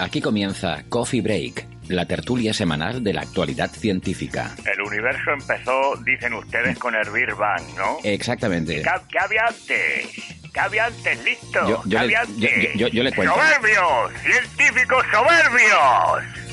Aquí comienza Coffee Break, la tertulia semanal de la actualidad científica. El universo empezó, dicen ustedes, con el Big Bang, ¿no? Exactamente. ¿Qué había antes? ¿Qué había antes? ¿Listo? ¿Qué había antes? Yo le cuento. ¡Soberbios! ¡Científicos soberbios!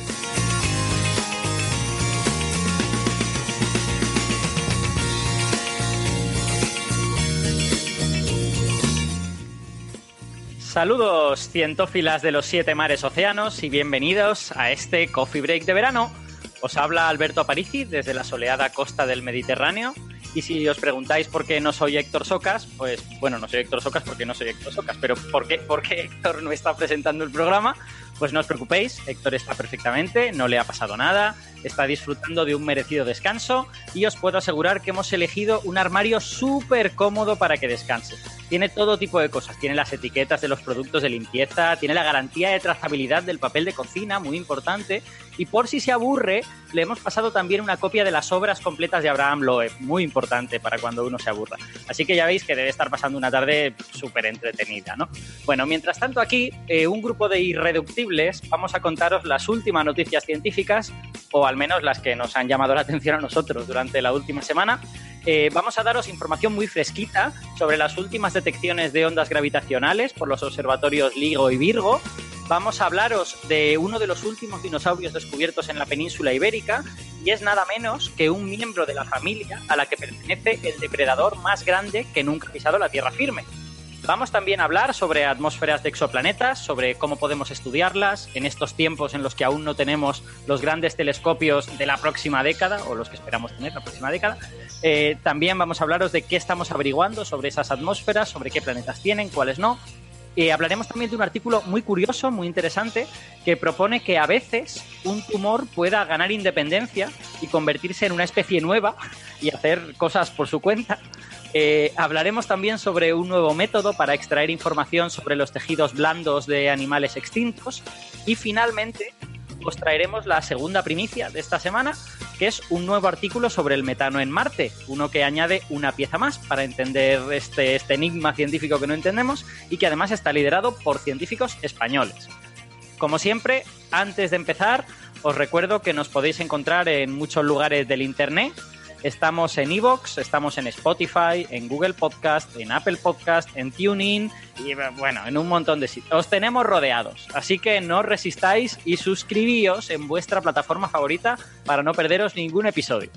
Saludos cientófilas de los 7 mares océanos y bienvenidos a este Coffee Break de verano. Os habla Alberto Aparici desde la soleada costa del Mediterráneo y si os preguntáis por qué no soy Héctor Socas, pues bueno, no soy Héctor Socas porque no soy Héctor Socas, pero ¿por qué Héctor no está presentando el programa? Pues no os preocupéis, Héctor está perfectamente, no le ha pasado nada, está disfrutando de un merecido descanso y os puedo asegurar que hemos elegido un armario súper cómodo para que descanse. Tiene todo tipo de cosas, tiene las etiquetas de los productos de limpieza, tiene la garantía de trazabilidad del papel de cocina, muy importante, y por si se aburre, le hemos pasado también una copia de las obras completas de Abraham Loeb, muy importante para cuando uno se aburra. Así que ya veis que debe estar pasando una tarde súper entretenida, ¿no? Bueno, mientras tanto aquí, un grupo de irreductibles, vamos a contaros las últimas noticias científicas, o al menos las que nos han llamado la atención a nosotros durante la última semana. Vamos a daros información muy fresquita sobre las últimas detecciones de ondas gravitacionales por los observatorios LIGO y Virgo. Vamos a hablaros de uno de los últimos dinosaurios descubiertos en la península ibérica y es nada menos que un miembro de la familia a la que pertenece el depredador más grande que nunca ha pisado la tierra firme. Vamos también a hablar sobre atmósferas de exoplanetas, sobre cómo podemos estudiarlas en estos tiempos en los que aún no tenemos los grandes telescopios de la próxima década, o los que esperamos tener la próxima década. También vamos a hablaros de qué estamos averiguando sobre esas atmósferas, sobre qué planetas tienen, cuáles no. Hablaremos también de un artículo muy curioso, muy interesante, que propone que a veces un tumor pueda ganar independencia y convertirse en una especie nueva y hacer cosas por su cuenta. Hablaremos también sobre un nuevo método para extraer información sobre los tejidos blandos de animales extintos. Y finalmente, os traeremos la segunda primicia de esta semana, que es un nuevo artículo sobre el metano en Marte, uno que añade una pieza más para entender este enigma científico que no entendemos y que además está liderado por científicos españoles. Como siempre, antes de empezar, os recuerdo que nos podéis encontrar en muchos lugares del internet. Estamos en iVoox, estamos en Spotify, en Google Podcast, en Apple Podcast, en TuneIn y, bueno, en un montón de sitios. Os tenemos rodeados, así que no os resistáis y suscribíos en vuestra plataforma favorita para no perderos ningún episodio.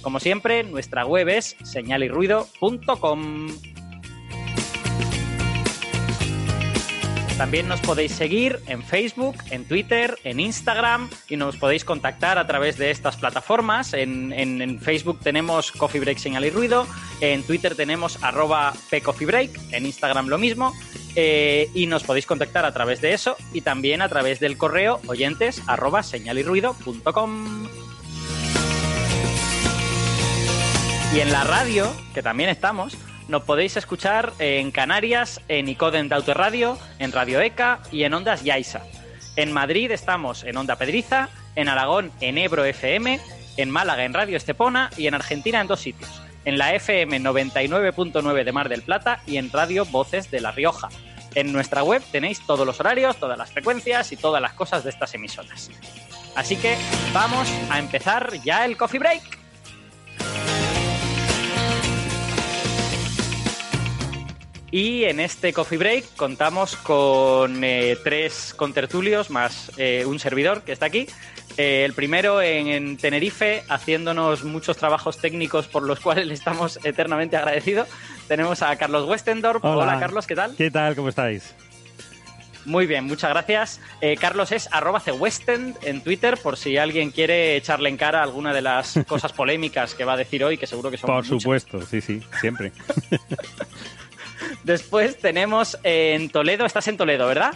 Como siempre, nuestra web es señalirruido.com. También nos podéis seguir en Facebook, en Twitter, en Instagram y nos podéis contactar a través de estas plataformas. En Facebook tenemos Coffee Break, Señal y Ruido, en Twitter tenemos @pcoffeebreak, en Instagram lo mismo y nos podéis contactar a través de eso y también a través del correo oyentes @señalirruido.com. Y en la radio, que también estamos, nos podéis escuchar en Canarias, en Icoden de Autorradio, en Radio ECA y en Ondas Yaiza. En Madrid estamos en Onda Pedriza, en Aragón en Ebro FM, en Málaga en Radio Estepona y en Argentina en 2 sitios, en la FM 99.9 de Mar del Plata y en Radio Voces de La Rioja. En nuestra web tenéis todos los horarios, todas las frecuencias y todas las cosas de estas emisoras. Así que vamos a empezar ya el Coffee Break. Y en este Coffee Break contamos con 3 contertulios más un servidor que está aquí. El primero en Tenerife, haciéndonos muchos trabajos técnicos por los cuales le estamos eternamente agradecidos. Tenemos a Carlos Westendorp. Hola Carlos, ¿qué tal? ¿Cómo estáis? Muy bien, muchas gracias. Carlos es @cwestend en Twitter, por si alguien quiere echarle en cara alguna de las cosas polémicas que va a decir hoy, que seguro que son muchas. Por supuesto, sí, sí, siempre. Después tenemos en Toledo, estás en Toledo, ¿verdad?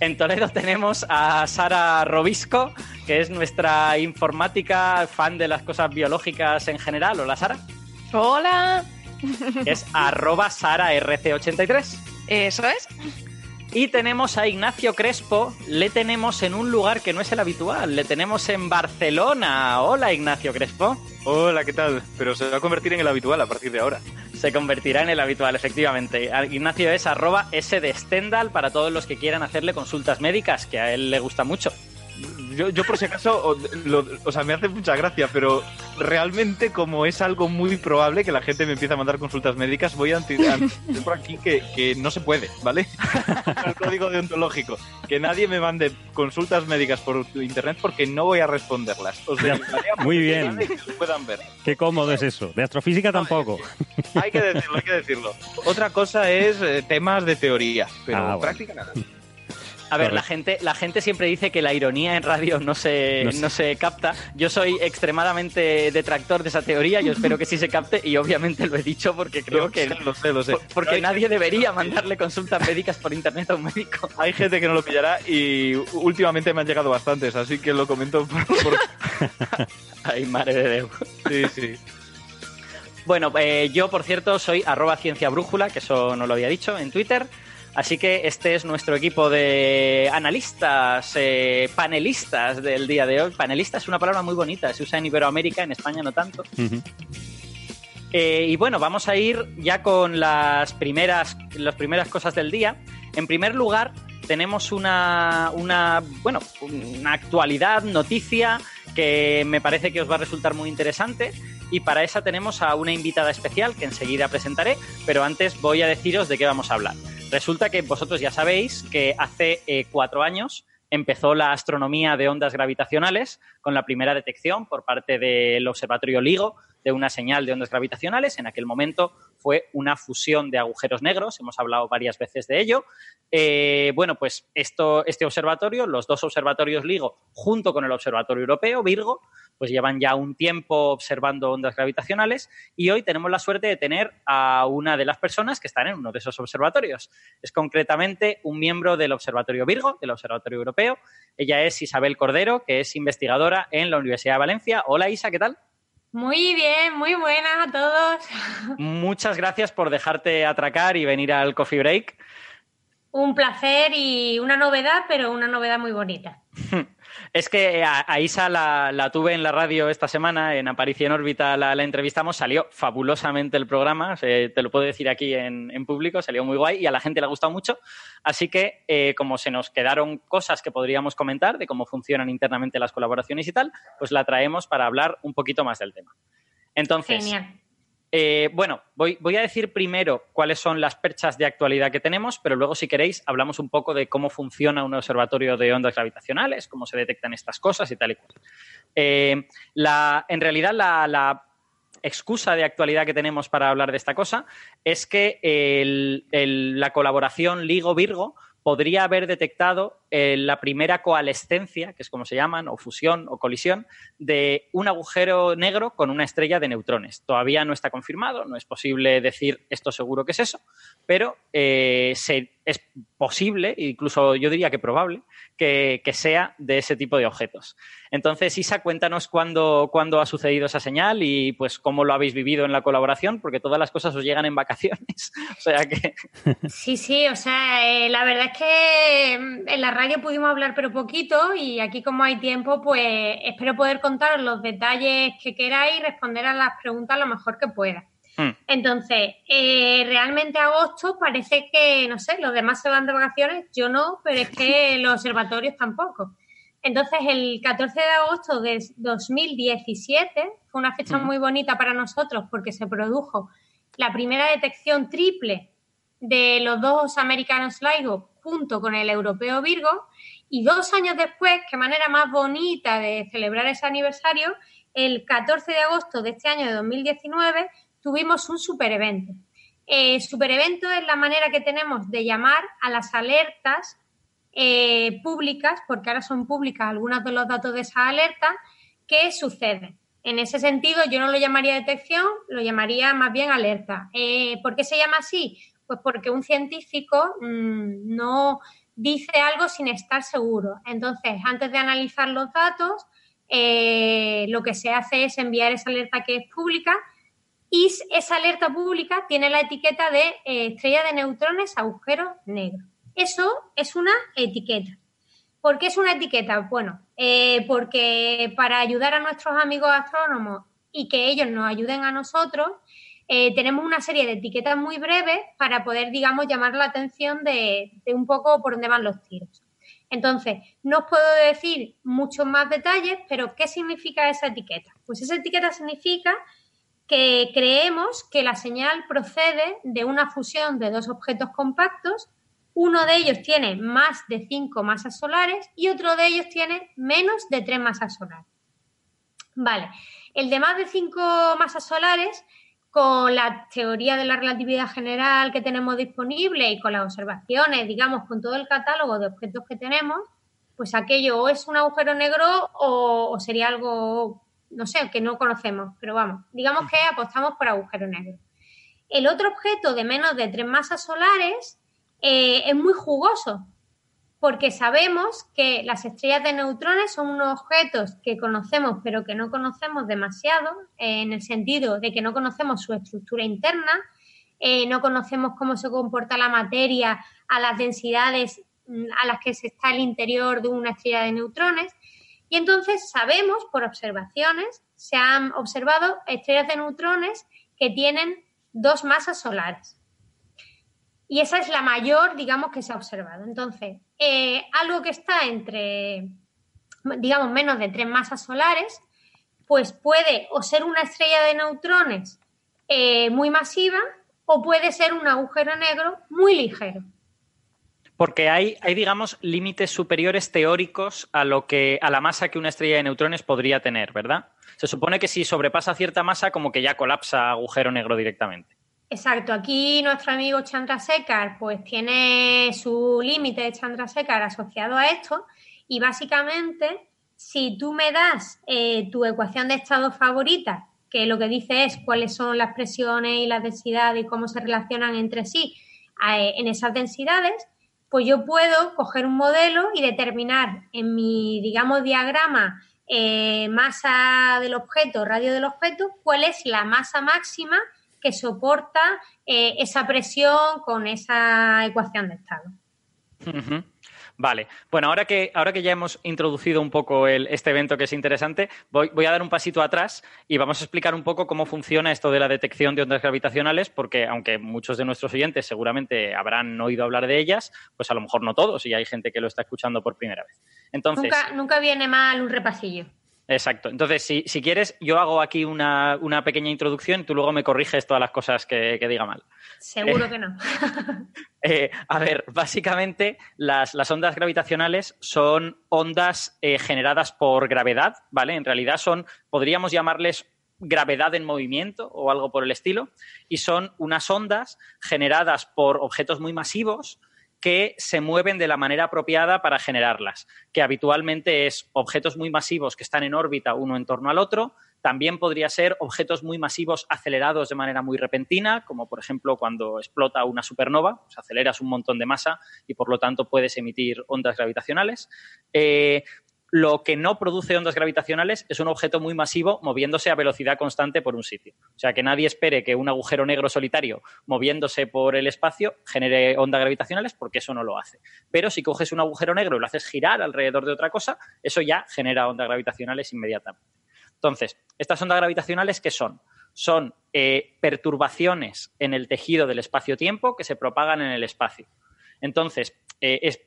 En Toledo tenemos a Sara Robisco, que es nuestra informática, fan de las cosas biológicas en general. Hola, Sara. Hola. Es @SaraRC83. Eso es. Y tenemos a Ignacio Crespo, le tenemos en un lugar que no es el habitual, le tenemos en Barcelona. Hola, Ignacio Crespo. Hola, ¿qué tal? Pero se va a convertir en el habitual a partir de ahora. Se convertirá en el habitual, efectivamente. Ignacio es @sdestendal para todos los que quieran hacerle consultas médicas, que a él le gusta mucho. Yo por si acaso, o sea, me hace mucha gracia, pero realmente como es algo muy probable que la gente me empiece a mandar consultas médicas, voy a decir por aquí que no se puede, ¿vale? El código deontológico. Que nadie me mande consultas médicas por internet porque no voy a responderlas. O sea, muy bien. Que puedan ver. Qué cómodo es eso. De astrofísica tampoco. Hay que decirlo, hay que decirlo. Otra cosa es temas de teoría, pero bueno. Práctica nada. A ver, la gente siempre dice que la ironía en radio no se capta. Yo soy extremadamente detractor de esa teoría, yo espero que sí se capte y obviamente lo he dicho porque creo que... Lo sé. Porque nadie debería mandarle consultas médicas por internet a un médico. Hay gente que no lo pillará y últimamente me han llegado bastantes, así que lo comento por... Ay, madre de Dios. Sí, sí. Bueno, yo por cierto soy @cienciabrújula, que eso no lo había dicho, en Twitter. Así que este es nuestro equipo de analistas, panelistas del día de hoy. Panelista es una palabra muy bonita, se usa en Iberoamérica, en España no tanto. Uh-huh. Y bueno, vamos a ir ya con las primeras cosas del día. En primer lugar, tenemos una actualidad, noticia, que me parece que os va a resultar muy interesante. Y para esa tenemos a una invitada especial que enseguida presentaré, pero antes voy a deciros de qué vamos a hablar. Resulta que vosotros ya sabéis que hace 4 años empezó la astronomía de ondas gravitacionales con la primera detección por parte del observatorio LIGO de una señal de ondas gravitacionales. En aquel momento fue una fusión de agujeros negros, hemos hablado varias veces de ello. Bueno, pues este observatorio, los dos observatorios LIGO junto con el observatorio europeo, Virgo, pues llevan ya un tiempo observando ondas gravitacionales y hoy tenemos la suerte de tener a una de las personas que están en uno de esos observatorios. Es concretamente un miembro del Observatorio Virgo, del Observatorio Europeo. Ella es Isabel Cordero, que es investigadora en la Universidad de Valencia. Hola, Isa, ¿qué tal? Muy bien, muy buenas a todos. Muchas gracias por dejarte atracar y venir al Coffee Break. Un placer y una novedad, pero una novedad muy bonita. Es que a Isa la tuve en la radio esta semana, en Aparici en órbita la entrevistamos, salió fabulosamente el programa, te lo puedo decir aquí en público, salió muy guay y a la gente le ha gustado mucho, así que como se nos quedaron cosas que podríamos comentar de cómo funcionan internamente las colaboraciones y tal, pues la traemos para hablar un poquito más del tema. Entonces, genial. Bueno, voy a decir primero cuáles son las perchas de actualidad que tenemos, pero luego, si queréis, hablamos un poco de cómo funciona un observatorio de ondas gravitacionales, cómo se detectan estas cosas y tal y cual. En realidad, la excusa de actualidad que tenemos para hablar de esta cosa es que la colaboración LIGO-Virgo podría haber detectado la primera coalescencia, que es como se llaman, o fusión o colisión, de un agujero negro con una estrella de neutrones. Todavía no está confirmado, no es posible decir esto seguro que es eso, pero es posible, incluso yo diría que probable, que sea de ese tipo de objetos. Entonces, Isa, cuéntanos cuándo ha sucedido esa señal y pues cómo lo habéis vivido en la colaboración, porque todas las cosas os llegan en vacaciones. O sea que... Sí, o sea, la verdad es que en la radio pudimos hablar pero poquito y aquí como hay tiempo, pues espero poder contaros los detalles que queráis y responder a las preguntas lo mejor que pueda. Mm. Entonces, realmente agosto parece que, no sé, los demás se van de vacaciones, yo no, pero es que los observatorios tampoco. Entonces, el 14 de agosto de 2017 fue una fecha muy bonita para nosotros porque se produjo la primera detección triple de los dos americanos LIGO junto con el europeo Virgo y 2 años después, qué manera más bonita de celebrar ese aniversario, el 14 de agosto de este año de 2019 tuvimos un superevento. Superevento es la manera que tenemos de llamar a las alertas públicas, porque ahora son públicas algunos de los datos de esas alertas, que suceden. En ese sentido, yo no lo llamaría detección, lo llamaría más bien alerta. ¿Por qué se llama así? Pues porque un científico no dice algo sin estar seguro. Entonces, antes de analizar los datos, lo que se hace es enviar esa alerta que es pública, y esa alerta pública tiene la etiqueta de estrella de neutrones, agujero negro. Eso es una etiqueta. ¿Por qué es una etiqueta? Bueno, porque para ayudar a nuestros amigos astrónomos y que ellos nos ayuden a nosotros, tenemos una serie de etiquetas muy breves para poder, digamos, llamar la atención de un poco por dónde van los tiros. Entonces, no os puedo decir muchos más detalles, pero ¿qué significa esa etiqueta? Pues esa etiqueta significa que creemos que la señal procede de una fusión de dos objetos compactos. Uno de ellos tiene más de 5 masas solares y otro de ellos tiene menos de 3 masas solares. Vale, el de más de 5 masas solares, con la teoría de la relatividad general que tenemos disponible y con las observaciones, digamos, con todo el catálogo de objetos que tenemos, pues aquello o es un agujero negro o sería algo, no sé, que no conocemos, pero vamos, digamos que apostamos por agujero negro. El otro objeto de menos de 3 masas solares es muy jugoso, porque sabemos que las estrellas de neutrones son unos objetos que conocemos pero que no conocemos demasiado, en el sentido de que no conocemos su estructura interna, no conocemos cómo se comporta la materia a las densidades a las que se está el interior de una estrella de neutrones, y entonces sabemos por observaciones, se han observado estrellas de neutrones que tienen 2 masas solares. Y esa es la mayor, digamos, que se ha observado. Entonces, algo que está entre, digamos, menos de 3 masas solares, pues puede o ser una estrella de neutrones muy masiva o puede ser un agujero negro muy ligero. Porque hay digamos, límites superiores teóricos a la masa que una estrella de neutrones podría tener, ¿verdad? Se supone que si sobrepasa cierta masa, como que ya colapsa agujero negro directamente. Exacto, aquí nuestro amigo Chandrasekhar pues tiene su límite de Chandrasekhar asociado a esto, y básicamente si tú me das tu ecuación de estado favorita, que lo que dice es cuáles son las presiones y las densidades y cómo se relacionan entre sí en esas densidades, pues yo puedo coger un modelo y determinar en mi, digamos, diagrama masa del objeto, radio del objeto, cuál es la masa máxima que soporta esa presión con esa ecuación de estado. Uh-huh. Vale. Bueno, ahora que ya hemos introducido un poco este evento que es interesante, voy a dar un pasito atrás y vamos a explicar un poco cómo funciona esto de la detección de ondas gravitacionales, porque aunque muchos de nuestros oyentes seguramente habrán oído hablar de ellas, pues a lo mejor no todos, y hay gente que lo está escuchando por primera vez. Entonces, nunca viene mal un repasillo. Exacto. Entonces, si quieres, yo hago aquí una pequeña introducción, tú luego me corriges todas las cosas que diga mal. Seguro que no. A ver, básicamente las ondas gravitacionales son ondas generadas por gravedad, ¿vale? En realidad podríamos llamarles gravedad en movimiento o algo por el estilo, y son unas ondas generadas por objetos muy masivos que se mueven de la manera apropiada para generarlas, que habitualmente es objetos muy masivos que están en órbita uno en torno al otro. También podría ser objetos muy masivos acelerados de manera muy repentina, como por ejemplo cuando explota una supernova, pues aceleras un montón de masa y por lo tanto puedes emitir ondas gravitacionales. Lo que no produce ondas gravitacionales es un objeto muy masivo moviéndose a velocidad constante por un sitio. O sea, que nadie espere que un agujero negro solitario moviéndose por el espacio genere ondas gravitacionales, porque eso no lo hace. Pero si coges un agujero negro y lo haces girar alrededor de otra cosa, eso ya genera ondas gravitacionales inmediatamente. Entonces, ¿estas ondas gravitacionales qué son? Son perturbaciones en el tejido del espacio-tiempo que se propagan en el espacio. Entonces,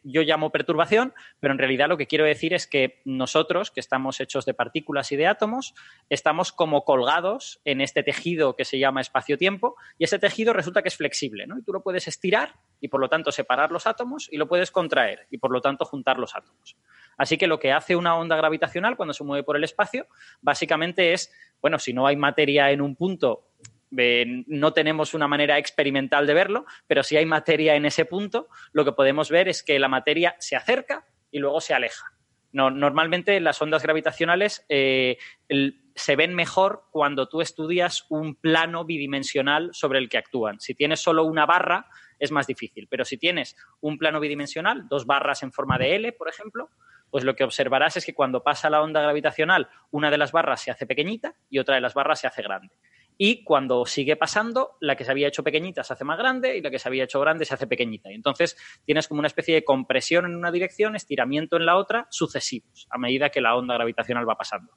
yo llamo perturbación, pero en realidad lo que quiero decir es que nosotros, que estamos hechos de partículas y de átomos, estamos como colgados en este tejido que se llama espacio-tiempo, y ese tejido resulta que es flexible, ¿no? Y tú lo puedes estirar y, por lo tanto, separar los átomos, y lo puedes contraer y, por lo tanto, juntar los átomos. Así que lo que hace una onda gravitacional cuando se mueve por el espacio básicamente es, bueno, si no hay materia en un punto, no tenemos una manera experimental de verlo, pero si hay materia en ese punto, lo que podemos ver es que la materia se acerca y luego se aleja. Normalmente las ondas gravitacionales se ven mejor cuando tú estudias un plano bidimensional sobre el que actúan. Si tienes solo una barra es más difícil, pero si tienes un plano bidimensional, dos barras en forma de L, por ejemplo, pues lo que observarás es que cuando pasa la onda gravitacional, una de las barras se hace pequeñita y otra de las barras se hace grande. Y cuando sigue pasando, la que se había hecho pequeñita se hace más grande y la que se había hecho grande se hace pequeñita. Y entonces tienes como una especie de compresión en una dirección, estiramiento en la otra, sucesivos, a medida que la onda gravitacional va pasando.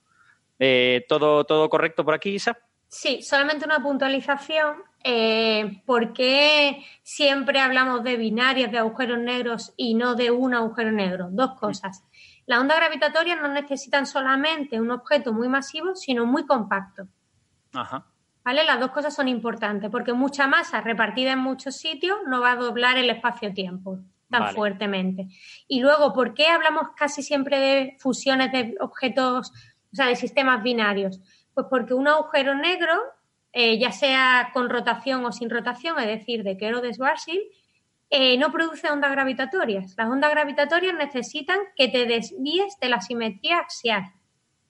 ¿Todo correcto por aquí, Isa? Sí, solamente una puntualización. ¿Por qué siempre hablamos de binarias, de agujeros negros y no de un agujero negro? Dos cosas. Las ondas gravitatorias no necesitan solamente un objeto muy masivo, sino muy compacto. Ajá. ¿Vale? Las dos cosas son importantes, porque mucha masa repartida en muchos sitios no va a doblar el espacio-tiempo tan fuertemente. Y luego, ¿por qué hablamos casi siempre de fusiones de objetos, o sea, de sistemas binarios? Pues porque un agujero negro, ya sea con rotación o sin rotación, es decir, de Kerr o de Schwarzschild, no produce ondas gravitatorias. Las ondas gravitatorias necesitan que te desvíes de la simetría axial.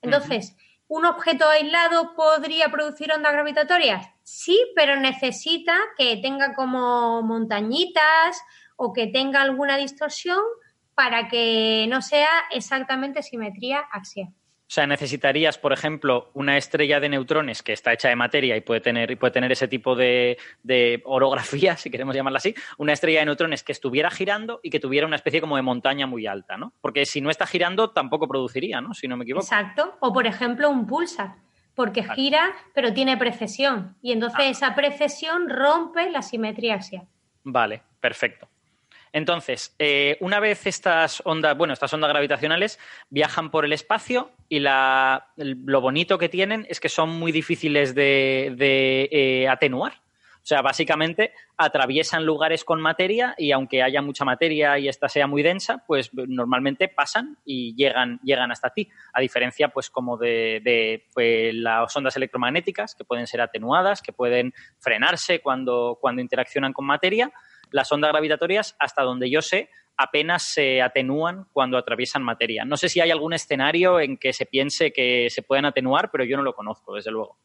Entonces, ¿un objeto aislado podría producir ondas gravitatorias? Sí, pero necesita que tenga como montañitas o que tenga alguna distorsión para que no sea exactamente simetría axial. O sea, necesitarías, por ejemplo, una estrella de neutrones que está hecha de materia y puede tener ese tipo de orografía, si queremos llamarla así, una estrella de neutrones que estuviera girando y que tuviera una especie como de montaña muy alta, ¿no? Porque si no está girando tampoco produciría, ¿no? Si no me equivoco. Exacto. O, por ejemplo, un pulsar, porque gira pero tiene precesión y entonces esa precesión rompe la simetría axial. Vale, perfecto. Entonces, una vez estas ondas gravitacionales viajan por el espacio y lo bonito que tienen es que son muy difíciles de atenuar. O sea, básicamente atraviesan lugares con materia y aunque haya mucha materia y esta sea muy densa, pues normalmente pasan y llegan hasta ti. A diferencia, pues, como de las ondas electromagnéticas, que pueden ser atenuadas, que pueden frenarse cuando interaccionan con materia. Las ondas gravitatorias, hasta donde yo sé, apenas se atenúan cuando atraviesan materia. No sé si hay algún escenario en que se piense que se pueden atenuar, pero yo no lo conozco, desde luego.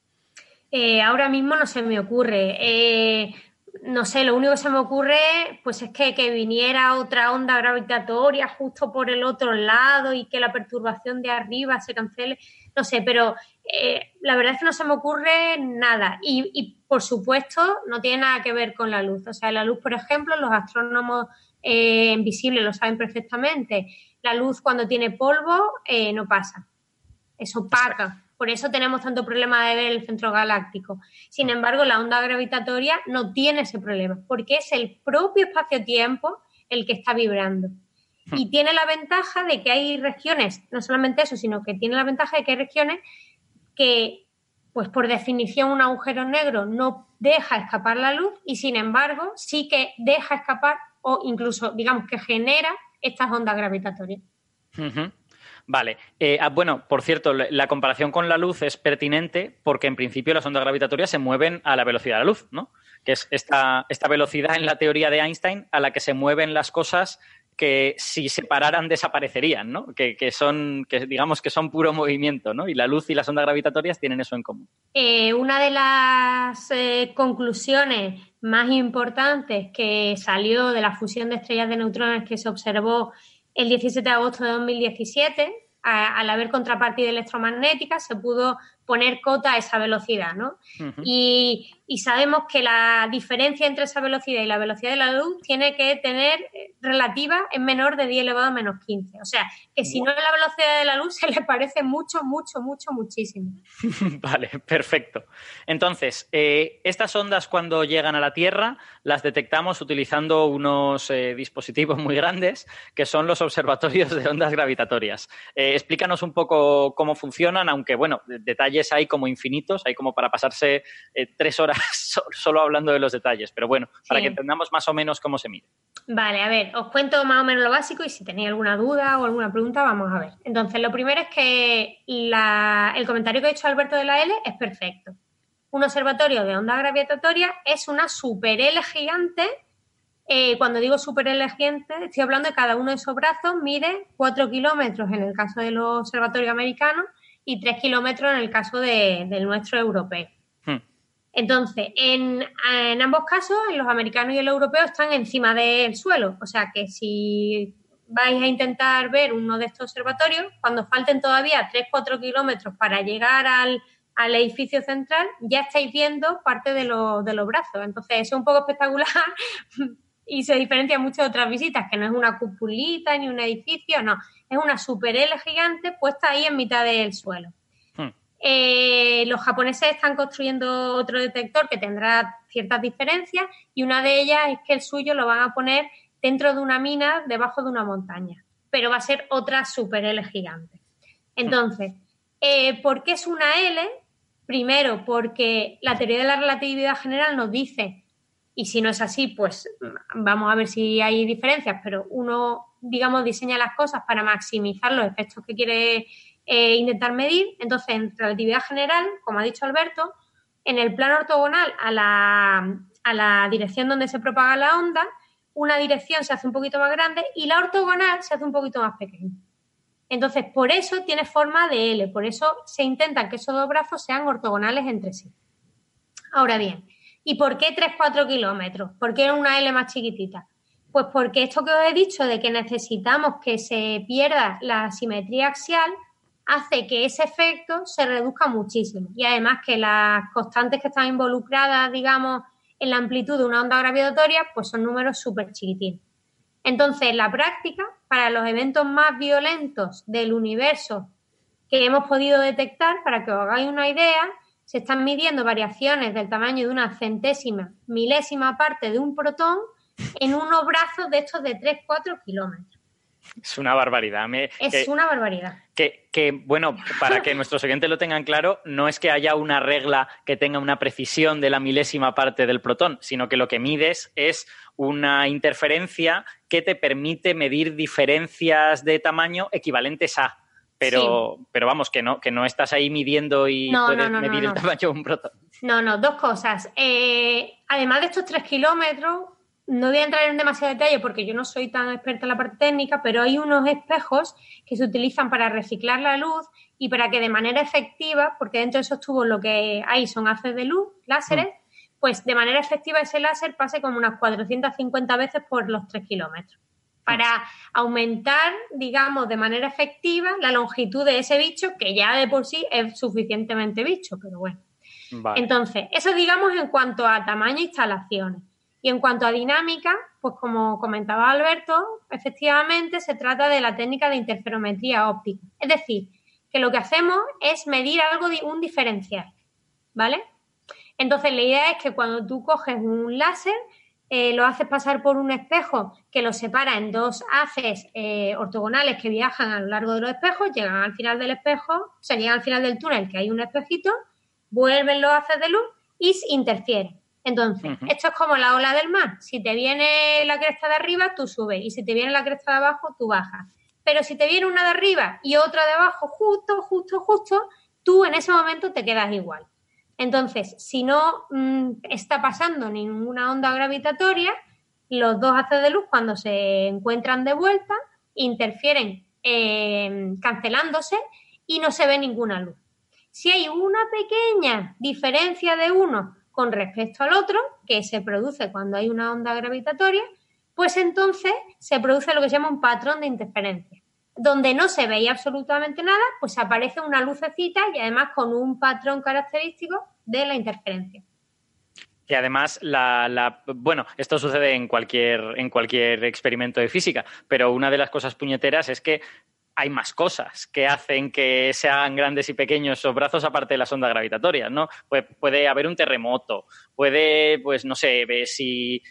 Ahora mismo no se me ocurre. No sé, lo único que se me ocurre pues es que viniera otra onda gravitatoria justo por el otro lado y que la perturbación de arriba se cancele. No sé, pero la verdad es que no se me ocurre nada. Y por supuesto, no tiene nada que ver con la luz. O sea, la luz, por ejemplo, los astrónomos invisibles lo saben perfectamente. La luz cuando tiene polvo no pasa, es opaca. Por eso tenemos tanto problema de ver el centro galáctico. Sin embargo, la onda gravitatoria no tiene ese problema, porque es el propio espacio-tiempo el que está vibrando. Y tiene la ventaja de que hay regiones, no solamente eso, sino que tiene la ventaja de que hay regiones que, pues por definición, un agujero negro no deja escapar la luz y, sin embargo, sí que deja escapar o incluso, digamos, que genera estas ondas gravitatorias. Uh-huh. Vale. Bueno, por cierto, la comparación con la luz es pertinente porque, en principio, las ondas gravitatorias se mueven a la velocidad de la luz, ¿no? Que es esta velocidad en la teoría de Einstein a la que se mueven las cosas que si se pararan desaparecerían, ¿no? Que son puro movimiento, ¿no? Y la luz y las ondas gravitatorias tienen eso en común. Una de las conclusiones más importantes que salió de la fusión de estrellas de neutrones que se observó el 17 de agosto de 2017, al haber contrapartida electromagnética, se pudo poner cota a esa velocidad, ¿no? Uh-huh. Y sabemos que la diferencia entre esa velocidad y la velocidad de la luz tiene que tener relativa en menor de 10 elevado a menos 15. O sea, que si no es la velocidad de la luz, se le parece mucho, mucho, mucho, muchísimo. Vale, perfecto. Entonces, estas ondas cuando llegan a la Tierra las detectamos utilizando unos dispositivos muy grandes que son los observatorios de ondas gravitatorias. Explícanos un poco cómo funcionan, aunque, bueno, detalles hay como infinitos, hay como para pasarse 3 horas solo hablando de los detalles, pero bueno, para que entendamos más o menos cómo se mide. Vale, a ver, os cuento más o menos lo básico y si tenéis alguna duda o alguna pregunta, vamos a ver. Entonces, lo primero es que el comentario que ha hecho Alberto de la L es perfecto. un observatorio de onda gravitatoria es una super L gigante. Cuando digo super L gigante, estoy hablando de cada uno de esos brazos, mide 4 kilómetros en el caso del observatorio americano y 3 kilómetros en el caso del nuestro europeo. Entonces, en ambos casos, los americanos y el europeo están encima del suelo. O sea que si vais a intentar ver uno de estos observatorios, cuando falten todavía 3-4 kilómetros para llegar al edificio central, ya estáis viendo parte de los brazos. Entonces, eso es un poco espectacular y se diferencia mucho de otras visitas, que no es una cupulita ni un edificio, no. Es una super L gigante puesta ahí en mitad del suelo. Los japoneses están construyendo otro detector que tendrá ciertas diferencias y una de ellas es que el suyo lo van a poner dentro de una mina, debajo de una montaña, pero va a ser otra super L gigante. Entonces, ¿por qué es una L? Primero, porque la teoría de la relatividad general nos dice, y si no es así, pues vamos a ver si hay diferencias, pero uno, digamos, diseña las cosas para maximizar los efectos que quiere intentar medir. Entonces, en relatividad general, como ha dicho Alberto, en el plano ortogonal a la dirección donde se propaga la onda, una dirección se hace un poquito más grande y la ortogonal se hace un poquito más pequeña. Entonces, por eso tiene forma de L, por eso se intenta que esos dos brazos sean ortogonales entre sí. Ahora bien, ¿y por qué 3-4 kilómetros? ¿Por qué una L más chiquitita? Pues porque esto que os he dicho de que necesitamos que se pierda la simetría axial hace que ese efecto se reduzca muchísimo y además que las constantes que están involucradas, digamos, en la amplitud de una onda gravitatoria, pues son números súper chiquitinos. Entonces, en la práctica, para los eventos más violentos del universo que hemos podido detectar, para que os hagáis una idea, se están midiendo variaciones del tamaño de una centésima, milésima parte de un protón en unos brazos de estos de 3-4 kilómetros. Es una barbaridad. Una barbaridad. Bueno, para que nuestros oyentes lo tengan claro, no es que haya una regla que tenga una precisión de la milésima parte del protón, sino que lo que mides es una interferencia que te permite medir diferencias de tamaño equivalentes a. Pero vamos, que no estás ahí midiendo y puedes medir el tamaño de un protón. Dos cosas. Además de estos 3 kilómetros... No voy a entrar en demasiado detalle porque yo no soy tan experta en la parte técnica, pero hay unos espejos que se utilizan para reciclar la luz y para que de manera efectiva, porque dentro de esos tubos lo que hay son haces de luz, láseres, pues de manera efectiva ese láser pase como unas 450 veces por los 3 kilómetros para aumentar, digamos, de manera efectiva la longitud de ese bicho, que ya de por sí es suficientemente bicho, pero bueno. Vale. Entonces, eso digamos en cuanto a tamaño e instalaciones. Y en cuanto a dinámica, pues como comentaba Alberto, efectivamente se trata de la técnica de interferometría óptica. Es decir, que lo que hacemos es medir algo, un diferencial, ¿vale? Entonces la idea es que cuando tú coges un láser, lo haces pasar por un espejo que lo separa en dos haces ortogonales que viajan a lo largo de los espejos, llegan al final del espejo, llegan al final del túnel, que hay un espejito, vuelven los haces de luz y interfieren. Entonces, esto es como la ola del mar. Si te viene la cresta de arriba, tú subes. Y si te viene la cresta de abajo, tú bajas. Pero si te viene una de arriba y otra de abajo, justo, tú en ese momento te quedas igual. Entonces, si no está pasando ninguna onda gravitatoria, los dos haces de luz, cuando se encuentran de vuelta, interfieren cancelándose y no se ve ninguna luz. Si hay una pequeña diferencia de uno con respecto al otro, que se produce cuando hay una onda gravitatoria, pues entonces se produce lo que se llama un patrón de interferencia. Donde no se veía absolutamente nada, pues aparece una lucecita y además con un patrón característico de la interferencia. Y además, esto sucede en cualquier experimento de física, pero una de las cosas puñeteras es que hay más cosas que hacen que sean grandes y pequeños esos brazos aparte de las ondas gravitatorias, ¿no? Pues puede haber un terremoto, si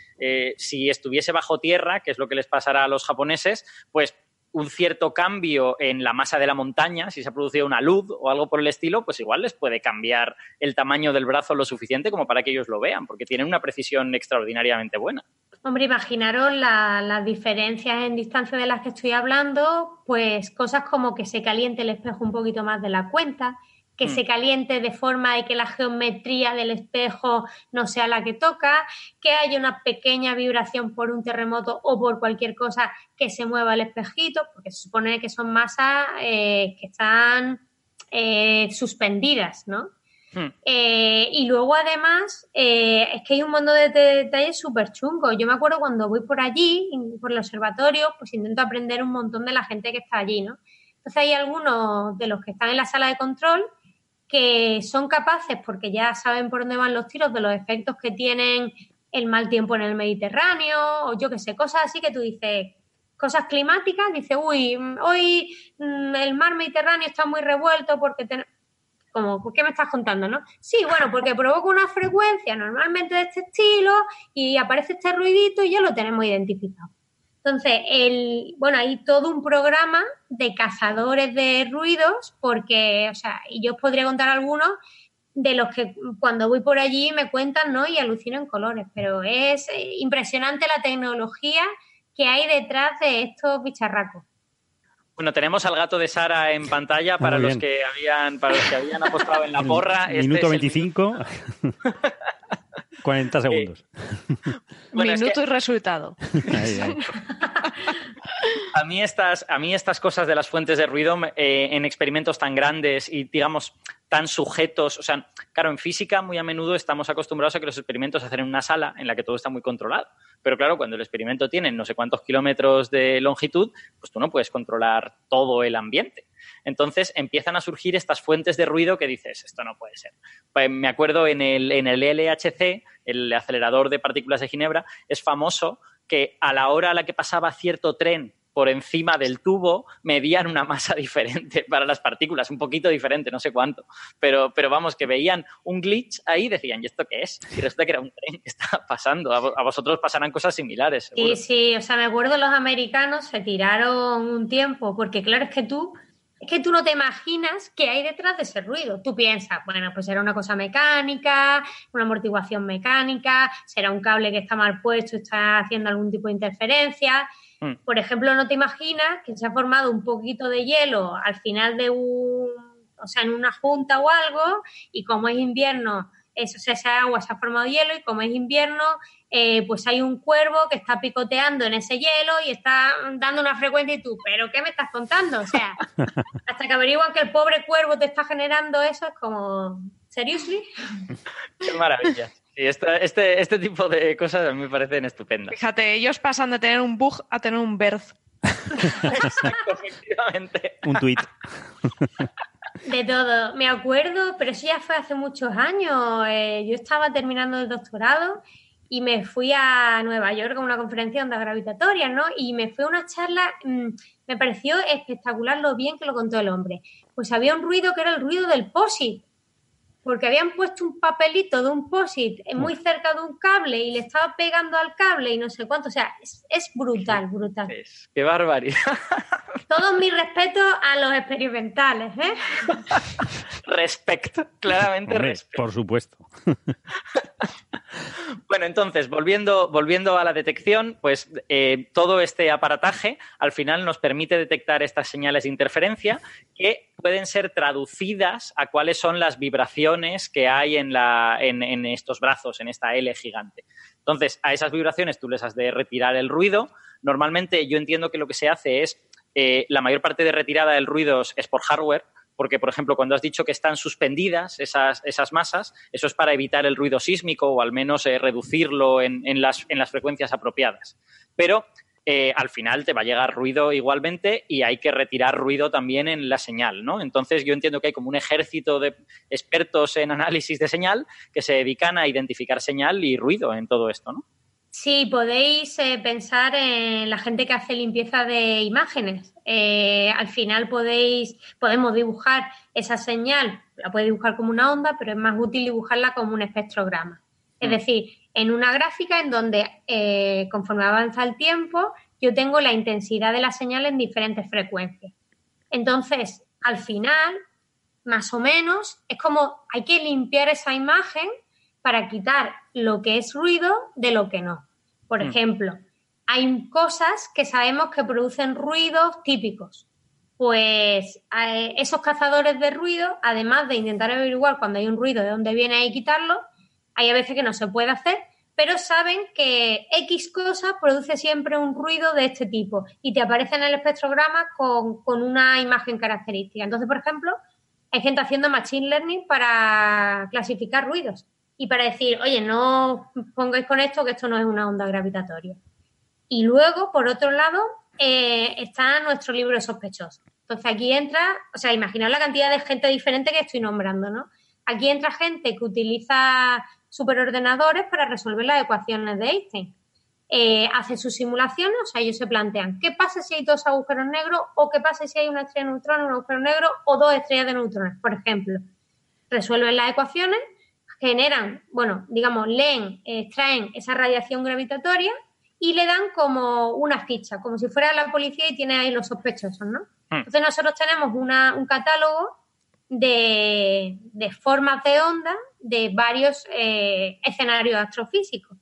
estuviese bajo tierra, que es lo que les pasará a los japoneses, pues un cierto cambio en la masa de la montaña, si se ha producido una luz o algo por el estilo, pues igual les puede cambiar el tamaño del brazo lo suficiente como para que ellos lo vean, porque tienen una precisión extraordinariamente buena. Hombre, imaginaros las diferencias en distancia de las que estoy hablando, pues cosas como que se caliente el espejo un poquito más de la cuenta, que se caliente de forma de que la geometría del espejo no sea la que toca, que haya una pequeña vibración por un terremoto o por cualquier cosa que se mueva el espejito, porque se supone que son masas que están suspendidas, ¿no? Y luego además es que hay un montón de detalles súper chungos. Yo me acuerdo cuando voy por allí, por el observatorio, pues intento aprender un montón de la gente que está allí, ¿no? Entonces hay algunos de los que están en la sala de control que son capaces, porque ya saben por dónde van los tiros, de los efectos que tienen el mal tiempo en el Mediterráneo, o yo qué sé, cosas así que tú dices, cosas climáticas, dices, uy, hoy el mar Mediterráneo está muy revuelto porque como, ¿qué me estás contando, no? Sí, bueno, porque provoca una frecuencia normalmente de este estilo y aparece este ruidito y ya lo tenemos identificado. Entonces, hay todo un programa de cazadores de ruidos porque, yo os podría contar algunos de los que cuando voy por allí me cuentan, ¿no? Y alucino en colores, pero es impresionante la tecnología que hay detrás de estos bicharracos. Bueno, tenemos al gato de Sara en pantalla para los que habían apostado en la porra. Minuto 25, 40 segundos. Bueno, minuto y resultado. Ahí. A mí estas cosas de las fuentes de ruido en experimentos tan grandes y, digamos, tan sujetos, o sea, claro, en física muy a menudo estamos acostumbrados a que los experimentos se hacen en una sala en la que todo está muy controlado, pero claro, cuando el experimento tiene no sé cuántos kilómetros de longitud, pues tú no puedes controlar todo el ambiente. Entonces empiezan a surgir estas fuentes de ruido que dices, esto no puede ser. Pues me acuerdo en el LHC, el acelerador de partículas de Ginebra, es famoso que a la hora a la que pasaba cierto tren por encima del tubo medían una masa diferente para las partículas, un poquito diferente, no sé cuánto, pero vamos, que veían un glitch ahí y decían, ¿y esto qué es? Y resulta que era un tren que estaba pasando. A vosotros pasarán cosas similares, seguro. Sí, me acuerdo, los americanos se tiraron un tiempo, porque claro, es que tú no te imaginas qué hay detrás de ese ruido. Tú piensas, bueno, pues será una cosa mecánica, una amortiguación mecánica, será un cable que está mal puesto, está haciendo algún tipo de interferencia. Por ejemplo, no te imaginas que se ha formado un poquito de hielo al final de en una junta o algo, y como es invierno, esa agua se ha formado hielo, y como es invierno, pues hay un cuervo que está picoteando en ese hielo y está dando una frecuencia y tú, ¿pero qué me estás contando? Hasta que averiguan que el pobre cuervo te está generando eso, es como, ¿seriously? Qué maravilla. Y este tipo de cosas a mí me parecen estupendas. Fíjate, ellos pasan de tener un bug a tener un birth. Exacto, efectivamente. Un tuit. De todo. Me acuerdo, pero eso ya fue hace muchos años. Yo estaba terminando el doctorado y me fui a Nueva York a una conferencia de ondas gravitatorias, ¿no? Y me fui a una charla, me pareció espectacular lo bien que lo contó el hombre. Pues había un ruido que era el ruido del POSIT, porque habían puesto un papelito de un POSIT muy cerca de un cable y le estaba pegando al cable y no sé cuánto. Es brutal. ¡Qué barbaridad! Todos mis respetos a los experimentales, ¿eh? Respecto, claramente respeto. Por supuesto. Bueno, entonces, volviendo a la detección, pues todo este aparataje al final nos permite detectar estas señales de interferencia que pueden ser traducidas a cuáles son las vibraciones que hay en estos brazos, en esta L gigante. Entonces, a esas vibraciones tú les has de retirar el ruido. Normalmente yo entiendo que lo que se hace es, la mayor parte de retirada del ruido es por hardware, porque, por ejemplo, cuando has dicho que están suspendidas esas masas, eso es para evitar el ruido sísmico o al menos reducirlo en las frecuencias apropiadas. Pero al final te va a llegar ruido igualmente y hay que retirar ruido también en la señal, ¿no? Entonces yo entiendo que hay como un ejército de expertos en análisis de señal que se dedican a identificar señal y ruido en todo esto, ¿no? Sí, podéis pensar en la gente que hace limpieza de imágenes. Al final podemos dibujar esa señal, la puedes dibujar como una onda, pero es más útil dibujarla como un espectrograma. Es decir, en una gráfica en donde conforme avanza el tiempo, yo tengo la intensidad de la señal en diferentes frecuencias. Entonces, al final, más o menos, es como hay que limpiar esa imagen para quitar lo que es ruido de lo que no. Por ejemplo, hay cosas que sabemos que producen ruidos típicos. pues esos cazadores de ruido, además de intentar averiguar cuando hay un ruido de dónde viene y quitarlo, hay a veces que no se puede hacer, pero saben que X cosa produce siempre un ruido de este tipo y te aparece en el espectrograma con una imagen característica. Entonces, por ejemplo, hay gente haciendo machine learning para clasificar ruidos y para decir, oye, no pongáis con esto, que esto no es una onda gravitatoria. Y luego, por otro lado, está nuestro libro sospechoso. Entonces, aquí entra, o sea, imaginaos la cantidad de gente diferente que estoy nombrando, ¿no? Aquí entra gente que utiliza superordenadores para resolver las ecuaciones de Einstein. Hace sus simulaciones, o sea, ellos se plantean qué pasa si hay dos agujeros negros o qué pasa si hay una estrella de neutrones, un agujero negro o dos estrellas de neutrones, por ejemplo. Resuelven las ecuaciones, generan, bueno, digamos, leen, extraen esa radiación gravitatoria y le dan como una ficha, como si fuera la policía y tiene ahí los sospechosos, ¿no? Entonces nosotros tenemos un catálogo de formas de onda de varios escenarios astrofísicos.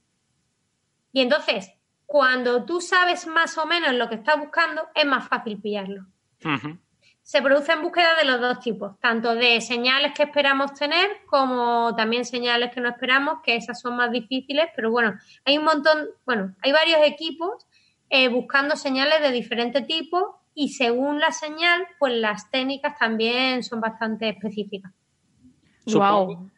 Y entonces, cuando tú sabes más o menos lo que estás buscando, es más fácil pillarlo. Uh-huh. Se producen búsquedas de los dos tipos, tanto de señales que esperamos tener como también señales que no esperamos, que esas son más difíciles, pero bueno, hay un montón, bueno, hay varios equipos buscando señales de diferente tipo y según la señal, pues las técnicas también son bastante específicas. Wow.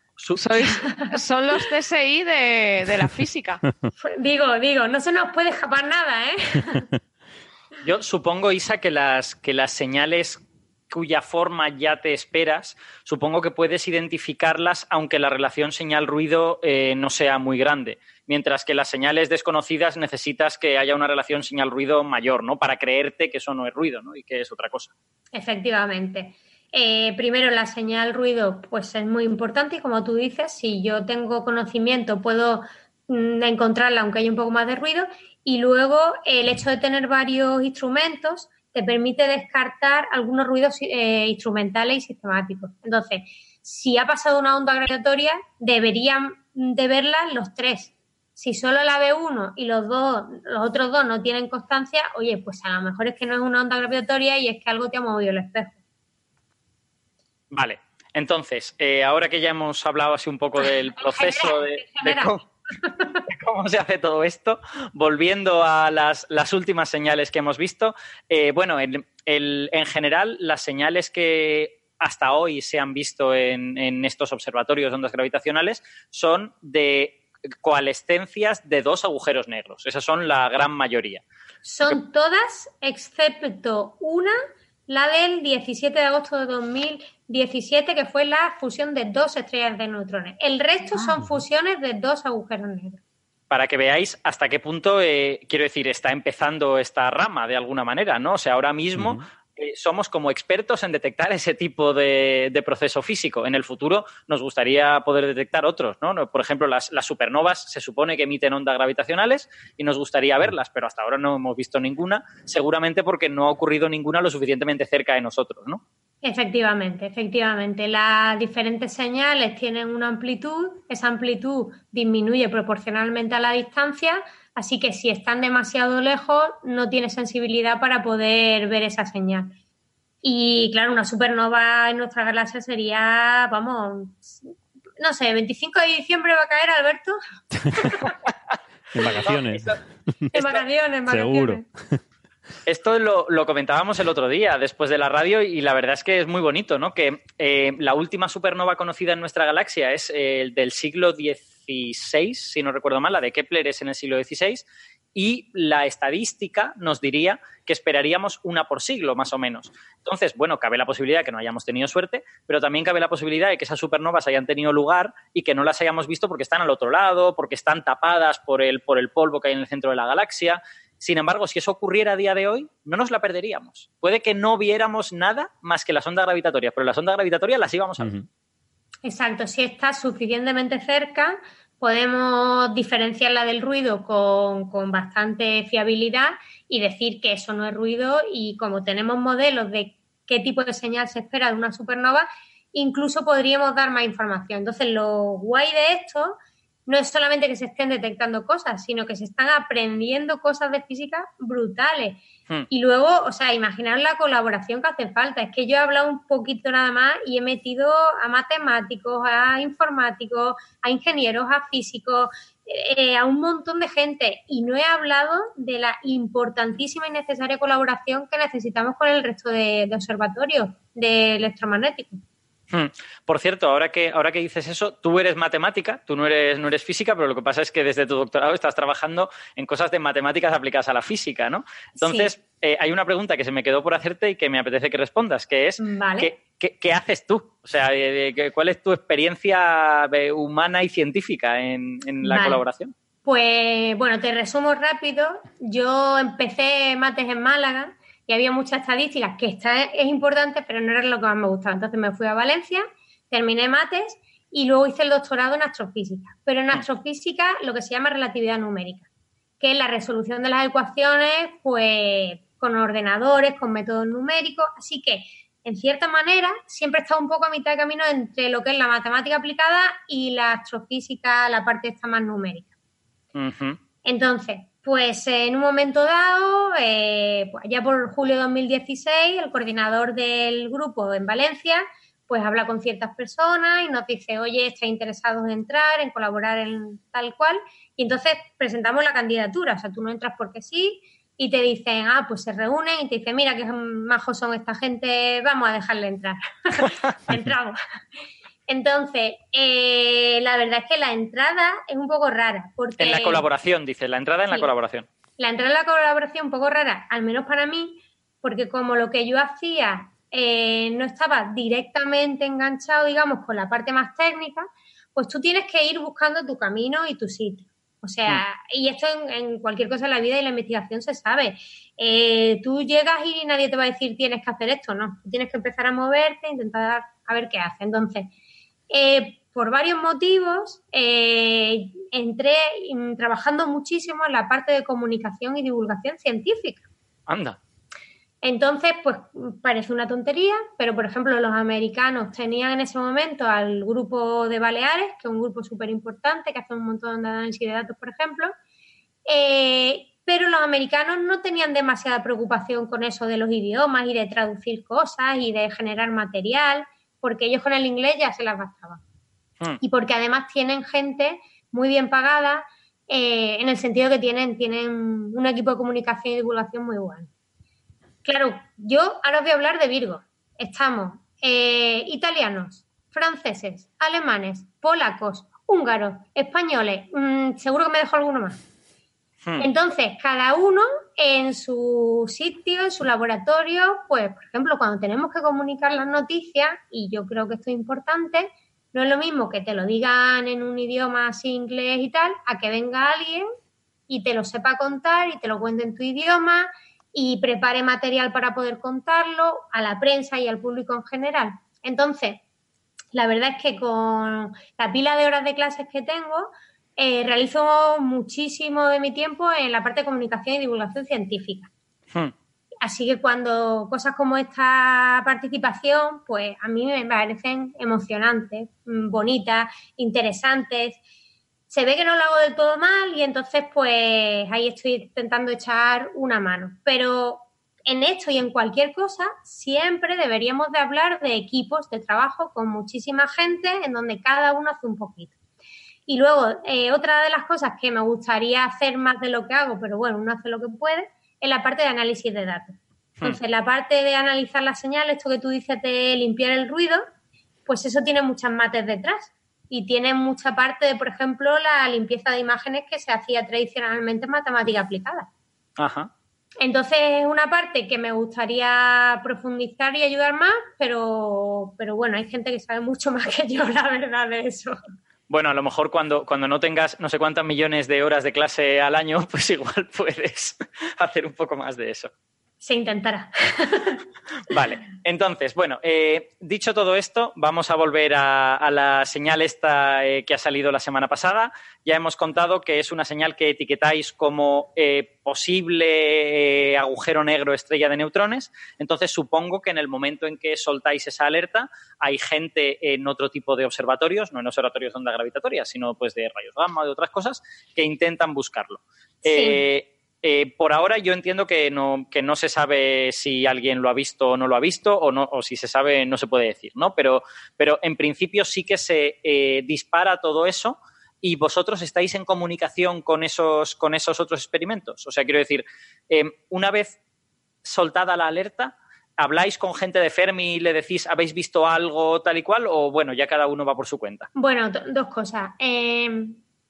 Son los TSI de la física. Digo, no se nos puede escapar nada, ¿eh? Yo supongo, Isa, que las señales cuya forma ya te esperas, supongo que puedes identificarlas aunque la relación señal-ruido no sea muy grande. Mientras que las señales desconocidas necesitas que haya una relación señal-ruido mayor, ¿no? Para creerte que eso no es ruido, ¿no? Y que es otra cosa. Efectivamente. Primero, la señal ruido pues es muy importante y como tú dices, si yo tengo conocimiento puedo encontrarla aunque haya un poco más de ruido y luego el hecho de tener varios instrumentos te permite descartar algunos ruidos instrumentales y sistemáticos. Entonces, si ha pasado una onda gravitatoria deberían de verla los tres. Si solo la ve uno y los otros dos no tienen constancia, oye, pues a lo mejor es que no es una onda gravitatoria y es que algo te ha movido el espejo. Vale, entonces, ahora que ya hemos hablado así un poco del proceso de cómo se hace todo esto, volviendo a las últimas señales que hemos visto, bueno, en general las señales que hasta hoy se han visto en estos observatorios de ondas gravitacionales son de coalescencias de dos agujeros negros, esas son la gran mayoría. Son todas excepto una, la del 17 de agosto de 2017, que fue la fusión de dos estrellas de neutrones. El resto son fusiones de dos agujeros negros. Para que veáis hasta qué punto, quiero decir, está empezando esta rama de alguna manera, ¿no? O sea, ahora mismo somos como expertos en detectar ese tipo de proceso físico. En el futuro nos gustaría poder detectar otros, ¿no? Por ejemplo, las supernovas se supone que emiten ondas gravitacionales y nos gustaría verlas, pero hasta ahora no hemos visto ninguna, seguramente porque no ha ocurrido ninguna lo suficientemente cerca de nosotros, ¿no? Efectivamente. Las diferentes señales tienen una amplitud, esa amplitud disminuye proporcionalmente a la distancia, así que si están demasiado lejos no tiene sensibilidad para poder ver esa señal. Y claro, una supernova en nuestra galaxia sería, vamos, no sé, 25 de diciembre va a caer, Alberto. En vacaciones. Seguro. Esto lo comentábamos el otro día después de la radio y la verdad es que es muy bonito, ¿no? Que la última supernova conocida en nuestra galaxia es del siglo XVI, si no recuerdo mal, la de Kepler es en el siglo XVI y la estadística nos diría que esperaríamos una por siglo, más o menos. Entonces, bueno, cabe la posibilidad de que no hayamos tenido suerte, pero también cabe la posibilidad de que esas supernovas hayan tenido lugar y que no las hayamos visto porque están al otro lado, porque están tapadas por el polvo que hay en el centro de la galaxia. Sin embargo, si eso ocurriera a día de hoy, no nos la perderíamos. Puede que no viéramos nada más que las ondas gravitatorias, pero las ondas gravitatorias las íbamos a ver. Exacto. Si está suficientemente cerca, podemos diferenciarla del ruido con bastante fiabilidad y decir que eso no es ruido. Y como tenemos modelos de qué tipo de señal se espera de una supernova, incluso podríamos dar más información. Entonces, lo guay de esto no es solamente que se estén detectando cosas, sino que se están aprendiendo cosas de física brutales. Y luego, o sea, imaginar la colaboración que hace falta. Es que yo he hablado un poquito nada más y he metido a matemáticos, a informáticos, a ingenieros, a físicos, a un montón de gente. Y no he hablado de la importantísima y necesaria colaboración que necesitamos con el resto de observatorios de electromagnéticos. Por cierto, ahora que dices eso, tú eres matemática, tú no eres física, pero lo que pasa es que desde tu doctorado estás trabajando en cosas de matemáticas aplicadas a la física, ¿no? Entonces, sí. Hay una pregunta que se me quedó por hacerte y que me apetece que respondas, que es, vale. ¿Qué haces tú? O sea, ¿cuál es tu experiencia humana y científica en la colaboración? Pues, bueno, te resumo rápido. Yo empecé mates en Málaga. Y había muchas estadísticas, que esta es importante, pero no era lo que más me gustaba. Entonces me fui a Valencia, terminé mates y luego hice el doctorado en astrofísica. Pero en astrofísica lo que se llama relatividad numérica, que es la resolución de las ecuaciones pues con ordenadores, con métodos numéricos. Así que, en cierta manera, siempre he estado un poco a mitad de camino entre lo que es la matemática aplicada y la astrofísica, la parte esta más numérica. Uh-huh. Entonces, pues en un momento dado, pues ya por julio de 2016, el coordinador del grupo en Valencia pues habla con ciertas personas y nos dice, oye, ¿estáis interesados en entrar, en colaborar en tal cual? Y entonces presentamos la candidatura, o sea, tú no entras porque sí y te dicen, ah, pues se reúnen y te dicen, mira, qué majos son esta gente, vamos a dejarle entrar. Entramos. Entonces, la verdad es que la entrada es un poco rara. Porque en la colaboración, dices, la entrada en la colaboración. La entrada en la colaboración un poco rara, al menos para mí, porque como lo que yo hacía no estaba directamente enganchado, digamos, con la parte más técnica, pues tú tienes que ir buscando tu camino y tu sitio. O sea, y esto en cualquier cosa de la vida y la investigación se sabe. Tú llegas y nadie te va a decir tienes que hacer esto, no. Tienes que empezar a moverte, intentar a ver qué hace. Entonces, por varios motivos, entré trabajando muchísimo en la parte de comunicación y divulgación científica. Anda. Entonces, pues parece una tontería, pero por ejemplo los americanos tenían en ese momento al grupo de Baleares, que es un grupo súper importante, que hace un montón de análisis de datos, por ejemplo, pero los americanos no tenían demasiada preocupación con eso de los idiomas y de traducir cosas y de generar material, porque ellos con el inglés ya se las bastaban. Y porque además tienen gente muy bien pagada, en el sentido que tienen un equipo de comunicación y divulgación muy bueno. Claro, yo ahora os voy a hablar de Virgo. Estamos italianos, franceses, alemanes, polacos, húngaros, españoles, seguro que me dejo alguno más. Entonces, cada uno en su sitio, en su laboratorio, pues, por ejemplo, cuando tenemos que comunicar las noticias, y yo creo que esto es importante, no es lo mismo que te lo digan en un idioma así inglés y tal, a que venga alguien y te lo sepa contar y te lo cuente en tu idioma y prepare material para poder contarlo a la prensa y al público en general. Entonces, la verdad es que con la pila de horas de clases que tengo, realizo muchísimo de mi tiempo en la parte de comunicación y divulgación científica. Así que cuando cosas como esta participación, pues a mí me parecen emocionantes, bonitas, interesantes. Se ve que no lo hago del todo mal y entonces pues ahí estoy intentando echar una mano. Pero en esto y en cualquier cosa siempre deberíamos de hablar de equipos de trabajo con muchísima gente en donde cada uno hace un poquito. Y luego otra de las cosas que me gustaría hacer más de lo que hago, pero bueno, uno hace lo que puede, es la parte de análisis de datos. Entonces la parte de analizar las señales, esto que tú dices de limpiar el ruido, pues eso tiene muchas mates detrás. Y tiene mucha parte de, por ejemplo, la limpieza de imágenes que se hacía tradicionalmente en matemática aplicada. Ajá. Entonces es una parte que me gustaría profundizar y ayudar más, pero bueno, hay gente que sabe mucho más que yo, la verdad, de eso. Bueno, a lo mejor cuando no tengas no sé cuántas millones de horas de clase al año, pues igual puedes hacer un poco más de eso. Se intentará. Vale. Entonces, bueno, dicho todo esto, vamos a volver a la señal esta que ha salido la semana pasada. Ya hemos contado que es una señal que etiquetáis como posible agujero negro estrella de neutrones. Entonces, supongo que en el momento en que soltáis esa alerta, hay gente en otro tipo de observatorios, no en observatorios de onda gravitatoria, sino pues de rayos gamma, de otras cosas, que intentan buscarlo. Sí. Por ahora yo entiendo que no se sabe si alguien lo ha visto o no lo ha visto, o si se sabe no se puede decir, ¿no? Pero en principio sí que se dispara todo eso y vosotros estáis en comunicación con esos otros experimentos. O sea, quiero decir, una vez soltada la alerta, ¿habláis con gente de Fermi y le decís ¿habéis visto algo tal y cual? O bueno, ya cada uno va por su cuenta. Bueno, dos cosas.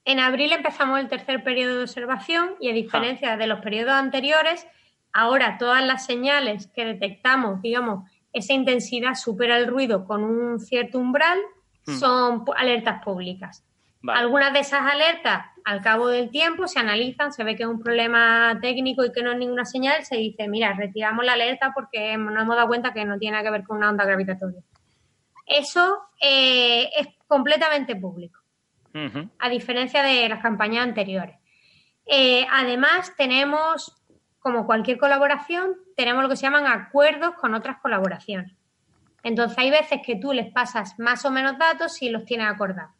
En abril empezamos el tercer periodo de observación y, a diferencia de los periodos anteriores, ahora todas las señales que detectamos, digamos, esa intensidad supera el ruido con un cierto umbral, son alertas públicas. Vale. Algunas de esas alertas, al cabo del tiempo, se analizan, se ve que es un problema técnico y que no es ninguna señal, se dice, mira, retiramos la alerta porque nos hemos dado cuenta que no tiene nada que ver con una onda gravitatoria. Eso es completamente público. Uh-huh. A diferencia de las campañas anteriores. Además, tenemos, como cualquier colaboración, tenemos lo que se llaman acuerdos con otras colaboraciones. Entonces, hay veces que tú les pasas más o menos datos si los tienes acordados.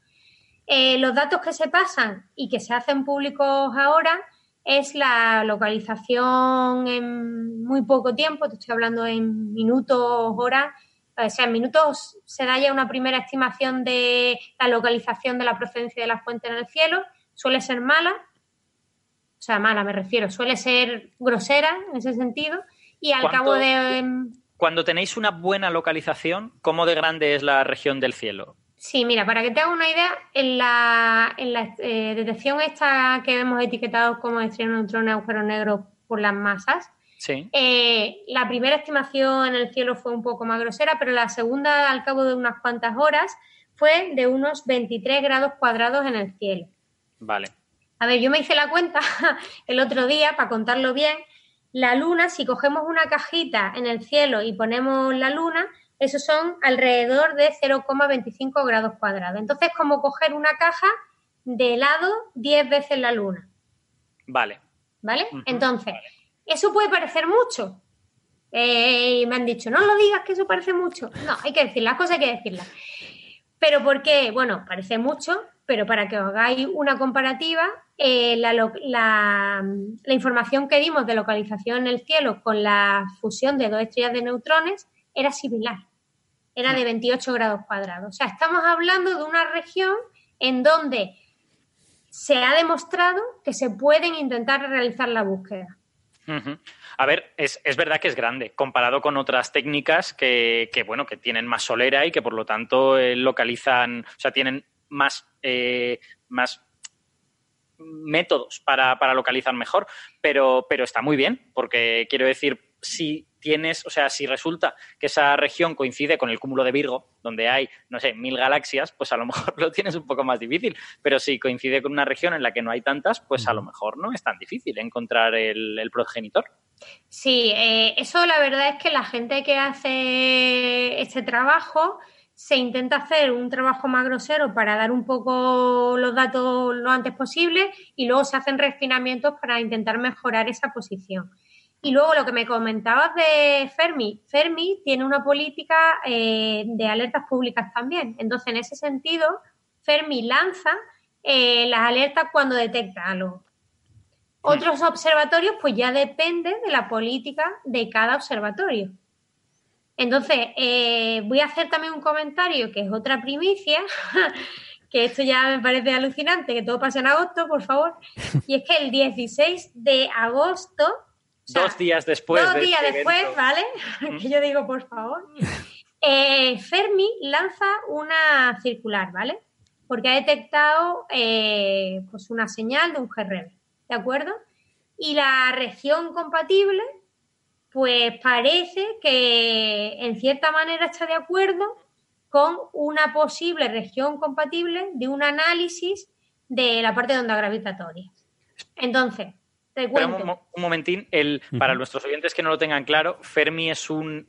Los datos que se pasan y que se hacen públicos ahora es la localización en muy poco tiempo, te estoy hablando en minutos, horas. O sea, en minutos se da ya una primera estimación de la localización de la procedencia de la fuente en el cielo. Suele ser mala, o sea, mala me refiero, suele ser grosera en ese sentido. Y al cabo de... Cuando tenéis una buena localización, ¿cómo de grande es la región del cielo? Sí, mira, para que te hagas una idea, en la detección esta que hemos etiquetado como estrella de neutrones, agujeros negros por las masas, sí. La primera estimación en el cielo fue un poco más grosera, pero la segunda, al cabo de unas cuantas horas, fue de unos 23 grados cuadrados en el cielo. Vale. A ver, yo me hice la cuenta el otro día, para contarlo bien. La luna, si cogemos una cajita en el cielo y ponemos la luna, esos son alrededor de 0,25 grados cuadrados. Entonces, como coger una caja de helado 10 veces la luna. Vale. ¿Vale? Uh-huh. Entonces... Vale. Eso puede parecer mucho. Y me han dicho, no lo digas que eso parece mucho. No, hay que decir las cosas, hay que decirlas. Pero porque, bueno, parece mucho, pero para que os hagáis una comparativa, la información que dimos de localización en el cielo con la fusión de dos estrellas de neutrones era similar. Era de 28 grados cuadrados. O sea, estamos hablando de una región en donde se ha demostrado que se pueden intentar realizar la búsqueda. Uh-huh. A ver, es verdad que es grande comparado con otras técnicas que tienen más solera y que por lo tanto localizan, o sea, tienen más métodos para localizar mejor, pero está muy bien, porque quiero decir, si resulta que esa región coincide con el cúmulo de Virgo, donde hay, no sé, 1000 galaxias, pues a lo mejor lo tienes un poco más difícil. Pero si coincide con una región en la que no hay tantas, pues a lo mejor no es tan difícil encontrar el progenitor. Sí, eso la verdad es que la gente que hace este trabajo se intenta hacer un trabajo más grosero para dar un poco los datos lo antes posible y luego se hacen refinamientos para intentar mejorar esa posición. Y luego lo que me comentabas de Fermi. Fermi tiene una política de alertas públicas también. Entonces, en ese sentido, Fermi lanza las alertas cuando detecta algo. Otros observatorios, pues ya depende de la política de cada observatorio. Entonces, voy a hacer también un comentario que es otra primicia, que esto ya me parece alucinante, que todo pase en agosto, por favor. Y es que el 16 de agosto... O sea, dos días después, ¿vale? Que yo digo, por favor. Fermi lanza una circular, ¿vale? Porque ha detectado pues una señal de un GRB, ¿de acuerdo? Y la región compatible, pues parece que en cierta manera está de acuerdo con una posible región compatible de un análisis de la parte de onda gravitatoria. Entonces... Esperamos un momentín. Para nuestros oyentes que no lo tengan claro, Fermi es un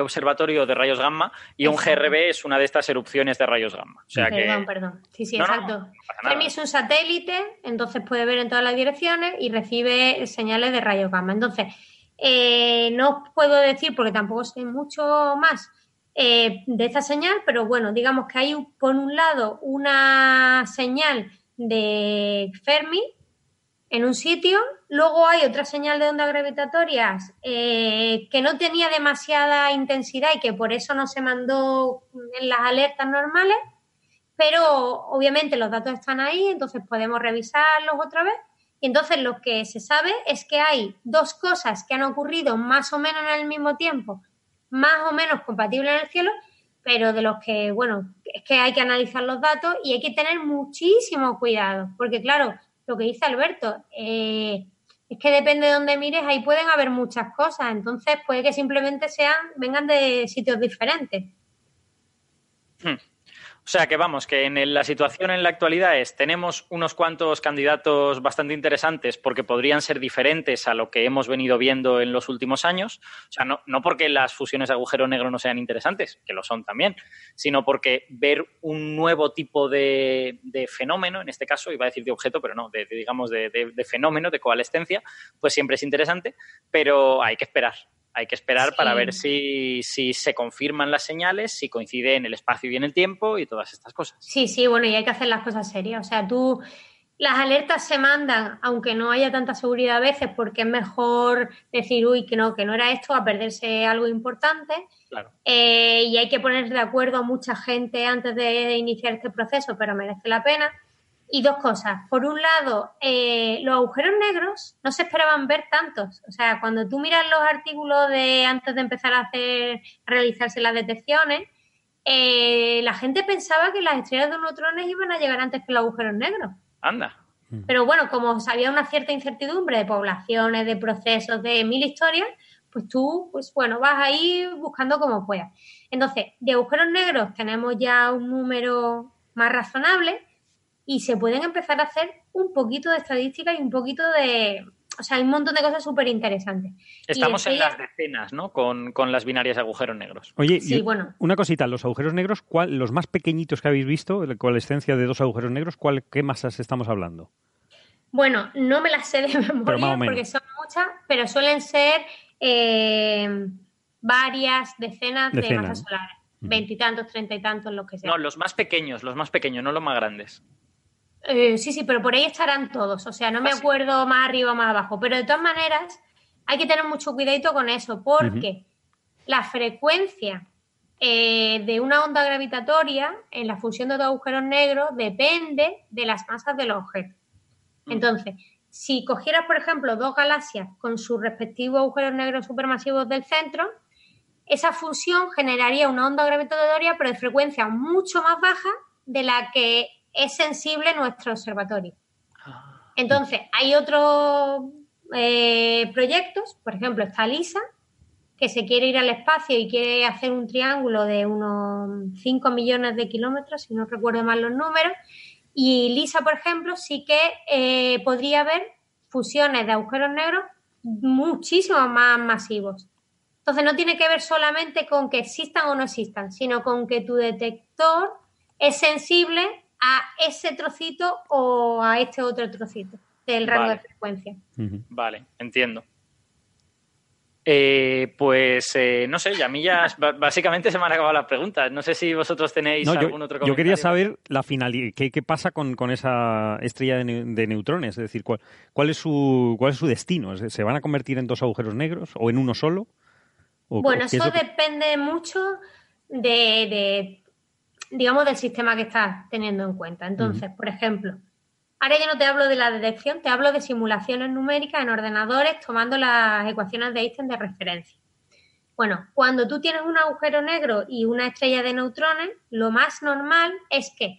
observatorio de rayos gamma y un GRB es una de estas erupciones de rayos gamma. O sea perdón. Sí, sí, no, exacto. No Fermi es un satélite, entonces puede ver en todas las direcciones y recibe señales de rayos gamma. Entonces, no os puedo decir, porque tampoco sé mucho más de esta señal, pero bueno, digamos que hay por un lado una señal de Fermi en un sitio, luego hay otra señal de ondas gravitatorias que no tenía demasiada intensidad y que por eso no se mandó en las alertas normales, pero obviamente los datos están ahí, entonces podemos revisarlos otra vez. Y entonces lo que se sabe es que hay dos cosas que han ocurrido más o menos en el mismo tiempo, más o menos compatibles en el cielo, pero de los que, bueno, es que hay que analizar los datos y hay que tener muchísimo cuidado, porque claro, lo que dice Alberto, es que depende de dónde mires, ahí pueden haber muchas cosas, entonces puede que simplemente vengan de sitios diferentes. O sea que vamos, que en la situación en la actualidad tenemos unos cuantos candidatos bastante interesantes porque podrían ser diferentes a lo que hemos venido viendo en los últimos años. O sea, no porque las fusiones de agujero negro no sean interesantes, que lo son también, sino porque ver un nuevo tipo de fenómeno, en este caso, iba a decir de objeto, pero no, de fenómeno, de coalescencia, pues siempre es interesante, pero hay que esperar. Hay que esperar para ver si se confirman las señales, si coincide en el espacio y en el tiempo y todas estas cosas. Sí, sí, bueno, y hay que hacer las cosas serias. O sea, las alertas se mandan, aunque no haya tanta seguridad a veces, porque es mejor decir, uy, que no era esto, a perderse algo importante. Claro. Y hay que poner de acuerdo a mucha gente antes de iniciar este proceso, pero merece la pena. Y dos cosas. Por un lado, los agujeros negros no se esperaban ver tantos. O sea, cuando tú miras los artículos de antes de empezar a realizarse las detecciones, la gente pensaba que las estrellas de neutrones iban a llegar antes que los agujeros negros. Anda. Pero bueno, como había una cierta incertidumbre de poblaciones, de procesos, de mil historias, pues tú, vas ahí buscando como puedas. Entonces, de agujeros negros tenemos ya un número más razonable. Y se pueden empezar a hacer un poquito de estadística y un poquito de... O sea, hay un montón de cosas súper interesantes. Estamos en las decenas, ¿no? Con las binarias de agujeros negros. Oye, sí, una cosita. Los agujeros negros, los más pequeñitos que habéis visto, la coalescencia de dos agujeros negros, ¿qué masas estamos hablando? Bueno, no me las sé de memoria porque son muchas, pero suelen ser varias decenas de masas solares. 20 y tantos, 30 y tantos, lo que sea. No, los más pequeños, no los más grandes. Sí, pero por ahí estarán todos. O sea, no me acuerdo más arriba o más abajo. Pero de todas maneras, hay que tener mucho cuidadito con eso, porque la frecuencia de una onda gravitatoria en la fusión de dos agujeros negros depende de las masas de los objetos. Entonces, si cogieras, por ejemplo, dos galaxias con sus respectivos agujeros negros supermasivos del centro, esa fusión generaría una onda gravitatoria, pero de frecuencia mucho más baja de la que es sensible nuestro observatorio. Entonces, hay otros proyectos, por ejemplo, está LISA, que se quiere ir al espacio y quiere hacer un triángulo de unos 5 millones de kilómetros, si no recuerdo mal los números, y LISA, por ejemplo, sí que podría haber fusiones de agujeros negros muchísimo más masivos. Entonces, no tiene que ver solamente con que existan o no existan, sino con que tu detector es sensible a ese trocito o a este otro trocito del rango de frecuencia. Vale, entiendo. No sé, a mí ya básicamente se me han acabado las preguntas. No sé si vosotros tenéis algún otro comentario. Yo quería saber la finalidad, qué pasa con esa estrella de neutrones, es decir, cuál es su destino. ¿Se van a convertir en dos agujeros negros o en uno solo? Bueno, eso depende mucho digamos, del sistema que estás teniendo en cuenta. Entonces, por ejemplo, ahora ya no te hablo de la detección, te hablo de simulaciones numéricas en ordenadores tomando las ecuaciones de Einstein de referencia. Bueno, cuando tú tienes un agujero negro y una estrella de neutrones, lo más normal es que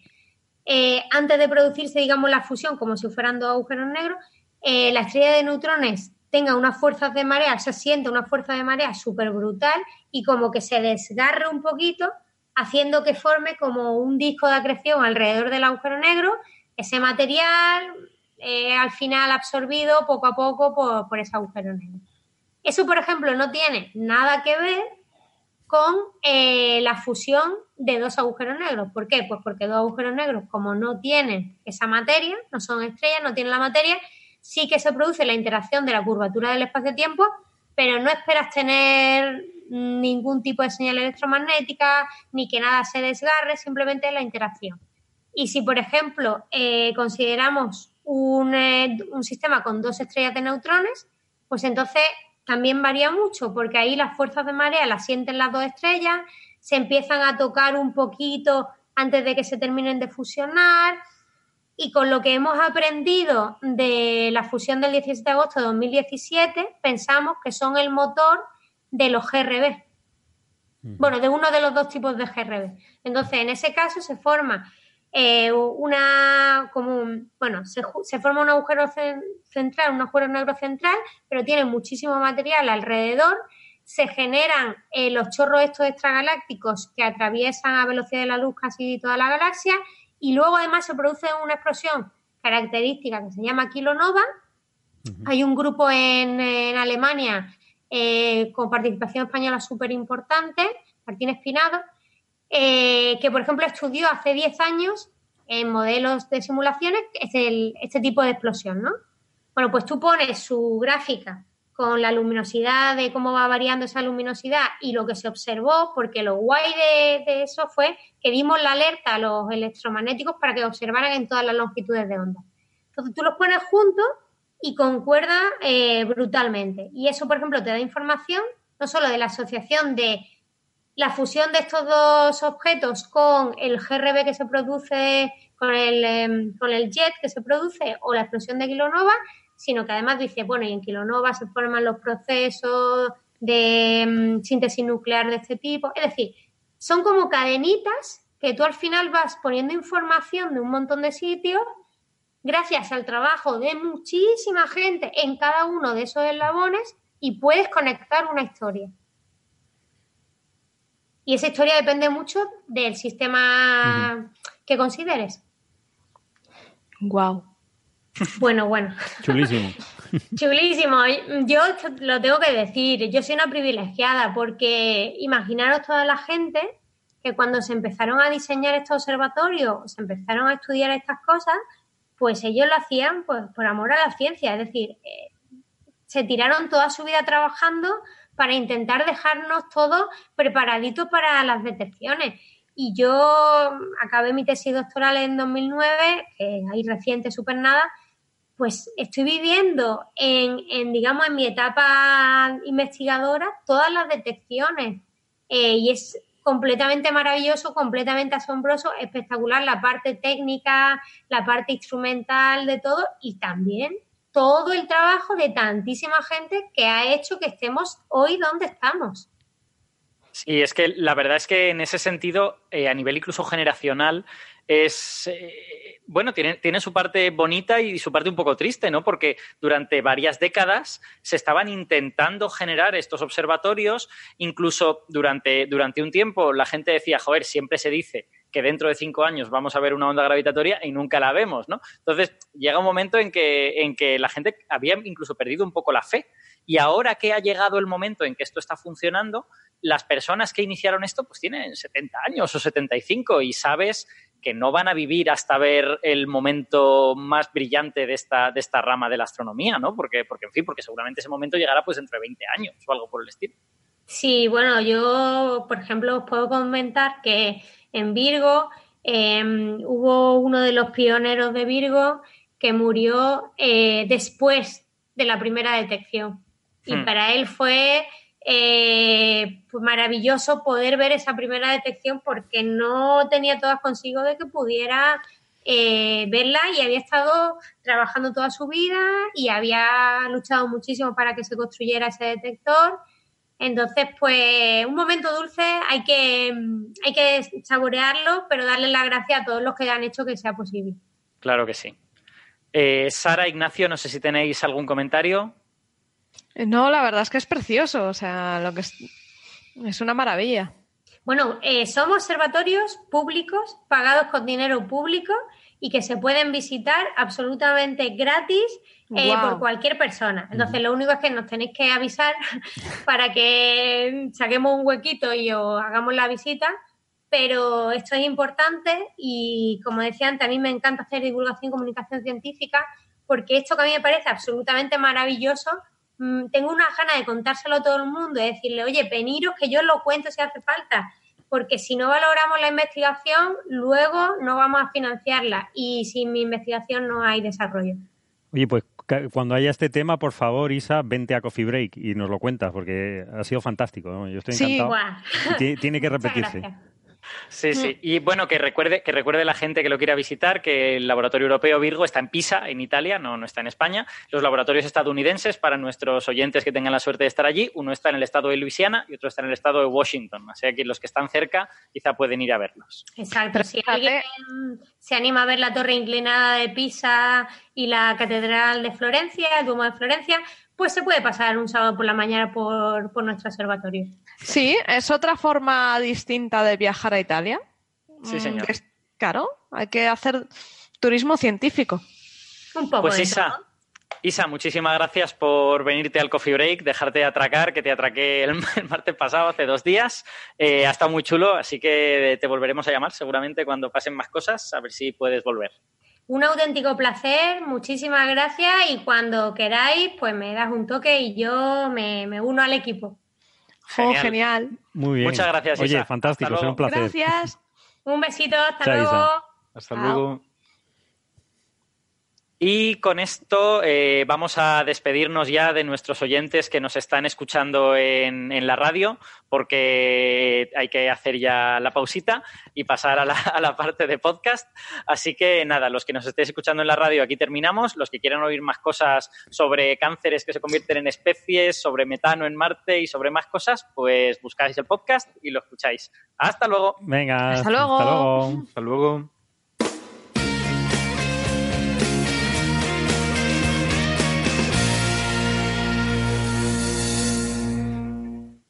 antes de producirse, digamos, la fusión, como si fueran dos agujeros negros, la estrella de neutrones tenga unas fuerzas de marea, se siente una fuerza de marea súper brutal y como que se desgarre un poquito, haciendo que forme como un disco de acreción alrededor del agujero negro, ese material al final absorbido poco a poco por ese agujero negro. Eso, por ejemplo, no tiene nada que ver con la fusión de dos agujeros negros. ¿Por qué? Pues porque dos agujeros negros, como no tienen esa materia, no son estrellas, no tienen la materia, sí que se produce la interacción de la curvatura del espacio-tiempo, pero no esperas tener ningún tipo de señal electromagnética ni que nada se desgarre, simplemente la interacción. Y si, por ejemplo, consideramos un sistema con dos estrellas de neutrones, pues entonces también varía mucho, porque ahí las fuerzas de marea las sienten las dos estrellas, se empiezan a tocar un poquito antes de que se terminen de fusionar, y con lo que hemos aprendido de la fusión del 17 de agosto de 2017, pensamos que son el motor de los GRB, bueno, de uno de los dos tipos de GRB. Entonces, en ese caso se forma se forma un agujero central, un agujero negro central, pero tiene muchísimo material alrededor, se generan los chorros estos extragalácticos que atraviesan a velocidad de la luz casi toda la galaxia, y luego además se produce una explosión característica que se llama kilonova. Hay un grupo en Alemania con participación española súper importante, Martín Espinado, que por ejemplo estudió hace 10 años en modelos de simulaciones este tipo de explosión, ¿no? Bueno, pues tú pones su gráfica con la luminosidad, de cómo va variando esa luminosidad y lo que se observó, porque lo guay de eso fue que dimos la alerta a los electromagnéticos para que observaran en todas las longitudes de onda. Entonces tú los pones juntos y concuerdan brutalmente. Y eso, por ejemplo, te da información no solo de la asociación de la fusión de estos dos objetos con el GRB que se produce, con el jet que se produce o la explosión de kilonova, sino que además dice, bueno, y en kilonova se forman los procesos de síntesis nuclear de este tipo. Es decir, son como cadenitas que tú al final vas poniendo información de un montón de sitios gracias al trabajo de muchísima gente en cada uno de esos eslabones, y puedes conectar una historia. Y esa historia depende mucho del sistema que consideres. Wow. Bueno. Chulísimo. Chulísimo. Yo lo tengo que decir, yo soy una privilegiada, porque imaginaros toda la gente que cuando se empezaron a diseñar estos observatorios, se empezaron a estudiar estas cosas, pues ellos lo hacían pues por amor a la ciencia. Es decir, se tiraron toda su vida trabajando para intentar dejarnos todos preparaditos para las detecciones. Y yo acabé mi tesis doctoral en 2009, que ahí reciente, súper nada, pues estoy viviendo en mi etapa investigadora todas las detecciones. Y es completamente maravilloso, completamente asombroso, espectacular la parte técnica, la parte instrumental de todo, y también todo el trabajo de tantísima gente que ha hecho que estemos hoy donde estamos. Sí, es que la verdad es que en ese sentido, a nivel incluso generacional, es tiene su parte bonita y su parte un poco triste, ¿no? Porque durante varias décadas se estaban intentando generar estos observatorios, incluso durante un tiempo la gente decía, joder, siempre se dice que dentro de 5 años vamos a ver una onda gravitatoria y nunca la vemos, ¿no? Entonces llega un momento en que la gente había incluso perdido un poco la fe, y ahora que ha llegado el momento en que esto está funcionando, las personas que iniciaron esto pues tienen 70 años o 75 y sabes que no van a vivir hasta ver el momento más brillante de esta rama de la astronomía, ¿no? Porque seguramente ese momento llegará pues entre 20 años o algo por el estilo. Sí, bueno, yo, por ejemplo, os puedo comentar que en Virgo hubo uno de los pioneros de Virgo que murió después de la primera detección. Y para él fue maravilloso poder ver esa primera detección, porque no tenía todas consigo de que pudiera verla, y había estado trabajando toda su vida y había luchado muchísimo para que se construyera ese detector. Entonces, pues, un momento dulce, hay que saborearlo, pero darle la gracia a todos los que han hecho que sea posible. Claro que sí. Sara, Ignacio, no sé si tenéis algún comentario. No, la verdad es que es precioso, o sea, es una maravilla. Bueno, son observatorios públicos, pagados con dinero público y que se pueden visitar absolutamente gratis por cualquier persona. Entonces, lo único es que nos tenéis que avisar para que saquemos un huequito y os hagamos la visita. Pero esto es importante y, como decía antes, a mí me encanta hacer divulgación y comunicación científica porque esto que a mí me parece absolutamente maravilloso, tengo una gana de contárselo a todo el mundo y decirle, oye, veniros que yo os lo cuento si hace falta, porque si no valoramos la investigación, luego no vamos a financiarla y sin mi investigación no hay desarrollo. Oye, pues cuando haya este tema, por favor, Isa, vente a Coffee Break y nos lo cuentas porque ha sido fantástico, ¿no? Yo estoy encantado. Sí, tiene que repetirse. Sí, sí. Y bueno, que recuerde la gente que lo quiera visitar que el laboratorio europeo Virgo está en Pisa, en Italia, no está en España. Los laboratorios estadounidenses, para nuestros oyentes que tengan la suerte de estar allí, uno está en el estado de Luisiana y otro está en el estado de Washington. O sea que los que están cerca quizá pueden ir a verlos. Exacto. Si alguien se anima a ver la torre inclinada de Pisa y la catedral de Florencia, el Duomo de Florencia, pues se puede pasar un sábado por la mañana por nuestro observatorio. Sí, es otra forma distinta de viajar a Italia. Sí, señor. Claro, hay que hacer turismo científico. Un poco. Pues Isa, muchísimas gracias por venirte al Coffee Break, dejarte atracar, que te atraqué el martes pasado, hace 2 días. Ha estado muy chulo, así que te volveremos a llamar seguramente cuando pasen más cosas, a ver si puedes volver. Un auténtico placer, muchísimas gracias y cuando queráis pues me das un toque y yo me uno al equipo. Genial. Muy bien. Muchas gracias, Isa. Oye, fantástico, será un placer. Gracias. Un besito, hasta luego. Isa. Hasta luego. Y con esto vamos a despedirnos ya de nuestros oyentes que nos están escuchando en la radio porque hay que hacer ya la pausita y pasar a la parte de podcast. Así que nada, los que nos estéis escuchando en la radio, aquí terminamos. Los que quieran oír más cosas sobre cánceres que se convierten en especies, sobre metano en Marte y sobre más cosas, pues buscáis el podcast y lo escucháis. ¡Hasta luego! Venga, hasta luego. Hasta luego. Hasta luego.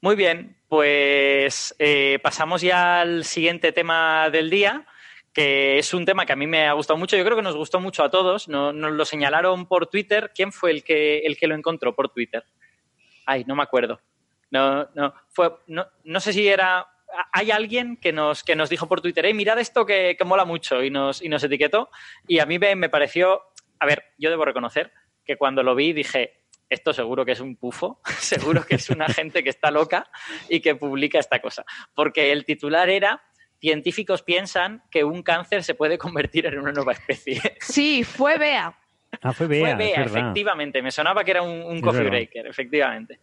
Muy bien, pues pasamos ya al siguiente tema del día, que es un tema que a mí me ha gustado mucho. Yo creo que nos gustó mucho a todos. Nos lo señalaron por Twitter. ¿Quién fue el que lo encontró por Twitter? Ay, no me acuerdo. No sé si era... Hay alguien que nos dijo por Twitter, mirad esto que mola mucho, y nos etiquetó. Y a mí me pareció... A ver, yo debo reconocer que cuando lo vi dije... Esto seguro que es un pufo, seguro que es una gente que está loca y que publica esta cosa. Porque el titular era, científicos piensan que un cáncer se puede convertir en una nueva especie. Sí, fue Bea. Ah, fue Bea, efectivamente. Me sonaba que era un coffee breaker, efectivamente.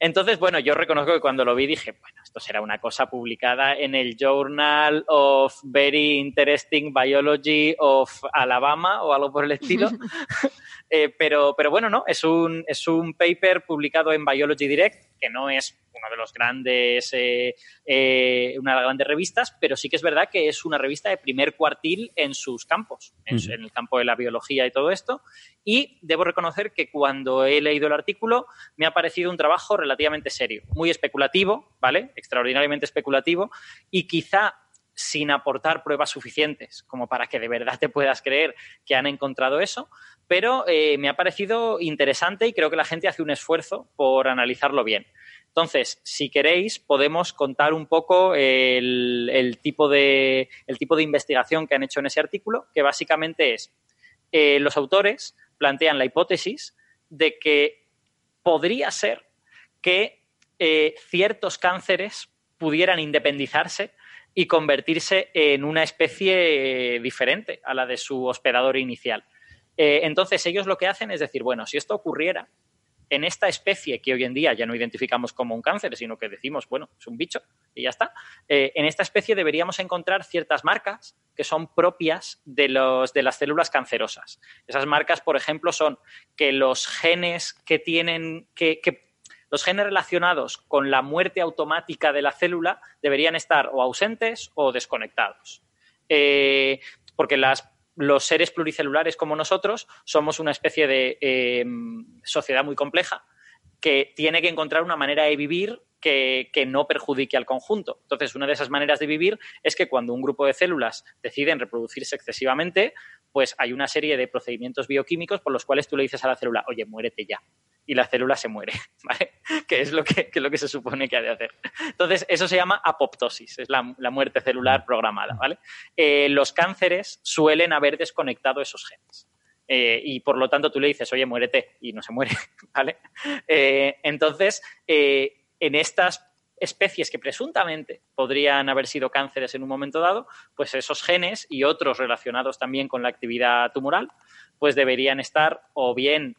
Entonces, bueno, yo reconozco que cuando lo vi dije, bueno, esto será una cosa publicada en el Journal of Very Interesting Biology of Alabama o algo por el estilo. Pero bueno, no, es un paper publicado en Biology Direct, que no es una de las grandes revistas, pero sí que es verdad que es una revista de primer cuartil en sus campos, en el campo de la biología y todo esto. Y debo reconocer que cuando he leído el artículo me ha parecido un trabajo relativamente serio, muy especulativo, ¿vale? Extraordinariamente especulativo y quizá sin aportar pruebas suficientes como para que de verdad te puedas creer que han encontrado eso, pero me ha parecido interesante y creo que la gente hace un esfuerzo por analizarlo bien. Entonces, si queréis, podemos contar un poco el tipo de investigación que han hecho en ese artículo, que básicamente es, los autores plantean la hipótesis de que podría ser que ciertos cánceres pudieran independizarse y convertirse en una especie diferente a la de su hospedador inicial. Entonces, ellos lo que hacen es decir, bueno, si esto ocurriera, en esta especie que hoy en día ya no identificamos como un cáncer, sino que decimos, bueno, es un bicho y ya está, en esta especie deberíamos encontrar ciertas marcas que son propias de las células cancerosas. Esas marcas, por ejemplo, son que los genes que tienen que los genes relacionados con la muerte automática de la célula deberían estar o ausentes o desconectados. Porque los seres pluricelulares como nosotros somos una especie de sociedad muy compleja que tiene que encontrar una manera de vivir que no perjudique al conjunto. Entonces, una de esas maneras de vivir es que cuando un grupo de células deciden reproducirse excesivamente, pues hay una serie de procedimientos bioquímicos por los cuales tú le dices a la célula, oye, muérete ya. Y la célula se muere, ¿vale? Que es lo que se supone que ha de hacer. Entonces, eso se llama apoptosis, es la muerte celular programada, ¿vale? Los cánceres suelen haber desconectado esos genes. Y por lo tanto, tú le dices, oye, muérete, y no se muere, ¿vale? Entonces, en estas especies que presuntamente podrían haber sido cánceres en un momento dado, pues esos genes y otros relacionados también con la actividad tumoral, pues deberían estar o bien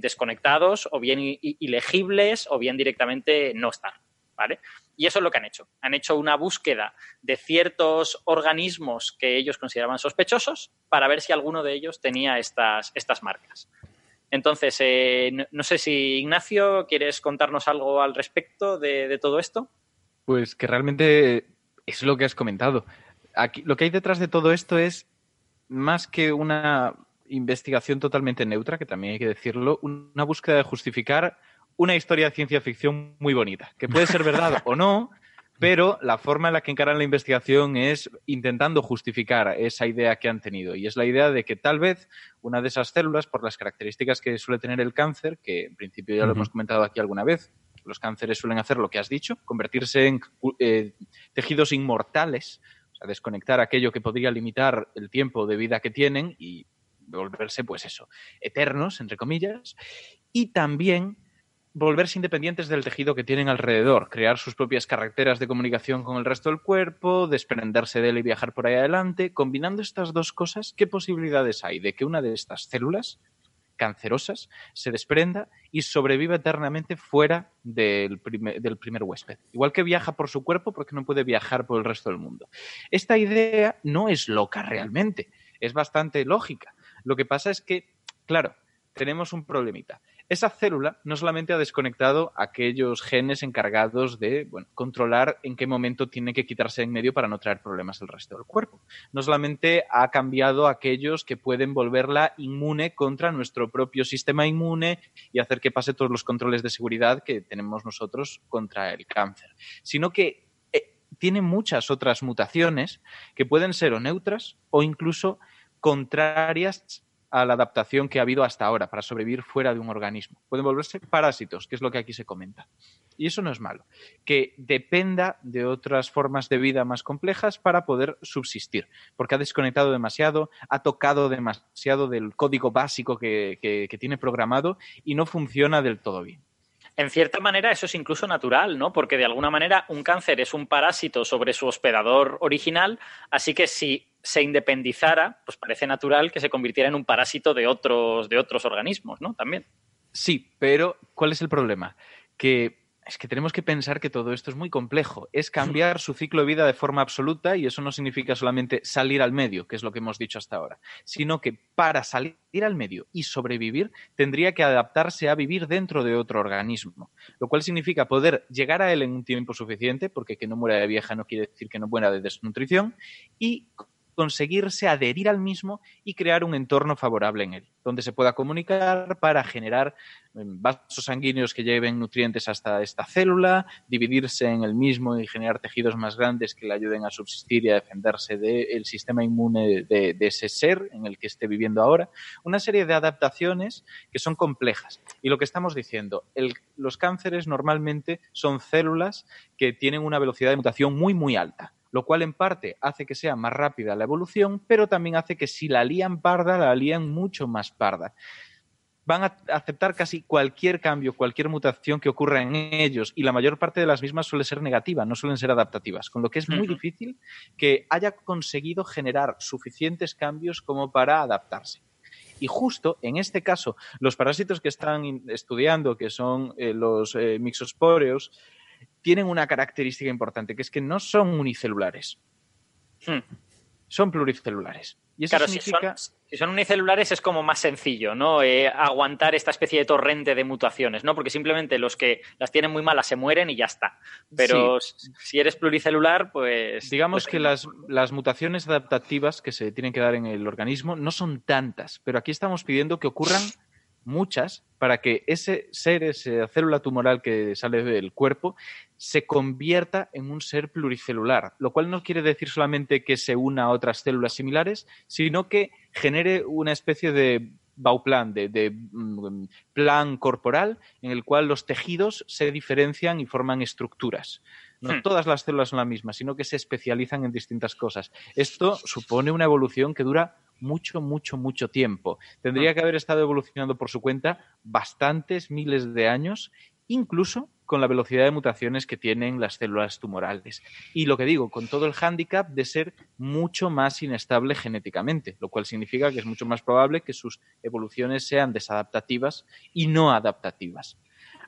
desconectados o bien ilegibles o bien directamente no estar, ¿vale? Y eso es lo que han hecho. Han hecho una búsqueda de ciertos organismos que ellos consideraban sospechosos para ver si alguno de ellos tenía estas marcas. Entonces, no sé si, Ignacio, ¿quieres contarnos algo al respecto de todo esto? Pues que realmente es lo que has comentado. Aquí, lo que hay detrás de todo esto es, más que una investigación totalmente neutra, que también hay que decirlo, una búsqueda de justificar una historia de ciencia ficción muy bonita, que puede ser verdad o no, pero la forma en la que encaran la investigación es intentando justificar esa idea que han tenido. Y es la idea de que tal vez una de esas células, por las características que suele tener el cáncer, que en principio ya lo hemos comentado aquí alguna vez, los cánceres suelen hacer lo que has dicho, convertirse en tejidos inmortales, o sea, desconectar aquello que podría limitar el tiempo de vida que tienen y volverse, pues eso, eternos, entre comillas, y también volverse independientes del tejido que tienen alrededor, crear sus propias carreteras de comunicación con el resto del cuerpo, desprenderse de él y viajar por ahí adelante. Combinando estas dos cosas, ¿qué posibilidades hay de que una de estas células cancerosas se desprenda y sobreviva eternamente fuera del primer huésped? Igual que viaja por su cuerpo, porque no puede viajar por el resto del mundo. Esta idea no es loca realmente, es bastante lógica. Lo que pasa es que, claro, tenemos un problemita. Esa célula no solamente ha desconectado aquellos genes encargados de, bueno, controlar en qué momento tiene que quitarse en medio para no traer problemas al resto del cuerpo. No solamente ha cambiado aquellos que pueden volverla inmune contra nuestro propio sistema inmune y hacer que pase todos los controles de seguridad que tenemos nosotros contra el cáncer, sino que tiene muchas otras mutaciones que pueden ser o neutras o incluso contrarias a la adaptación que ha habido hasta ahora para sobrevivir fuera de un organismo. Pueden volverse parásitos, que es lo que aquí se comenta. Y eso no es malo. Que dependa de otras formas de vida más complejas para poder subsistir, porque ha desconectado demasiado, ha tocado demasiado del código básico que tiene programado y no funciona del todo bien. En cierta manera eso es incluso natural, ¿no? Porque de alguna manera un cáncer es un parásito sobre su hospedador original, así que si se independizara, pues parece natural que se convirtiera en un parásito de otros organismos, ¿no? También. Sí, pero ¿cuál es el problema? Que es que tenemos que pensar que todo esto es muy complejo. Es cambiar su ciclo de vida de forma absoluta y eso no significa solamente salir al medio, que es lo que hemos dicho hasta ahora, sino que para salir al medio y sobrevivir tendría que adaptarse a vivir dentro de otro organismo, lo cual significa poder llegar a él en un tiempo suficiente, porque que no muera de vieja no quiere decir que no muera de desnutrición, y conseguirse adherir al mismo y crear un entorno favorable en él, donde se pueda comunicar para generar vasos sanguíneos que lleven nutrientes hasta esta célula, dividirse en el mismo y generar tejidos más grandes que le ayuden a subsistir y a defenderse del sistema inmune de ese ser en el que esté viviendo ahora. Una serie de adaptaciones que son complejas. Y lo que estamos diciendo, los cánceres normalmente son células que tienen una velocidad de mutación muy, muy alta, lo cual en parte hace que sea más rápida la evolución, pero también hace que si la lían parda, la lían mucho más parda. Van a aceptar casi cualquier cambio, cualquier mutación que ocurra en ellos, y la mayor parte de las mismas suele ser negativa, no suelen ser adaptativas, con lo que es muy difícil que haya conseguido generar suficientes cambios como para adaptarse. Y justo en este caso, los parásitos que están estudiando, que son los mixospóreos, tienen una característica importante, que es que no son unicelulares. Son pluricelulares. Y eso, claro, significa... si son unicelulares es como más sencillo, ¿no? Aguantar esta especie de torrente de mutaciones, ¿no? Porque simplemente los que las tienen muy malas se mueren y ya está. Pero sí, si eres pluricelular, pues... Digamos que las mutaciones adaptativas que se tienen que dar en el organismo no son tantas, pero aquí estamos pidiendo que ocurran muchas, para que ese ser, esa célula tumoral que sale del cuerpo, se convierta en un ser pluricelular, lo cual no quiere decir solamente que se una a otras células similares, sino que genere una especie de Bauplan, de plan corporal en el cual los tejidos se diferencian y forman estructuras. No todas las células son las mismas, sino que se especializan en distintas cosas. Esto supone una evolución que dura mucho, mucho, mucho tiempo. Tendría que haber estado evolucionando por su cuenta bastantes miles de años, incluso con la velocidad de mutaciones que tienen las células tumorales. Y lo que digo, con todo el hándicap de ser mucho más inestable genéticamente, lo cual significa que es mucho más probable que sus evoluciones sean desadaptativas y no adaptativas.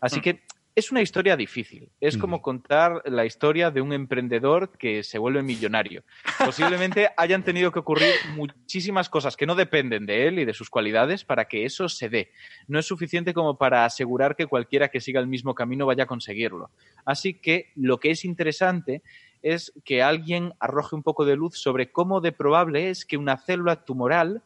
Así que es una historia difícil. Es como contar la historia de un emprendedor que se vuelve millonario. Posiblemente hayan tenido que ocurrir muchísimas cosas que no dependen de él y de sus cualidades para que eso se dé. No es suficiente como para asegurar que cualquiera que siga el mismo camino vaya a conseguirlo. Así que lo que es interesante es que alguien arroje un poco de luz sobre cómo de probable es que una célula tumoral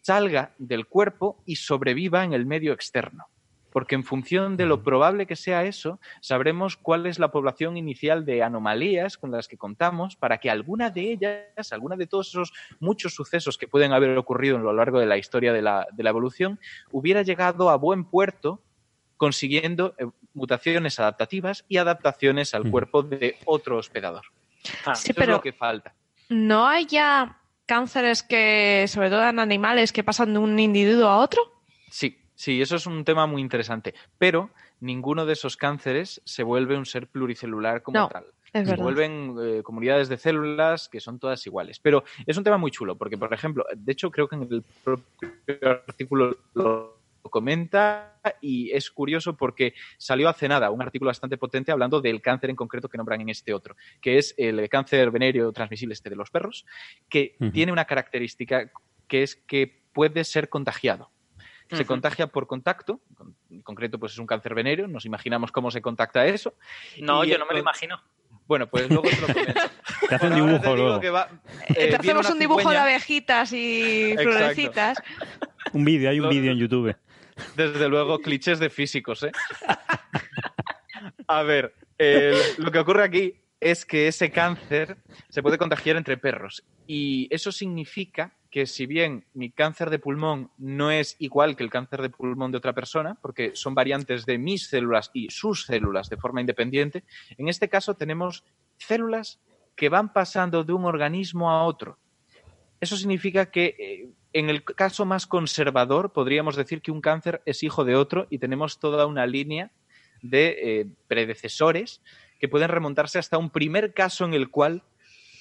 salga del cuerpo y sobreviva en el medio externo. Porque en función de lo probable que sea eso, sabremos cuál es la población inicial de anomalías con las que contamos para que alguna de ellas, alguna de todos esos muchos sucesos que pueden haber ocurrido a lo largo de la historia de la evolución, hubiera llegado a buen puerto consiguiendo mutaciones adaptativas y adaptaciones al cuerpo de otro hospedador. Sí, eso pero es lo que falta. ¿No hay ya cánceres que, sobre todo en animales, que pasan de un individuo a otro? Sí. Sí, eso es un tema muy interesante, pero ninguno de esos cánceres se vuelve un ser pluricelular como tal. Se vuelven comunidades de células que son todas iguales, pero es un tema muy chulo porque, por ejemplo, de hecho creo que en el propio artículo lo comenta y es curioso porque salió hace nada un artículo bastante potente hablando del cáncer en concreto que nombran en este otro, que es el cáncer venéreo transmisible de los perros, que tiene una característica que es que puede ser contagiado. Se contagia por contacto, en concreto pues es un cáncer venéreo, nos imaginamos cómo se contacta eso. No, yo no me lo imagino. Bueno, pues luego te lo comento. Te hacen dibujo luego. Te hacemos un dibujo de abejitas y florecitas. Un vídeo, hay un vídeo en YouTube. Desde luego, clichés de físicos, ¿eh? A ver, lo que ocurre aquí es que ese cáncer se puede contagiar entre perros y eso significa que si bien mi cáncer de pulmón no es igual que el cáncer de pulmón de otra persona, porque son variantes de mis células y sus células de forma independiente, en este caso tenemos células que van pasando de un organismo a otro. Eso significa que en el caso más conservador podríamos decir que un cáncer es hijo de otro y tenemos toda una línea de predecesores que pueden remontarse hasta un primer caso en el cual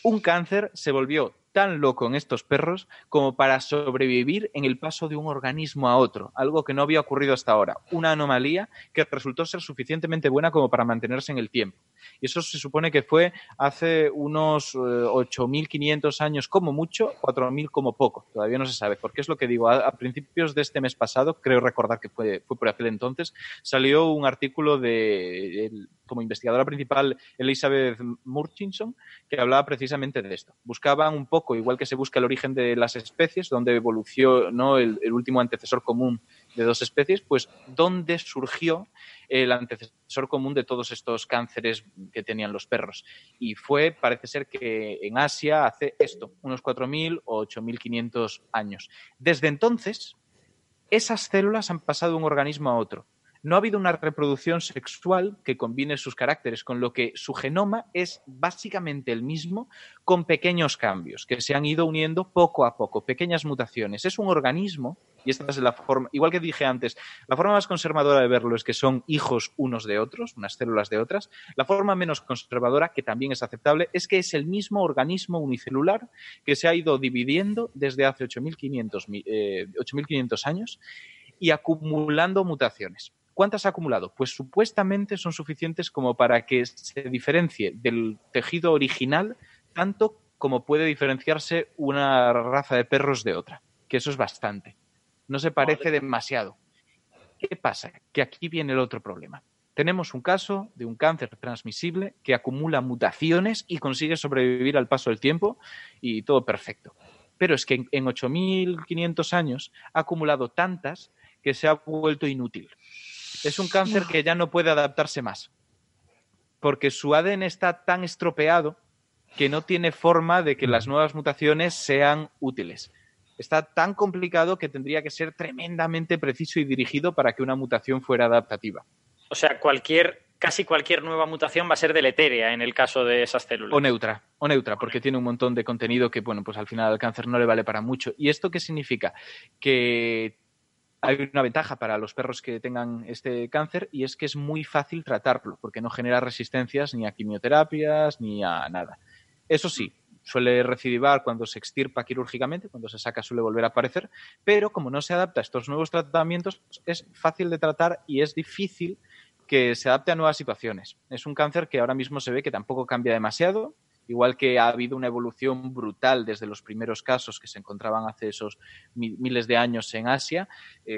un cáncer se volvió tan loco en estos perros como para sobrevivir en el paso de un organismo a otro, algo que no había ocurrido hasta ahora, una anomalía que resultó ser suficientemente buena como para mantenerse en el tiempo. Y eso se supone que fue hace unos 8.500 años como mucho, 4.000 como poco, todavía no se sabe, porque es lo que digo, a principios de este mes pasado, creo recordar que fue por aquel entonces, salió un artículo como investigadora principal Elizabeth Murchison, que hablaba precisamente de esto. Buscaban un poco, igual que se busca el origen de las especies, donde evolucionó el último antecesor común de dos especies, pues dónde surgió el antecesor común de todos estos cánceres que tenían los perros. Y fue, parece ser que en Asia hace unos 4.000 o 8.500 años. Desde entonces, esas células han pasado de un organismo a otro. No ha habido una reproducción sexual que combine sus caracteres, con lo que su genoma es básicamente el mismo, con pequeños cambios que se han ido uniendo poco a poco, pequeñas mutaciones. Es un organismo, y esta es la forma, igual que dije antes, la forma más conservadora de verlo es que son hijos unos de otros, unas células de otras. La forma menos conservadora, que también es aceptable, es que es el mismo organismo unicelular que se ha ido dividiendo desde hace 8.500 años y acumulando mutaciones. ¿Cuántas ha acumulado? Pues supuestamente son suficientes como para que se diferencie del tejido original tanto como puede diferenciarse una raza de perros de otra, que eso es bastante. No se parece demasiado. ¿Qué pasa? Que aquí viene el otro problema. Tenemos un caso de un cáncer transmisible que acumula mutaciones y consigue sobrevivir al paso del tiempo y todo perfecto. Pero es que en 8.500 años ha acumulado tantas que se ha vuelto inútil. Es un cáncer que ya no puede adaptarse más, porque su ADN está tan estropeado que no tiene forma de que las nuevas mutaciones sean útiles. Está tan complicado que tendría que ser tremendamente preciso y dirigido para que una mutación fuera adaptativa. O sea, casi cualquier nueva mutación va a ser deletérea en el caso de esas células. O neutra, porque tiene un montón de contenido que, bueno, pues al final al cáncer no le vale para mucho. ¿Y esto qué significa? Que hay una ventaja para los perros que tengan este cáncer y es que es muy fácil tratarlo, porque no genera resistencias ni a quimioterapias ni a nada. Eso sí, suele recidivar cuando se extirpa quirúrgicamente, cuando se saca suele volver a aparecer, pero como no se adapta a estos nuevos tratamientos, es fácil de tratar y es difícil que se adapte a nuevas situaciones. Es un cáncer que ahora mismo se ve que tampoco cambia demasiado, igual que ha habido una evolución brutal desde los primeros casos que se encontraban hace esos miles de años en Asia.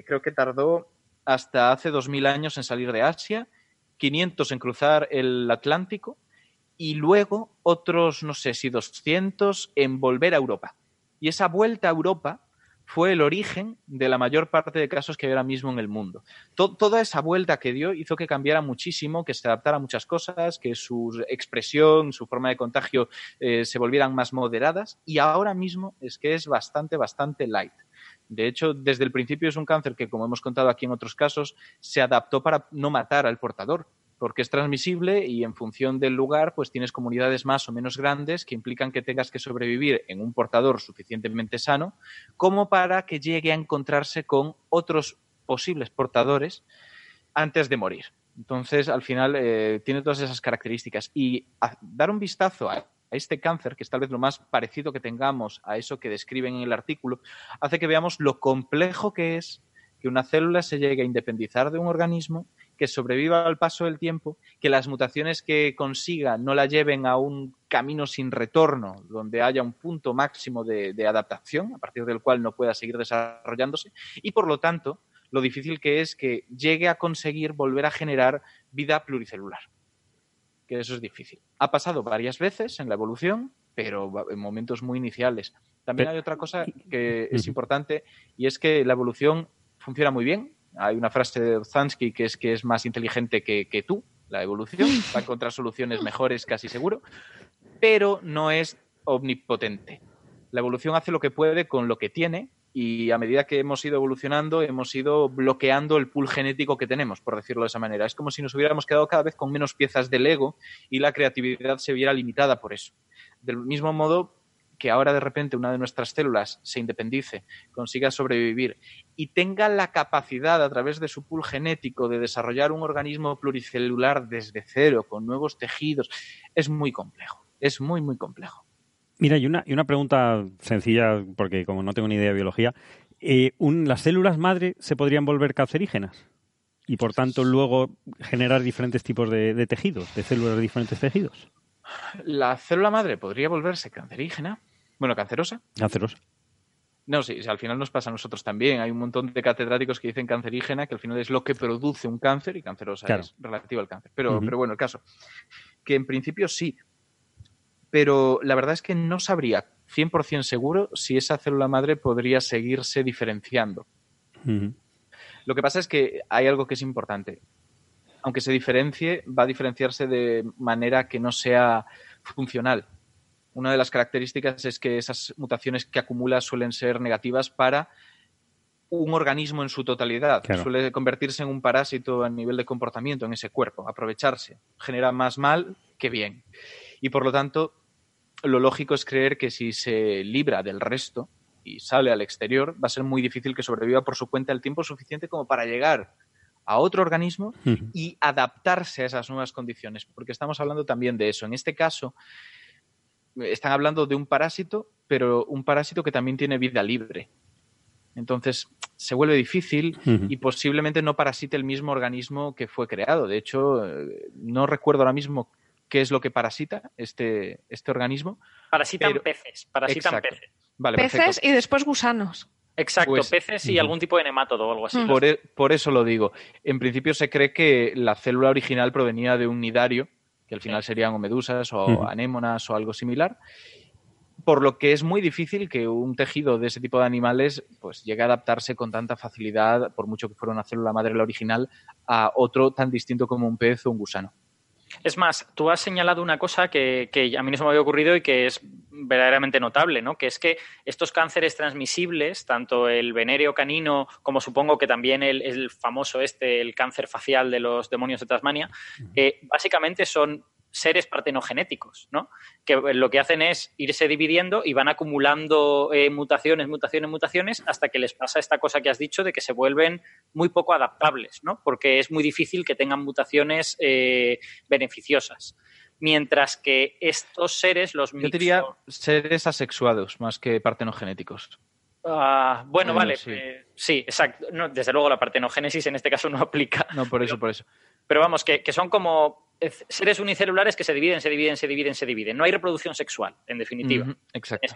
Creo que tardó hasta hace 2000 años en salir de Asia, 500 en cruzar el Atlántico, y luego otros, no sé si 200, en volver a Europa. Y esa vuelta a Europa fue el origen de la mayor parte de casos que hay ahora mismo en el mundo. Toda esa vuelta que dio hizo que cambiara muchísimo, que se adaptara a muchas cosas, que su expresión, su forma de contagio se volvieran más moderadas, y ahora mismo es que es bastante, bastante light. De hecho, desde el principio es un cáncer que, como hemos contado aquí en otros casos, se adaptó para no matar al portador, porque es transmisible y en función del lugar pues tienes comunidades más o menos grandes que implican que tengas que sobrevivir en un portador suficientemente sano como para que llegue a encontrarse con otros posibles portadores antes de morir. Entonces, al final, tiene todas esas características. Y dar un vistazo a este cáncer, que es tal vez lo más parecido que tengamos a eso que describen en el artículo, hace que veamos lo complejo que es que una célula se llegue a independizar de un organismo, que sobreviva al paso del tiempo, que las mutaciones que consiga no la lleven a un camino sin retorno, donde haya un punto máximo de adaptación, a partir del cual no pueda seguir desarrollándose, y por lo tanto, lo difícil que es que llegue a conseguir volver a generar vida pluricelular, que eso es difícil. Ha pasado varias veces en la evolución, pero en momentos muy iniciales. También hay otra cosa que es importante, y es que la evolución funciona muy bien. Hay una frase de Zansky que es más inteligente que tú, la evolución, va a encontrar soluciones mejores casi seguro, pero no es omnipotente. La evolución hace lo que puede con lo que tiene y a medida que hemos ido evolucionando hemos ido bloqueando el pool genético que tenemos, por decirlo de esa manera. Es como si nos hubiéramos quedado cada vez con menos piezas de Lego y la creatividad se viera limitada por eso. Del mismo modo que ahora de repente una de nuestras células se independice, consiga sobrevivir y tenga la capacidad a través de su pool genético de desarrollar un organismo pluricelular desde cero, con nuevos tejidos, es muy complejo, es muy, muy complejo. Mira, y una pregunta sencilla, porque como no tengo ni idea de biología, ¿las células madre se podrían volver cancerígenas? Y por tanto luego generar diferentes tipos de tejidos, de células de diferentes tejidos. ¿La célula madre podría volverse cancerígena? Bueno, ¿cancerosa? Cancerosa. No, sí, al final nos pasa a nosotros también. Hay un montón de catedráticos que dicen cancerígena, que al final es lo que produce un cáncer, y cancerosa, claro, es relativa al cáncer. Pero bueno, el caso. Que en principio sí, pero la verdad es que no sabría 100% seguro si esa célula madre podría seguirse diferenciando. Uh-huh. Lo que pasa es que hay algo que es importante. Aunque se diferencie, va a diferenciarse de manera que no sea funcional. Una de las características es que esas mutaciones que acumula suelen ser negativas para un organismo en su totalidad. Claro. Suele convertirse en un parásito a nivel de comportamiento en ese cuerpo, aprovecharse. Genera más mal que bien. Y por lo tanto, lo lógico es creer que si se libra del resto y sale al exterior, va a ser muy difícil que sobreviva por su cuenta el tiempo suficiente como para llegar a otro organismo y adaptarse a esas nuevas condiciones, porque estamos hablando también de eso. En este caso, están hablando de un parásito, pero un parásito que también tiene vida libre. Entonces, se vuelve difícil y posiblemente no parasite el mismo organismo que fue creado. De hecho, no recuerdo ahora mismo qué es lo que parasita este organismo. Parasitan peces. Vale, peces perfecto. Y después gusanos. Exacto, pues, peces y algún tipo de nematodo o algo así. Por eso lo digo. En principio se cree que la célula original provenía de un cnidario, que al final serían o medusas o anémonas o algo similar, por lo que es muy difícil que un tejido de ese tipo de animales pues llegue a adaptarse con tanta facilidad, por mucho que fuera una célula madre la original, a otro tan distinto como un pez o un gusano. Es más, tú has señalado una cosa que a mí no se me había ocurrido y que es verdaderamente notable, ¿no? Que es que estos cánceres transmisibles, tanto el venéreo canino como supongo que también el famoso el cáncer facial de los demonios de Tasmania, básicamente son seres partenogenéticos, ¿no? Que lo que hacen es irse dividiendo y van acumulando mutaciones hasta que les pasa esta cosa que has dicho de que se vuelven muy poco adaptables, ¿no? Porque es muy difícil que tengan mutaciones beneficiosas. Mientras que estos seres, los mixtos... Yo diría seres asexuados más que partenogenéticos. Bueno, vale. Sí, sí, exacto. No, desde luego la partenogénesis en este caso no aplica. No, por eso. Pero vamos, que son como... seres unicelulares que se dividen. No hay reproducción sexual, en definitiva. Exacto.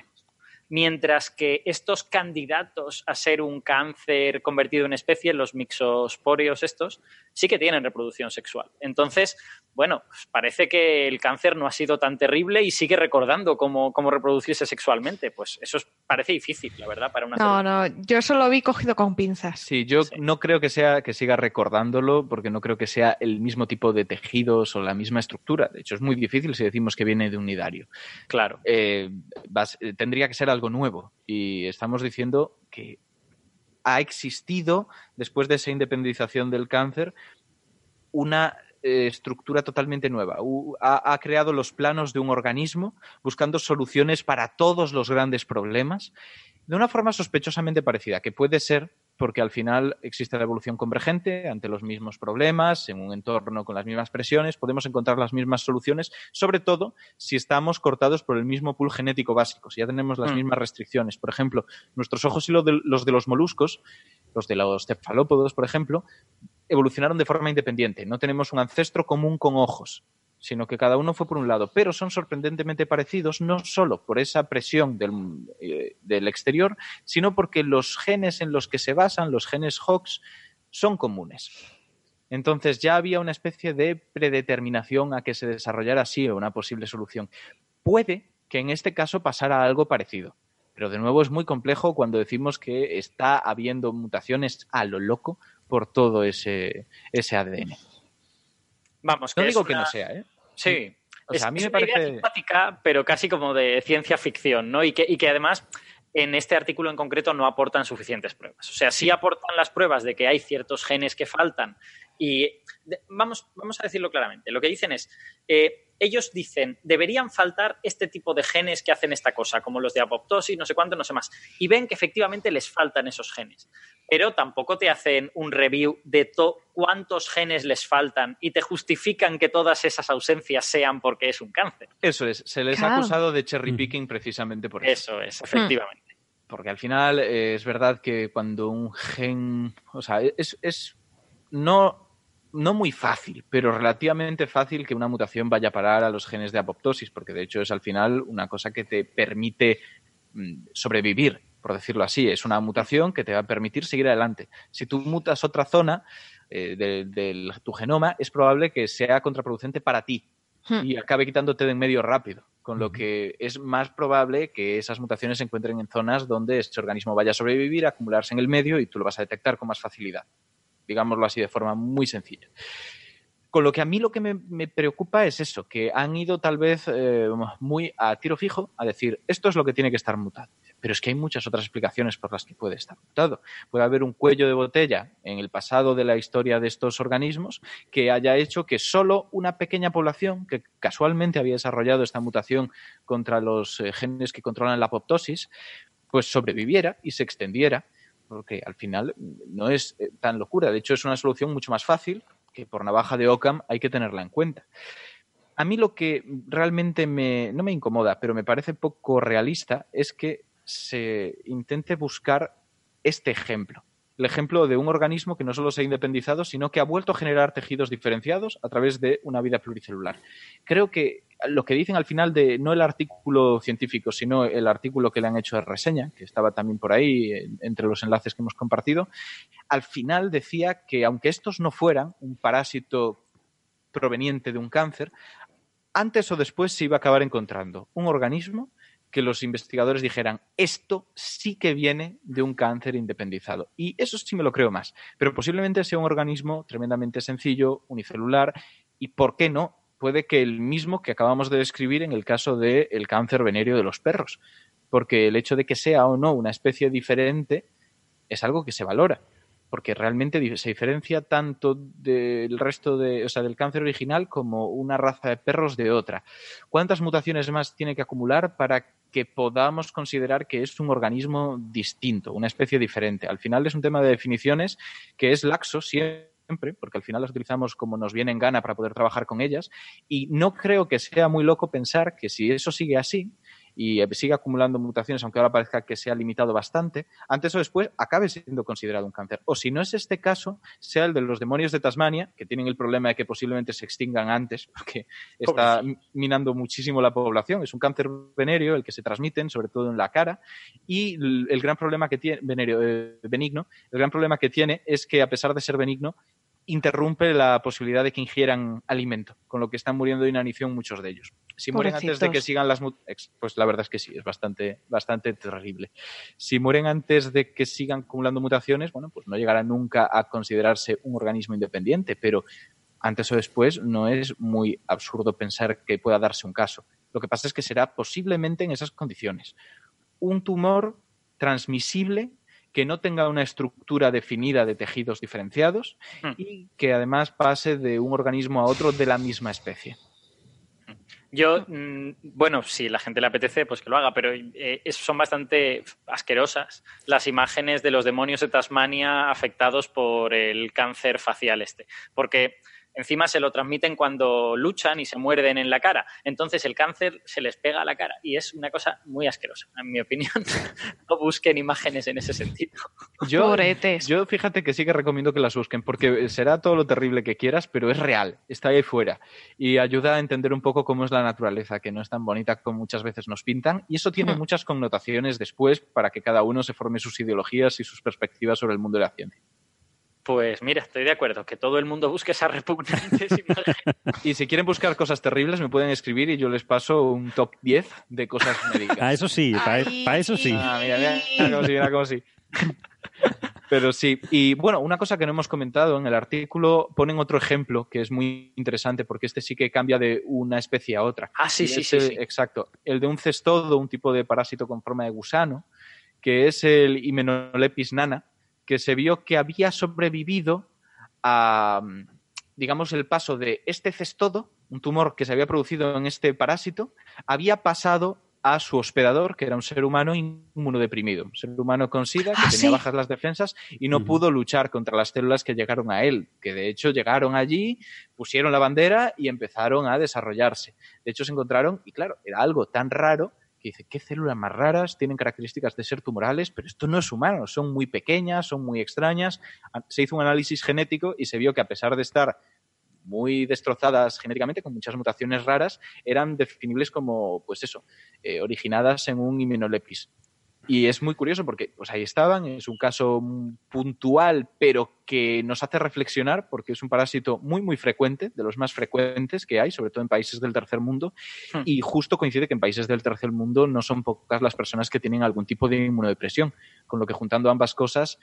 Mientras que estos candidatos a ser un cáncer convertido en especie, los mixosporios estos, sí que tienen reproducción sexual. Entonces, bueno, parece que el cáncer no ha sido tan terrible y sigue recordando cómo reproducirse sexualmente. Pues eso parece difícil, la verdad, para una... No, yo eso lo vi cogido con pinzas. Sí, no creo que siga recordándolo porque no creo que sea el mismo tipo de tejidos o la misma estructura. De hecho, es muy difícil si decimos que viene de unidario. Claro. Tendría que ser algo nuevo y estamos diciendo que ha existido después de esa independización del cáncer una estructura totalmente nueva. Ha creado los planos de un organismo buscando soluciones para todos los grandes problemas de una forma sospechosamente parecida, que puede ser porque al final existe la evolución convergente ante los mismos problemas, en un entorno con las mismas presiones, podemos encontrar las mismas soluciones, sobre todo si estamos cortados por el mismo pool genético básico, si ya tenemos las mismas restricciones. Por ejemplo, nuestros ojos y los de los moluscos, los de los cefalópodos, por ejemplo, evolucionaron de forma independiente. No tenemos un ancestro común con ojos, sino que cada uno fue por un lado, pero son sorprendentemente parecidos no solo por esa presión del exterior, sino porque los genes en los que se basan, los genes Hox, son comunes. Entonces ya había una especie de predeterminación a que se desarrollara así o una posible solución. Puede que en este caso pasara algo parecido, pero de nuevo es muy complejo cuando decimos que está habiendo mutaciones a lo loco por todo ese ADN. Vamos, que no digo que no sea, ¿eh? Sí. O sea, a mí me parece... una idea simpática, pero casi como de ciencia ficción, ¿no? Y que además en este artículo en concreto no aportan suficientes pruebas. O sea, sí aportan las pruebas de que hay ciertos genes que faltan. Y vamos a decirlo claramente. Lo que dicen es... ellos dicen, deberían faltar este tipo de genes que hacen esta cosa, como los de apoptosis, no sé cuánto, no sé más. Y ven que efectivamente les faltan esos genes. Pero tampoco te hacen un review de cuántos genes les faltan y te justifican que todas esas ausencias sean porque es un cáncer. Eso es, se les ha acusado de cherry picking precisamente por eso. Eso es, efectivamente. Porque al final es verdad que cuando un gen... O sea, es no muy fácil, pero relativamente fácil que una mutación vaya a parar a los genes de apoptosis, porque de hecho es al final una cosa que te permite sobrevivir, por decirlo así. Es una mutación que te va a permitir seguir adelante. Si tú mutas otra zona de tu genoma, es probable que sea contraproducente para ti y acabe quitándote de en medio rápido, con lo que es más probable que esas mutaciones se encuentren en zonas donde este organismo vaya a sobrevivir, a acumularse en el medio y tú lo vas a detectar con más facilidad. Digámoslo así de forma muy sencilla. Con lo que a mí lo que me preocupa es eso, que han ido tal vez muy a tiro fijo a decir esto es lo que tiene que estar mutado. Pero es que hay muchas otras explicaciones por las que puede estar mutado. Puede haber un cuello de botella en el pasado de la historia de estos organismos que haya hecho que solo una pequeña población que casualmente había desarrollado esta mutación contra los genes que controlan la apoptosis, pues sobreviviera y se extendiera. Porque al final no es tan locura. De hecho, es una solución mucho más fácil que por navaja de Occam hay que tenerla en cuenta. A mí lo que realmente no me incomoda, pero me parece poco realista, es que se intente buscar este ejemplo. El ejemplo de un organismo que no solo se ha independizado, sino que ha vuelto a generar tejidos diferenciados a través de una vida pluricelular. Creo que lo que dicen al final de no el artículo científico, sino el artículo que le han hecho de reseña, que estaba también por ahí entre los enlaces que hemos compartido, al final decía que aunque estos no fueran un parásito proveniente de un cáncer, antes o después se iba a acabar encontrando un organismo que los investigadores dijeran, esto sí que viene de un cáncer independizado. Y eso sí me lo creo más. Pero posiblemente sea un organismo tremendamente sencillo, unicelular, y ¿por qué no? Puede que el mismo que acabamos de describir en el caso del cáncer venéreo de los perros. Porque el hecho de que sea o no una especie diferente es algo que se valora. Porque realmente se diferencia tanto del resto del cáncer original como una raza de perros de otra. ¿Cuántas mutaciones más tiene que acumular para que podamos considerar que es un organismo distinto, una especie diferente? Al final es un tema de definiciones que es laxo siempre, porque al final las utilizamos como nos viene en gana para poder trabajar con ellas. Y no creo que sea muy loco pensar que si eso sigue así y sigue acumulando mutaciones, aunque ahora parezca que se ha limitado bastante, antes o después acabe siendo considerado un cáncer. O si no es este caso, sea el de los demonios de Tasmania, que tienen el problema de que posiblemente se extingan antes, porque está minando muchísimo la población. Es un cáncer venéreo el que se transmiten, sobre todo en la cara, y el gran problema que tiene, benigno, el gran problema que tiene es que, a pesar de ser benigno, interrumpe la posibilidad de que ingieran alimento, con lo que están muriendo de inanición muchos de ellos. Si mueren antes de que sigan las mutaciones, pues la verdad es que sí, es bastante terrible. Si mueren antes de que sigan acumulando mutaciones, bueno, pues no llegará nunca a considerarse un organismo independiente, pero antes o después no es muy absurdo pensar que pueda darse un caso. Lo que pasa es que será posiblemente en esas condiciones. Un tumor transmisible que no tenga una estructura definida de tejidos diferenciados y que además pase de un organismo a otro de la misma especie. Yo, bueno, si la gente le apetece, pues que lo haga, pero son bastante asquerosas las imágenes de los demonios de Tasmania afectados por el cáncer facial este, porque encima se lo transmiten cuando luchan y se muerden en la cara. Entonces el cáncer se les pega a la cara y es una cosa muy asquerosa, en mi opinión. No busquen imágenes en ese sentido. Yo fíjate que sí que recomiendo que las busquen, porque será todo lo terrible que quieras, pero es real, está ahí fuera. Y ayuda a entender un poco cómo es la naturaleza, que no es tan bonita como muchas veces nos pintan. Y eso tiene muchas connotaciones después para que cada uno se forme sus ideologías y sus perspectivas sobre el mundo de la ciencia. Pues mira, estoy de acuerdo, que todo el mundo busque esas repugnantes imágenes. Y si quieren buscar cosas terribles, me pueden escribir y yo les paso un top 10 de cosas médicas. Ah, eso sí, para eso sí. Ah, mira, como si. Pero sí, y bueno, una cosa que no hemos comentado en el artículo, ponen otro ejemplo que es muy interesante porque este sí que cambia de una especie a otra. Ah, sí, sí, sí, sí. Exacto, el de un cestodo, un tipo de parásito con forma de gusano, que es el Hymenolepis nana, que se vio que había sobrevivido a, digamos, el paso de este cestodo, un tumor que se había producido en este parásito, había pasado a su hospedador, que era un ser humano inmunodeprimido, un ser humano con SIDA, que tenía bajas las defensas y no pudo luchar contra las células que llegaron a él, que de hecho llegaron allí, pusieron la bandera y empezaron a desarrollarse. De hecho se encontraron, y claro, era algo tan raro, que dice, ¿qué células más raras? Tienen características de ser tumorales, pero esto no es humano, son muy pequeñas, son muy extrañas. Se hizo un análisis genético y se vio que a pesar de estar muy destrozadas genéticamente, con muchas mutaciones raras, eran definibles como, pues eso, originadas en un Hymenolepis. Y es muy curioso porque pues ahí estaban, es un caso puntual, pero que nos hace reflexionar porque es un parásito muy, muy frecuente, de los más frecuentes que hay, sobre todo en países del tercer mundo, y justo coincide que en países del tercer mundo no son pocas las personas que tienen algún tipo de inmunodepresión, con lo que juntando ambas cosas,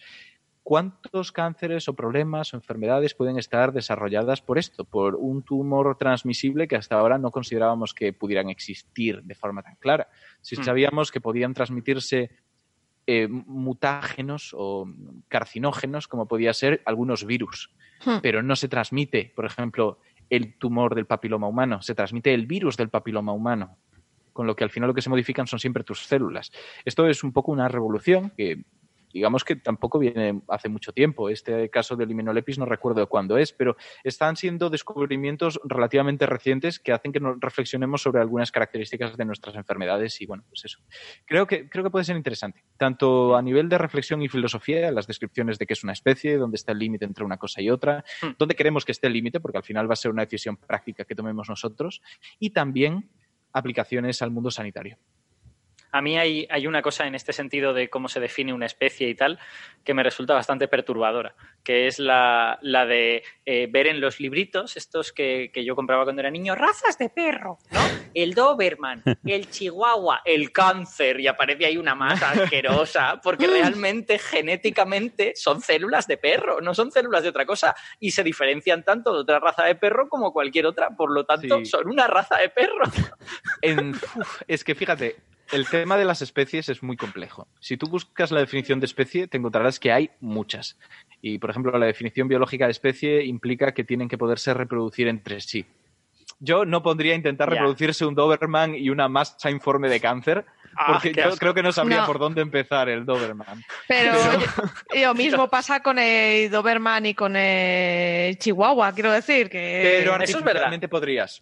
¿cuántos cánceres o problemas o enfermedades pueden estar desarrolladas por esto? Por un tumor transmisible que hasta ahora no considerábamos que pudieran existir de forma tan clara. Si sabíamos que podían transmitirse mutágenos o carcinógenos, como podía ser algunos virus, pero no se transmite, por ejemplo, el tumor del papiloma humano, se transmite el virus del papiloma humano, con lo que al final lo que se modifican son siempre tus células. Esto es un poco una revolución que... digamos que tampoco viene hace mucho tiempo. Este caso del Hymenolepis no recuerdo cuándo es, pero están siendo descubrimientos relativamente recientes que hacen que nos reflexionemos sobre algunas características de nuestras enfermedades y, bueno, pues eso. Creo que puede ser interesante, tanto a nivel de reflexión y filosofía, las descripciones de qué es una especie, dónde está el límite entre una cosa y otra, dónde queremos que esté el límite, porque al final va a ser una decisión práctica que tomemos nosotros, y también aplicaciones al mundo sanitario. A mí hay una cosa en este sentido de cómo se define una especie y tal que me resulta bastante perturbadora, que es la de ver en los libritos estos que yo compraba cuando era niño, razas de perro, ¿no? El Doberman, el Chihuahua, el Cáncer, y aparece ahí una masa asquerosa, porque realmente genéticamente son células de perro, no son células de otra cosa, y se diferencian tanto de otra raza de perro como cualquier otra, por lo tanto, sí, son una raza de perro. Es que fíjate, el tema de las especies es muy complejo. Si tú buscas la definición de especie, te encontrarás que hay muchas. Y, por ejemplo, la definición biológica de especie implica que tienen que poderse reproducir entre sí. Yo no podría intentar reproducirse un Doberman y una masa informe de cáncer, porque yo creo que no sabría por dónde empezar el Doberman. Pero lo mismo pasa con el Doberman y con el Chihuahua, quiero decir. Pero artificialmente podrías.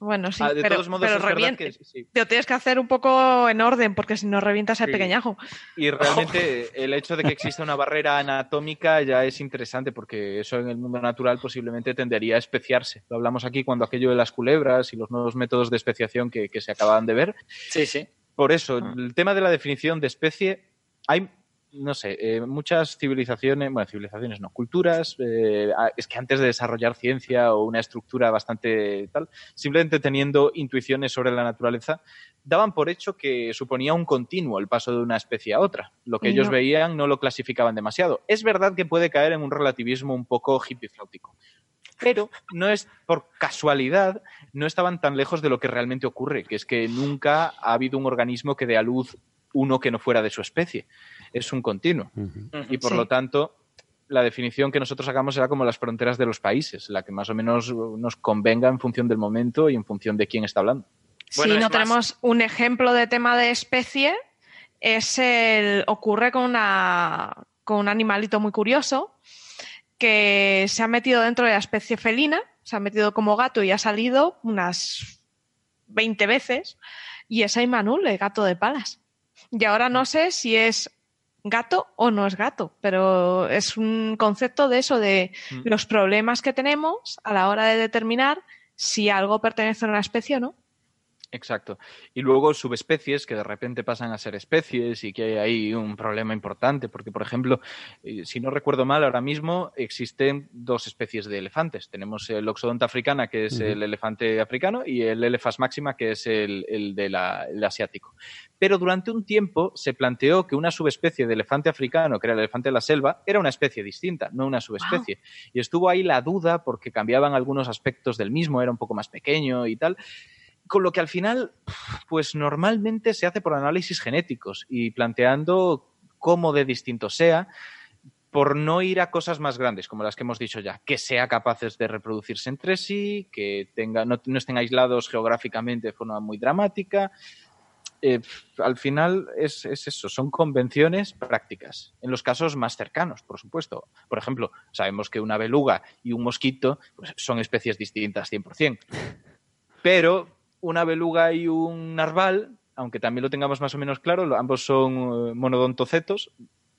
Bueno, sí, de todos modos, pero te lo tienes que hacer un poco en orden, porque si no revientas al pequeñajo. Y realmente el hecho de que exista una barrera anatómica ya es interesante, porque eso en el mundo natural posiblemente tendería a especiarse. Lo hablamos aquí cuando aquello de las culebras y los nuevos métodos de especiación que se acababan de ver. Sí, sí. Por eso, el tema de la definición de especie, hay... No sé, muchas civilizaciones, bueno, civilizaciones no, culturas, es que antes de desarrollar ciencia o una estructura bastante tal, simplemente teniendo intuiciones sobre la naturaleza, daban por hecho que suponía un continuo el paso de una especie a otra. Lo que ellos veían no lo clasificaban demasiado. Es verdad que puede caer en un relativismo un poco hipifláutico, pero no es por casualidad, no estaban tan lejos de lo que realmente ocurre, que es que nunca ha habido un organismo que dé a luz uno que no fuera de su especie. Es un continuo. Y por lo tanto, la definición que nosotros hagamos será como las fronteras de los países, la que más o menos nos convenga en función del momento y en función de quién está hablando. Bueno, si no tenemos un ejemplo de tema de especie, ocurre con un animalito muy curioso que se ha metido dentro de la especie felina, se ha metido como gato y ha salido unas 20 veces, y es Aymanul, el gato de Palas. Y ahora no sé si es gato o no es gato, pero es un concepto de eso, de los problemas que tenemos a la hora de determinar si algo pertenece a una especie o no. Exacto. Y luego subespecies que de repente pasan a ser especies y que hay ahí un problema importante, porque, por ejemplo, si no recuerdo mal, ahora mismo existen dos especies de elefantes. Tenemos el Oxodonta africana, que es el elefante africano, y el Elephas maxima, que es el asiático. Pero durante un tiempo se planteó que una subespecie de elefante africano, que era el elefante de la selva, era una especie distinta, no una subespecie. Wow. Y estuvo ahí la duda porque cambiaban algunos aspectos del mismo, era un poco más pequeño y tal. Con lo que al final, pues normalmente se hace por análisis genéticos y planteando cómo de distinto sea, por no ir a cosas más grandes, como las que hemos dicho ya, que sean capaces de reproducirse entre sí, que no estén aislados geográficamente de forma muy dramática. Al final es eso, son convenciones prácticas, en los casos más cercanos, por supuesto. Por ejemplo, sabemos que una beluga y un mosquito pues, son especies distintas 100%, pero... Una beluga y un narval, aunque también lo tengamos más o menos claro, ambos son monodontocetos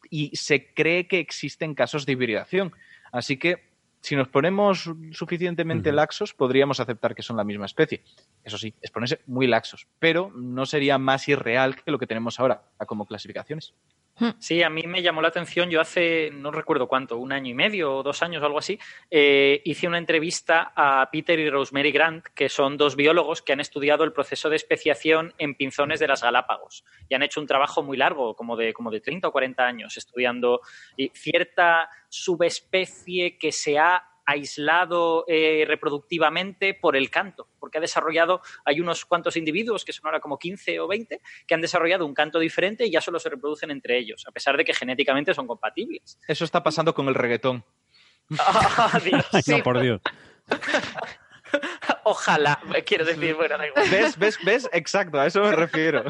y se cree que existen casos de hibridación. Así que si nos ponemos suficientemente laxos, podríamos aceptar que son la misma especie. Eso sí, es ponerse muy laxos, pero no sería más irreal que lo que tenemos ahora como clasificaciones. Sí, a mí me llamó la atención, yo hace, no recuerdo cuánto, 1 año y medio o 2 años o algo así, hice una entrevista a Peter y Rosemary Grant, que son 2 biólogos que han estudiado el proceso de especiación en pinzones de las Galápagos y han hecho un trabajo muy largo, como de 30 o 40 años, estudiando cierta subespecie que se ha aislado reproductivamente por el canto, porque hay unos cuantos individuos, que son ahora como 15 o 20, que han desarrollado un canto diferente y ya solo se reproducen entre ellos, a pesar de que genéticamente son compatibles. Eso está pasando con el reggaetón. ¡Oh, Dios! Sí. No, por Dios. Ojalá, quiero decir, bueno, da igual. ¿Ves? Exacto, a eso me refiero.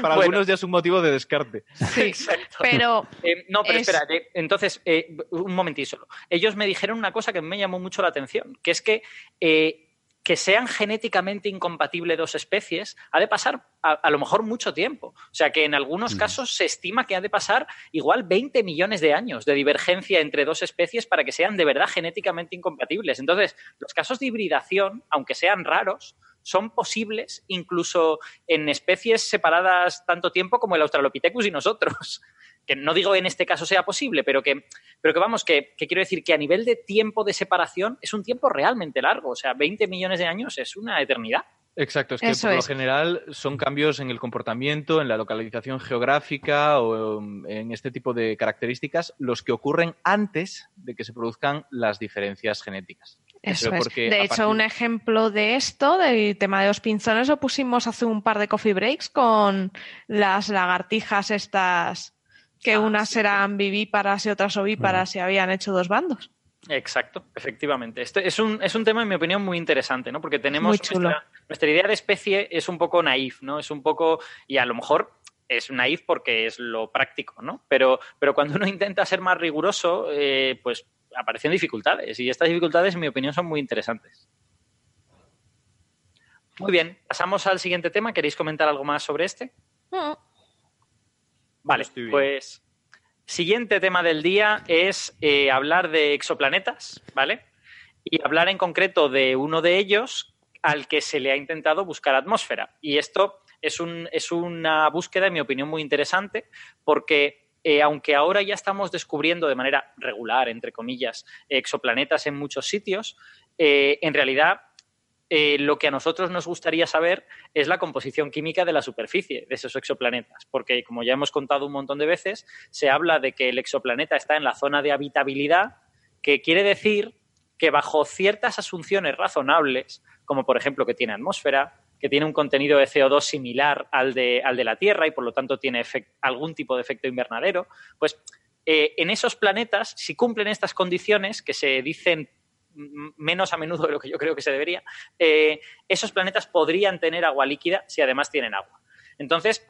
Para algunos ya es un motivo de descarte. Sí, exacto. Espera, entonces, un momentín solo. Ellos me dijeron una cosa que me llamó mucho la atención, que es que sean genéticamente incompatibles 2 especies ha de pasar a lo mejor mucho tiempo. O sea, que en algunos casos se estima que ha de pasar igual 20 millones de años de divergencia entre 2 especies para que sean de verdad genéticamente incompatibles. Entonces, los casos de hibridación, aunque sean raros, son posibles incluso en especies separadas tanto tiempo como el Australopithecus y nosotros. Que no digo en este caso sea posible, pero que vamos, que quiero decir que a nivel de tiempo de separación es un tiempo realmente largo. O sea, 20 millones de años es una eternidad. Exacto, es que eso por lo general son cambios en el comportamiento, en la localización geográfica o en este tipo de características los que ocurren antes de que se produzcan las diferencias genéticas. Eso es. De hecho, un ejemplo de esto, del tema de los pinzones, lo pusimos hace un par de coffee breaks con las lagartijas estas que unas eran vivíparas y otras ovíparas y habían hecho dos bandos. Exacto, efectivamente. Este es un tema, en mi opinión, muy interesante, ¿no? Porque tenemos nuestra idea de especie es un poco naif, ¿no? Es un poco, y a lo mejor es naif porque es lo práctico, ¿no? Pero cuando uno intenta ser más riguroso, pues aparecen dificultades. Y estas dificultades, en mi opinión, son muy interesantes. Muy bien, pasamos al siguiente tema. ¿Queréis comentar algo más sobre este? No. Vale, pues... Siguiente tema del día es hablar de exoplanetas, ¿vale? Y hablar en concreto de uno de ellos al que se le ha intentado buscar atmósfera. Y esto es una búsqueda, en mi opinión, muy interesante porque aunque ahora ya estamos descubriendo de manera regular, entre comillas, exoplanetas en muchos sitios, en realidad... lo que a nosotros nos gustaría saber es la composición química de la superficie de esos exoplanetas, porque como ya hemos contado un montón de veces, se habla de que el exoplaneta está en la zona de habitabilidad, que quiere decir que bajo ciertas asunciones razonables, como por ejemplo que tiene atmósfera, que tiene un contenido de CO2 similar al de la Tierra y por lo tanto tiene algún tipo de efecto invernadero, pues en esos planetas, si cumplen estas condiciones que se dicen menos a menudo de lo que yo creo que se debería, esos planetas podrían tener agua líquida si además tienen agua. Entonces,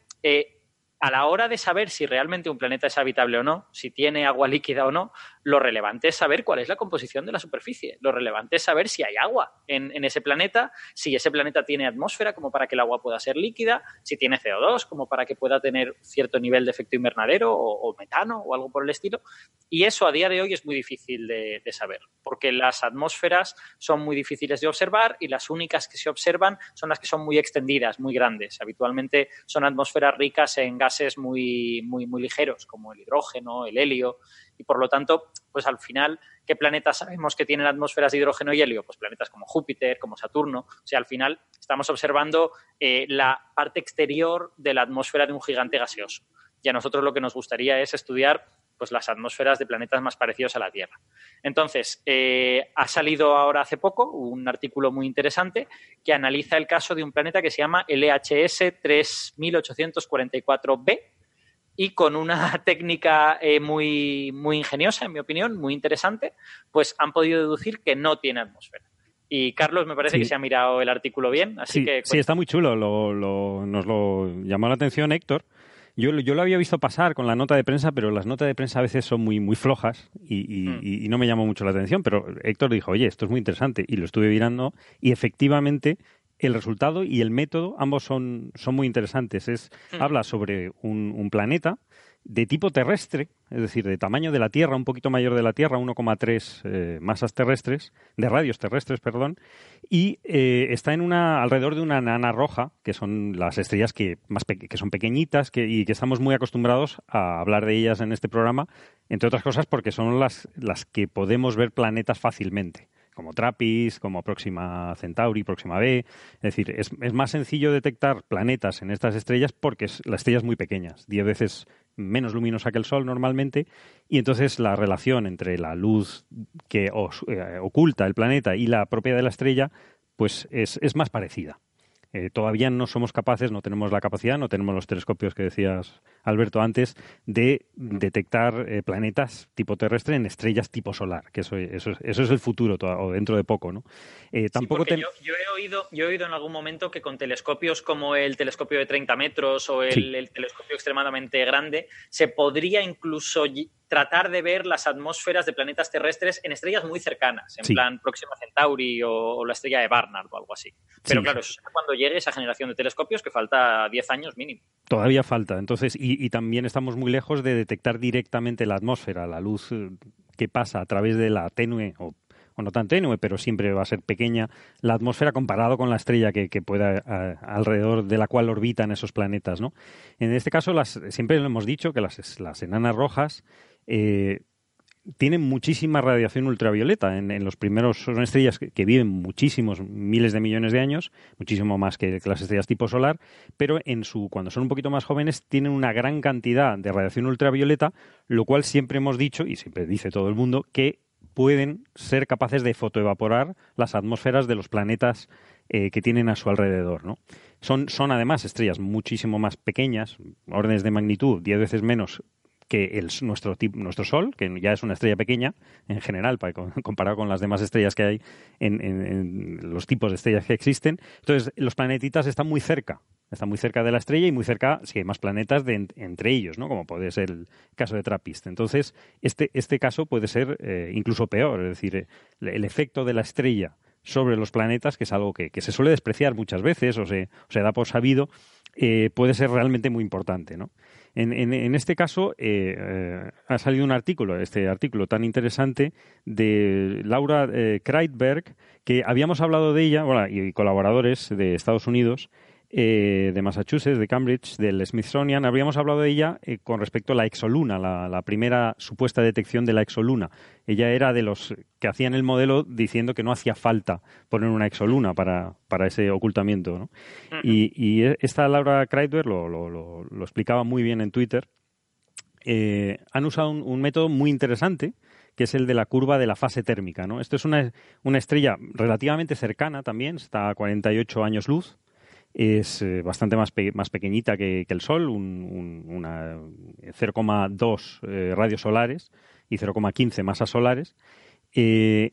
a la hora de saber si realmente un planeta es habitable o no, si tiene agua líquida o no, lo relevante es saber cuál es la composición de la superficie. Lo relevante es saber si hay agua en ese planeta, si ese planeta tiene atmósfera como para que el agua pueda ser líquida, si tiene CO2 como para que pueda tener cierto nivel de efecto invernadero o metano o algo por el estilo. Y eso a día de hoy es muy difícil de saber porque las atmósferas son muy difíciles de observar y las únicas que se observan son las que son muy extendidas, muy grandes. Habitualmente son atmósferas ricas en gases muy, muy, muy ligeros, como el hidrógeno, el helio, y por lo tanto, pues al final, ¿qué planetas sabemos que tienen atmósferas de hidrógeno y helio? Pues planetas como Júpiter, como Saturno. O sea, al final estamos observando la parte exterior de la atmósfera de un gigante gaseoso. Y a nosotros lo que nos gustaría es estudiar pues las atmósferas de planetas más parecidos a la Tierra. Entonces, ha salido ahora hace poco un artículo muy interesante que analiza el caso de un planeta que se llama LHS 3844b y con una técnica muy, muy ingeniosa, en mi opinión, muy interesante, pues han podido deducir que no tiene atmósfera. Y Carlos me parece que se ha mirado el artículo bien, así que... Sí, está muy chulo, nos lo llamó la atención Héctor. Yo lo había visto pasar con la nota de prensa, pero las notas de prensa a veces son muy, muy flojas y no me llamó mucho la atención. Pero Héctor dijo, oye, esto es muy interesante. Y lo estuve mirando y efectivamente el resultado y el método, ambos son muy interesantes. Habla sobre un planeta de tipo terrestre, es decir, de tamaño de la Tierra, un poquito mayor de la Tierra, 1,3 masas terrestres, de radios terrestres, perdón, y está en alrededor de una enana roja, que son las estrellas que son pequeñitas y que estamos muy acostumbrados a hablar de ellas en este programa, entre otras cosas porque son las que podemos ver planetas fácilmente, como Trappist, como Próxima Centauri, Próxima B. Es decir, es más sencillo detectar planetas en estas estrellas porque la estrella es muy pequeña, 10 veces menos luminosa que el Sol normalmente, y entonces la relación entre la luz que oculta el planeta y la propia de la estrella pues es más parecida. Todavía no somos capaces, no tenemos la capacidad, no tenemos los telescopios que decías, Alberto, antes, de detectar planetas tipo terrestre en estrellas tipo solar, que eso es el futuro o dentro de poco, ¿no? Tampoco sí, yo he oído en algún momento que con telescopios como el telescopio de 30 metros o el telescopio extremadamente grande se podría incluso tratar de ver las atmósferas de planetas terrestres en estrellas muy cercanas, en plan Próxima Centauri o la estrella de Barnard o algo así. Pero claro, eso será cuando llegue esa generación de telescopios, que falta 10 años mínimo. Todavía falta. Entonces, y también estamos muy lejos de detectar directamente la atmósfera, la luz que pasa a través de la tenue o bueno, tan tenue, pero siempre va a ser pequeña la atmósfera comparado con la estrella que pueda alrededor de la cual orbitan esos planetas, ¿no? En este caso, siempre lo hemos dicho, que las enanas rojas tienen muchísima radiación ultravioleta. En los primeros, son estrellas que viven muchísimos miles de millones de años, muchísimo más que las estrellas tipo solar, pero cuando son un poquito más jóvenes tienen una gran cantidad de radiación ultravioleta, lo cual siempre hemos dicho, y siempre dice todo el mundo, que pueden ser capaces de fotoevaporar las atmósferas de los planetas que tienen a su alrededor, ¿no? Son además estrellas muchísimo más pequeñas, órdenes de magnitud 10 veces menos que nuestro Sol, que ya es una estrella pequeña en general, comparado con las demás estrellas que hay en los tipos de estrellas que existen. Entonces, los planetitas están muy cerca de la estrella y muy cerca, si hay más planetas, entre ellos, ¿no? Como puede ser el caso de Trappist. Entonces, este caso puede ser incluso peor, es decir, el efecto de la estrella sobre los planetas, que es algo que se suele despreciar muchas veces o se da por sabido, puede ser realmente muy importante, ¿no? En este caso ha salido un artículo, este artículo tan interesante de Laura Kreidberg, que habíamos hablado de ella, bueno, y colaboradores de Estados Unidos, de Massachusetts, de Cambridge, del Smithsonian, habríamos hablado de ella con respecto a la exoluna, la primera supuesta detección de la exoluna. Ella era de los que hacían el modelo diciendo que no hacía falta poner una exoluna para ese ocultamiento, ¿no? Y esta Laura Kreidberg lo explicaba muy bien en Twitter. Han usado un método muy interesante, que es el de la curva de la fase térmica, ¿no? Esto es una estrella relativamente cercana también, está a 48 años luz, es bastante más pequeñita que el Sol, 0,2 radios solares y 0,15 masas solares, y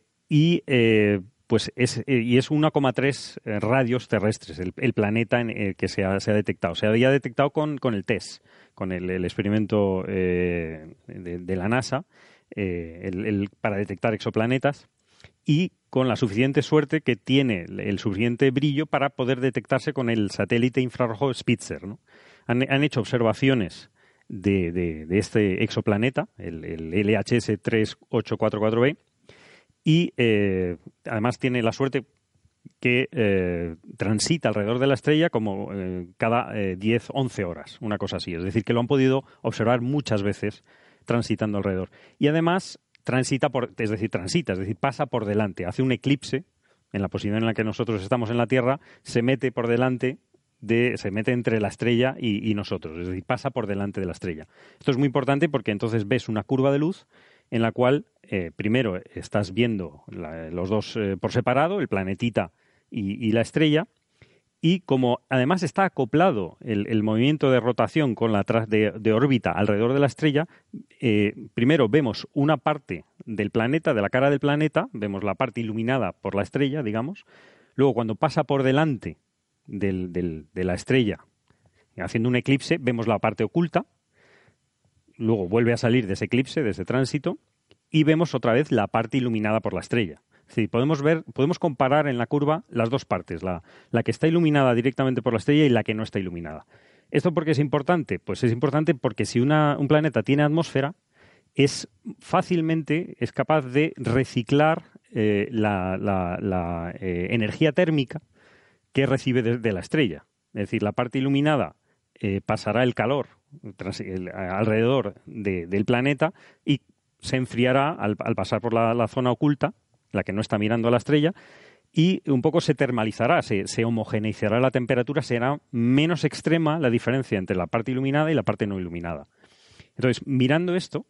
es 1,3 radios terrestres el planeta en el que se ha detectado. Se había detectado con el TESS, con el experimento de la NASA para detectar exoplanetas, y con la suficiente suerte que tiene el suficiente brillo para poder detectarse con el satélite infrarrojo Spitzer, ¿no? Han hecho observaciones de este exoplaneta, el LHS 3844b, y además tiene la suerte que transita alrededor de la estrella como cada 10, 11 horas, una cosa así. Es decir, que lo han podido observar muchas veces transitando alrededor. Y además transita, es decir, pasa por delante, hace un eclipse en la posición en la que nosotros estamos en la Tierra, se mete entre la estrella y nosotros, es decir, pasa por delante de la estrella. Esto es muy importante porque entonces ves una curva de luz en la cual primero estás viendo los dos por separado, el planetita y la estrella, y como además está acoplado el movimiento de rotación con de órbita alrededor de la estrella, primero vemos una parte del planeta, de la cara del planeta, vemos la parte iluminada por la estrella, digamos. Luego, cuando pasa por delante de la estrella, haciendo un eclipse, vemos la parte oculta. Luego vuelve a salir de ese eclipse, de ese tránsito, y vemos otra vez la parte iluminada por la estrella. Sí, podemos comparar en la curva las dos partes, la que está iluminada directamente por la estrella y la que no está iluminada. ¿Esto por qué es importante? Pues es importante porque si un planeta tiene atmósfera, es capaz de reciclar la energía térmica que recibe de la estrella. Es decir, la parte iluminada pasará el calor alrededor del planeta y se enfriará al pasar por la zona oculta, la que no está mirando a la estrella, y un poco se termalizará, se homogeneizará la temperatura, será menos extrema la diferencia entre la parte iluminada y la parte no iluminada. Entonces, mirando esto,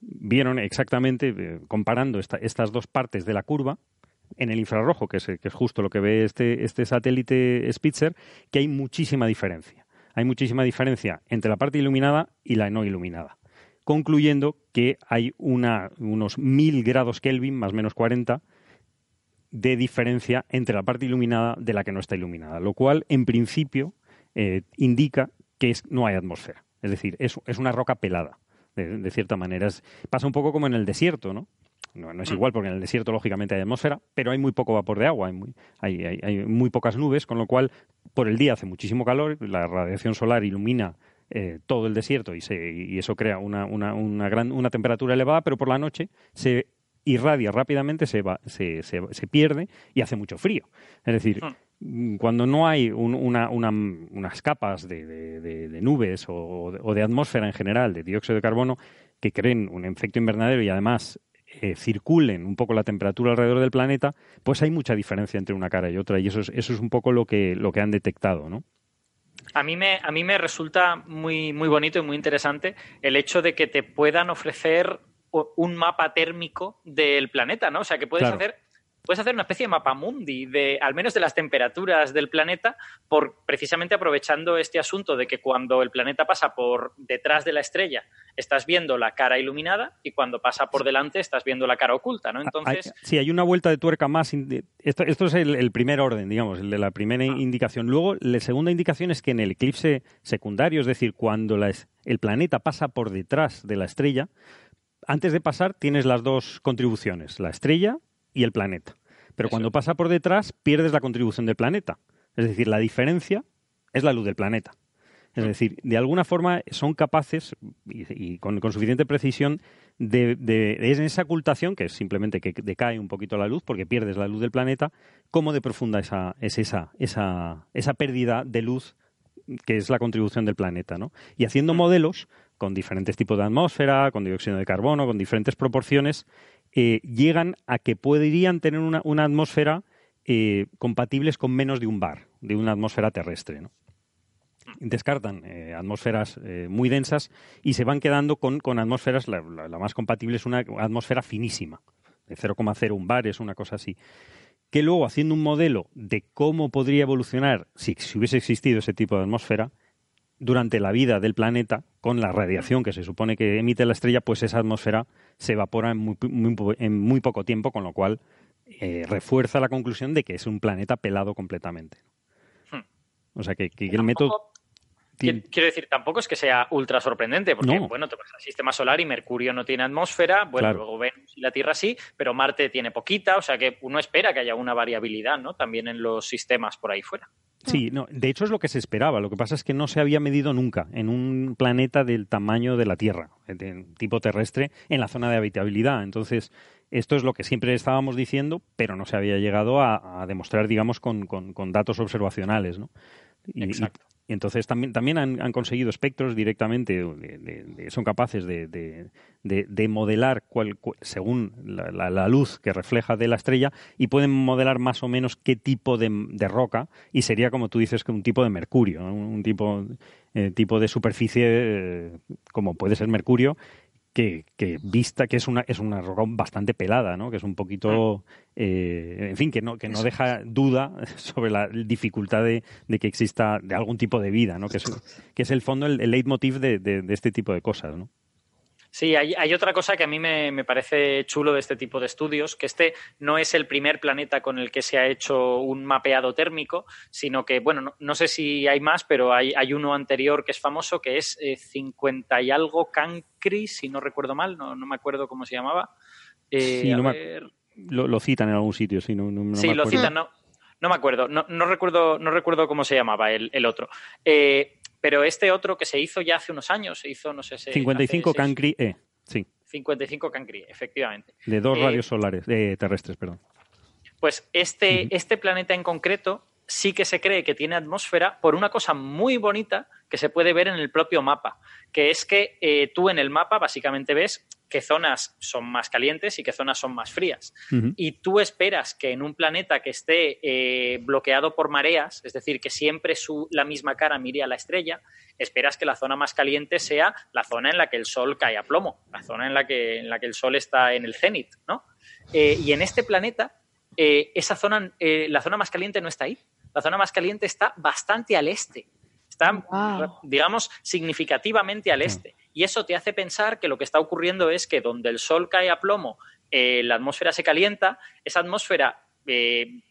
vieron exactamente, comparando estas dos partes de la curva, en el infrarrojo, que es justo lo que ve este satélite Spitzer, que hay muchísima diferencia. Hay muchísima diferencia entre la parte iluminada y la no iluminada, concluyendo que hay unos 1000 grados Kelvin, más o menos 40, de diferencia entre la parte iluminada de la que no está iluminada, lo cual, en principio, indica que no hay atmósfera. Es decir, es una roca pelada, de cierta manera. Pasa un poco como en el desierto, ¿no? No es igual, porque en el desierto, lógicamente, hay atmósfera, pero hay muy poco vapor de agua, hay muy pocas nubes, con lo cual, por el día hace muchísimo calor, la radiación solar ilumina todo el desierto y eso crea una temperatura elevada, pero por la noche se irradia rápidamente, se pierde y hace mucho frío. Es decir, cuando no hay unas capas de nubes o de atmósfera en general, de dióxido de carbono, que creen un efecto invernadero y además circulen un poco la temperatura alrededor del planeta, pues hay mucha diferencia entre una cara y otra, y eso es un poco lo que han detectado, ¿no? A mí me resulta muy, muy bonito y muy interesante el hecho de que te puedan ofrecer un mapa térmico del planeta, ¿no? O sea, que puedes hacer una especie de mapamundi, al menos de las temperaturas del planeta, precisamente aprovechando este asunto de que cuando el planeta pasa por detrás de la estrella estás viendo la cara iluminada y cuando pasa por delante estás viendo la cara oculta, ¿no? Entonces... Sí, hay una vuelta de tuerca más. Esto es el primer orden, digamos, el de la primera indicación. Luego, la segunda indicación es que en el eclipse secundario, es decir, cuando el planeta pasa por detrás de la estrella, antes de pasar tienes las dos contribuciones, la estrella y el planeta. Pero cuando pasa por detrás, pierdes la contribución del planeta. Es decir, la diferencia es la luz del planeta. Es decir, de alguna forma son capaces, y con suficiente precisión, de esa ocultación, que es simplemente que decae un poquito la luz, porque pierdes la luz del planeta, cómo de profunda es esa pérdida de luz que es la contribución del planeta, ¿no? Y haciendo modelos con diferentes tipos de atmósfera, con dióxido de carbono, con diferentes proporciones, llegan a que podrían tener una atmósfera compatibles con menos de un bar, de una atmósfera terrestre, ¿no? Descartan atmósferas muy densas y se van quedando con atmósferas, la más compatible es una atmósfera finísima, de 0,01 bares, una cosa así, que luego, haciendo un modelo de cómo podría evolucionar si hubiese existido ese tipo de atmósfera, durante la vida del planeta, con la radiación que se supone que emite la estrella, pues esa atmósfera se evapora en muy poco tiempo, con lo cual refuerza la conclusión de que es un planeta pelado completamente. O sea, que el método... Quiero decir, tampoco es que sea ultra sorprendente, porque, bueno, te pasa el sistema solar y Mercurio no tiene atmósfera, bueno, luego Venus y la Tierra sí, pero Marte tiene poquita, o sea que uno espera que haya una variabilidad, ¿no?, también en los sistemas por ahí fuera. Sí, no, de hecho es lo que se esperaba, lo que pasa es que no se había medido nunca en un planeta del tamaño de la Tierra, de tipo terrestre, en la zona de habitabilidad, entonces... Esto es lo que siempre estábamos diciendo, pero no se había llegado a demostrar, digamos, con datos observacionales, ¿no? Exacto. Y entonces también han conseguido espectros directamente, son capaces de modelar según la luz que refleja de la estrella y pueden modelar más o menos qué tipo de roca, y sería, como tú dices, que un tipo de mercurio, ¿no? Un tipo de superficie como puede ser mercurio, que vista que es una roca bastante pelada, ¿no? Que es un poquito, en fin, que no deja duda sobre la dificultad de que exista de algún tipo de vida, ¿no? Que es el fondo, el leitmotiv de este tipo de cosas, ¿no? Sí, hay otra cosa que a mí me parece chulo de este tipo de estudios, que este no es el primer planeta con el que se ha hecho un mapeado térmico, sino que, bueno, no sé si hay más, pero hay uno anterior que es famoso, que es 50 y algo Cancri, si no recuerdo mal, no me acuerdo cómo se llamaba. Sí, lo citan en algún sitio, sí, no sí, me acuerdo. Sí, lo citan, no me acuerdo, no recuerdo cómo se llamaba el otro. Pero este otro que se hizo ya hace unos años, se hizo, no sé... 55 Cancri E, sí. 55 Cancri, efectivamente. De dos radios solares, terrestres, perdón. Pues este planeta en concreto sí que se cree que tiene atmósfera por una cosa muy bonita que se puede ver en el propio mapa, que es que tú en el mapa básicamente ves qué zonas son más calientes y qué zonas son más frías. Y tú esperas que en un planeta que esté bloqueado por mareas, es decir, que siempre la misma cara mire a la estrella, esperas que la zona más caliente sea la zona en la que el sol cae a plomo, la zona en la que el sol está en el cenit, ¿no? Y en este planeta, esa zona, la zona más caliente no está ahí. La zona más caliente está bastante al este. Está, digamos, significativamente al este. Y eso te hace pensar que lo que está ocurriendo es que donde el sol cae a plomo, la atmósfera se calienta, esa atmósfera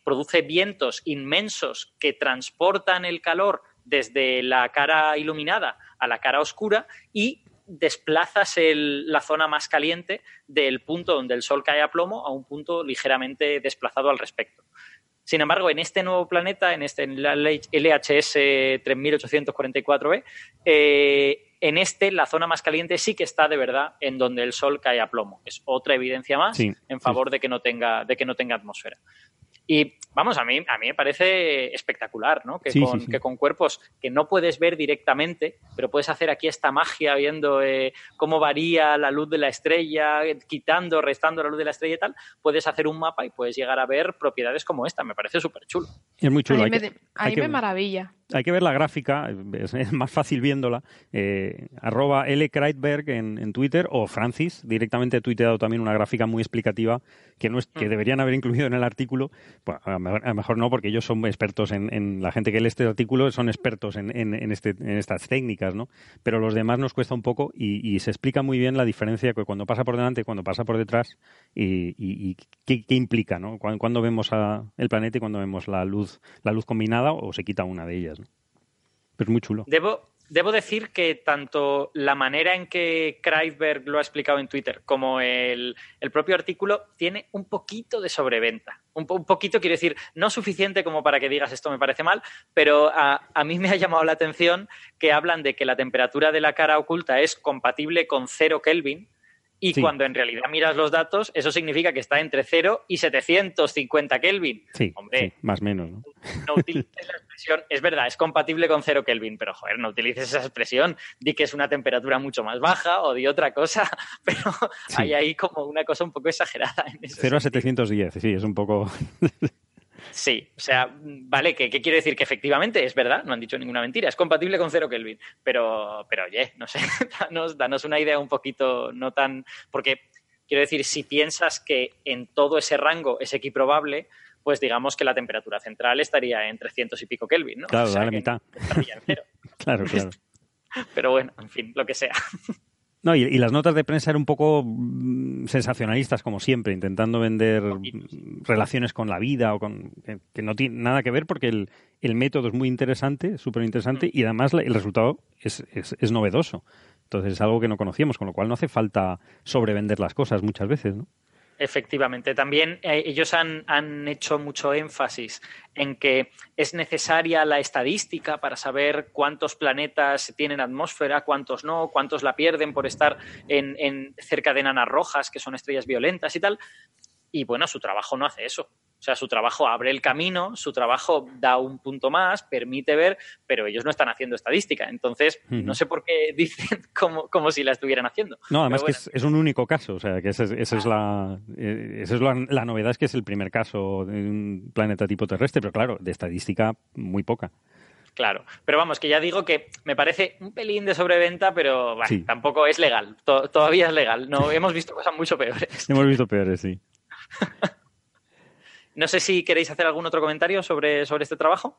produce vientos inmensos que transportan el calor desde la cara iluminada a la cara oscura y desplazas la zona más caliente del punto donde el sol cae a plomo a un punto ligeramente desplazado al respecto. Sin embargo, en este nuevo planeta, en este LHS 3844b, En este, la zona más caliente sí que está de verdad en donde el Sol cae a plomo. Es otra evidencia más en favor de que no tenga, atmósfera. Y vamos, a mí me parece espectacular, ¿no? Que, que con cuerpos que no puedes ver directamente, pero puedes hacer aquí esta magia viendo cómo varía la luz de la estrella, quitando, restando la luz de la estrella y tal, puedes hacer un mapa y puedes llegar a ver propiedades como esta. Me parece súper chulo. Es muy chulo. A mí me maravilla. Hay que ver la gráfica, es más fácil viéndola. Arroba L. Kreidberg en Twitter, o Francis, directamente he tuiteado también una gráfica muy explicativa que no es, que deberían haber incluido en el artículo. Bueno, a lo mejor no, porque ellos son expertos en la gente que lee este artículo, son expertos en estas técnicas, ¿no? Pero los demás nos cuesta un poco y se explica muy bien la diferencia que cuando pasa por delante, cuando pasa por detrás y qué implica, ¿no? Cuando vemos el planeta y cuando vemos la luz combinada o se quita una de ellas, ¿no? Pero es muy chulo. Debo decir que tanto la manera en que Kreidberg lo ha explicado en Twitter como el propio artículo tiene un poquito de sobreventa. Un poquito, quiero decir, no suficiente como para que digas esto me parece mal, pero a mí me ha llamado la atención que hablan de que la temperatura de la cara oculta es compatible con 0 Kelvin y cuando en realidad miras los datos, eso significa que está entre 0 y 750 Kelvin. Sí, hombre, sí, más o menos, ¿no? No utilices la expresión, es verdad, es compatible con 0 Kelvin, pero joder, no utilices esa expresión, di que es una temperatura mucho más baja o di otra cosa, pero hay ahí como una cosa un poco exagerada. En ese 0 a 710, sí, es un poco... Sí, o sea, vale, ¿qué quiere decir? Que efectivamente es verdad, no han dicho ninguna mentira, es compatible con 0 Kelvin, pero oye, no sé, danos una idea un poquito no tan... Porque, quiero decir, si piensas que en todo ese rango es equiprobable, pues digamos que la temperatura central estaría en 300 y pico Kelvin, ¿no? Claro, o sea, a la mitad. Claro. Pero bueno, en fin, lo que sea. No, y las notas de prensa eran un poco sensacionalistas, como siempre, intentando vender relaciones con la vida o con que no tiene nada que ver, porque el método es muy interesante, súper interesante, y además el resultado es novedoso. Entonces es algo que no conocíamos, con lo cual no hace falta sobrevender las cosas muchas veces, ¿no? Efectivamente. También ellos han hecho mucho énfasis en que es necesaria la estadística para saber cuántos planetas tienen atmósfera, cuántos no, cuántos la pierden por estar en cerca de enanas rojas, que son estrellas violentas y tal. Y bueno, su trabajo no hace eso. O sea, su trabajo abre el camino, su trabajo da un punto más, permite ver, pero ellos no están haciendo estadística. Entonces, no sé por qué dicen como si la estuvieran haciendo. No, además bueno, que es un único caso. O sea, que esa es la novedad, es que es el primer caso de un planeta tipo terrestre, pero claro, de estadística muy poca. Claro, pero vamos, que ya digo que me parece un pelín de sobreventa, pero bueno, tampoco es legal, todavía es legal. No, hemos visto cosas mucho peores. Hemos visto peores, sí. No sé si queréis hacer algún otro comentario sobre este trabajo.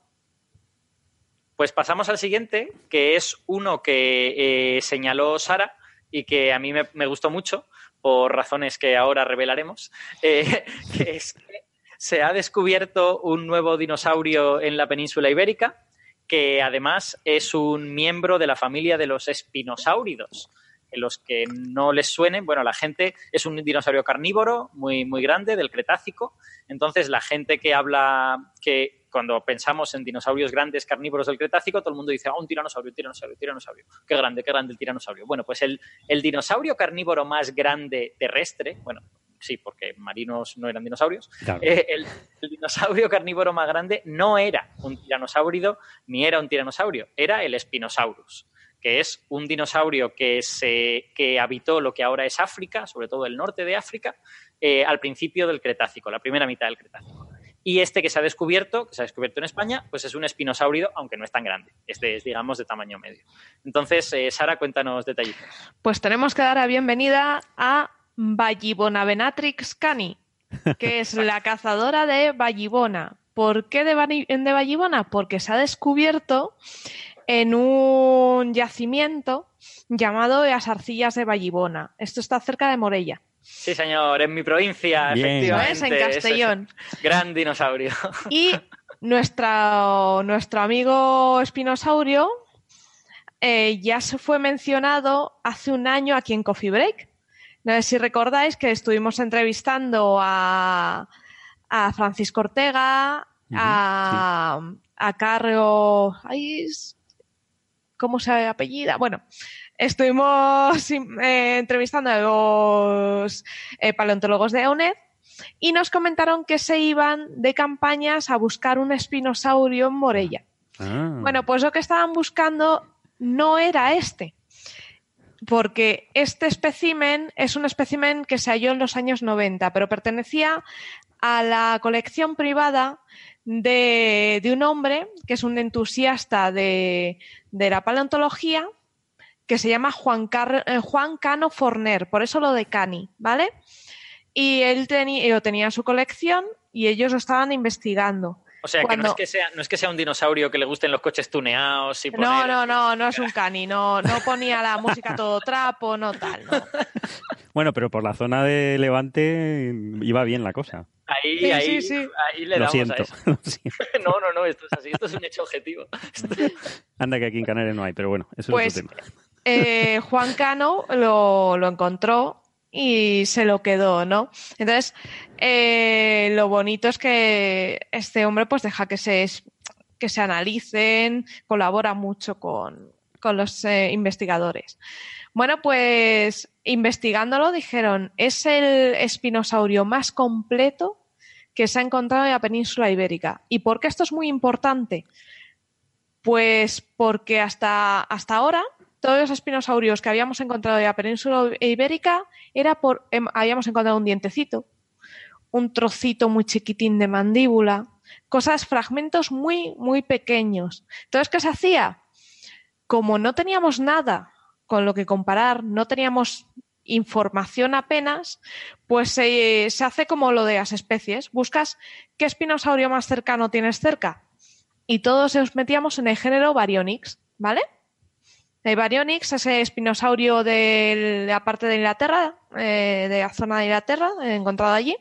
Pues pasamos al siguiente, que es uno que señaló Sara y que a mí me gustó mucho, por razones que ahora revelaremos, que es que se ha descubierto un nuevo dinosaurio en la península ibérica, que además es un miembro de la familia de los espinosáuridos. En los que no les suenen, bueno, la gente es un dinosaurio carnívoro muy, muy grande del Cretácico. Entonces, la gente que cuando pensamos en dinosaurios grandes carnívoros del Cretácico, todo el mundo dice, un tiranosaurio, qué grande el tiranosaurio. Bueno, pues el dinosaurio carnívoro más grande terrestre, bueno, sí, porque marinos no eran dinosaurios, claro. El dinosaurio carnívoro más grande no era un tiranosáurido ni era un tiranosaurio, era el Spinosaurus, que es un dinosaurio que habitó lo que ahora es África, sobre todo el norte de África, al principio del Cretácico, la primera mitad del Cretácico. Y este que se ha descubierto en España, pues es un espinosáurido, aunque no es tan grande. Este es, digamos, de tamaño medio. Entonces, Sara, cuéntanos detallitos. Pues tenemos que dar la bienvenida a Vallibonavenatrix cani, que es la cazadora de Vallibona. ¿Por qué de Vallibona? Porque se ha descubierto en un yacimiento llamado Las Arcillas de Vallibona. Esto está cerca de Morella. Sí, señor, en mi provincia, bien, efectivamente. ¿Ves? En Castellón. Es gran dinosaurio. Y nuestro amigo espinosaurio ya se fue mencionado hace un año aquí en Coffee Break. No sé si recordáis que estuvimos entrevistando a Francisco Ortega, a Carlos... ¿Cómo se apellida? Bueno, Estuvimos entrevistando a los paleontólogos de UNED y nos comentaron que se iban de campañas a buscar un espinosaurio en Morella. Ah. Bueno, pues lo que estaban buscando no era este, porque este espécimen es un espécimen que se halló en los años 90, pero pertenecía a la colección privada de un hombre que es un entusiasta de la paleontología, que se llama Juan Cano Forner, por eso lo de Cani, ¿vale? Y él lo tenía en su colección y ellos lo estaban investigando. O sea, que no es que sea un dinosaurio que le gusten los coches tuneados y poner... No es un cani, no ponía la música todo trapo, no tal, no. Bueno, pero por la zona de Levante iba bien la cosa. Ahí, sí. Ahí le damos a eso. Lo siento. No, esto es así, esto es un hecho objetivo. Anda que aquí en Canarias no hay, pero bueno, eso pues, es otro tema. Juan Cano lo encontró y se lo quedó, ¿no? Entonces, lo bonito es que este hombre pues deja que se analicen, colabora mucho con los investigadores. Bueno, pues investigándolo dijeron, es el espinosaurio más completo que se ha encontrado en la península ibérica. ¿Y por qué esto es muy importante? Pues porque hasta ahora... todos los espinosaurios que habíamos encontrado en la península ibérica habíamos encontrado un dientecito, un trocito muy chiquitín de mandíbula, fragmentos muy, muy pequeños. Entonces, ¿qué se hacía? Como no teníamos nada con lo que comparar, no teníamos información apenas, pues se hace como lo de las especies. Buscas qué espinosaurio más cercano tienes cerca. Y todos nos metíamos en el género Baryonyx, ¿vale? El Baryonyx es el espinosaurio de la parte de Inglaterra, de la zona de Inglaterra, encontrado allí.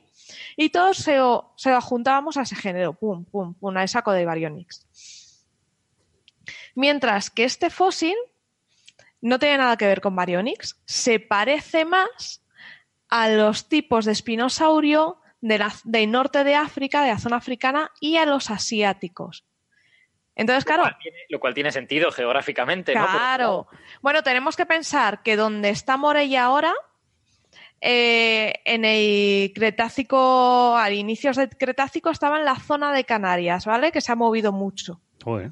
Y todos se adjuntábamos a ese género, pum, pum, pum, al saco de Baryonyx. Mientras que este fósil no tiene nada que ver con Baryonyx, se parece más a los tipos de espinosaurio del norte de África, de la zona africana, y a los asiáticos. Entonces, claro, lo cual tiene sentido geográficamente, ¿no? Claro. Bueno, tenemos que pensar que donde está Morella ahora, en el Cretácico, a inicios del Cretácico, estaba en la zona de Canarias, ¿vale? Que se ha movido mucho. Joder.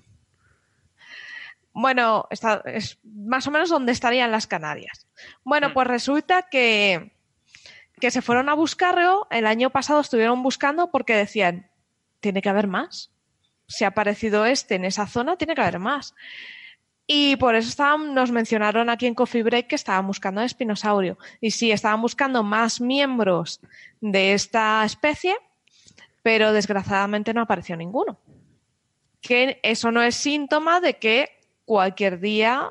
Bueno, es más o menos donde estarían las Canarias. Bueno, pues resulta que se fueron a buscarlo. El año pasado estuvieron buscando porque decían, tiene que haber más. Si ha aparecido este en esa zona, tiene que haber más. Y por eso nos mencionaron aquí en Coffee Break que estaban buscando espinosaurio. Y sí, estaban buscando más miembros de esta especie, pero desgraciadamente no apareció ninguno. Que eso no es síntoma de que cualquier día,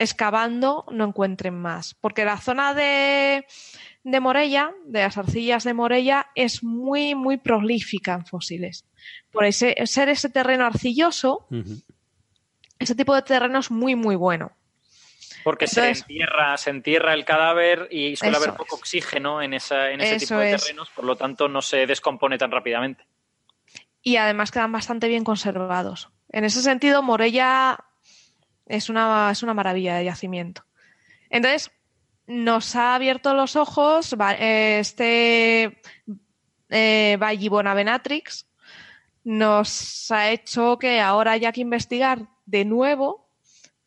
excavando, no encuentren más. Porque la zona de Morella, de las arcillas de Morella, es muy, muy prolífica en fósiles. Por ser ese terreno arcilloso, uh-huh. Ese tipo de terreno es muy, muy bueno. Porque entonces, se entierra el cadáver y suele haber poco oxígeno en ese tipo de terrenos, por lo tanto no se descompone tan rápidamente. Y además quedan bastante bien conservados. En ese sentido, Morella es una maravilla de yacimiento. Entonces, nos ha abierto los ojos este Vallibonavenatrix. Nos ha hecho que ahora haya que investigar de nuevo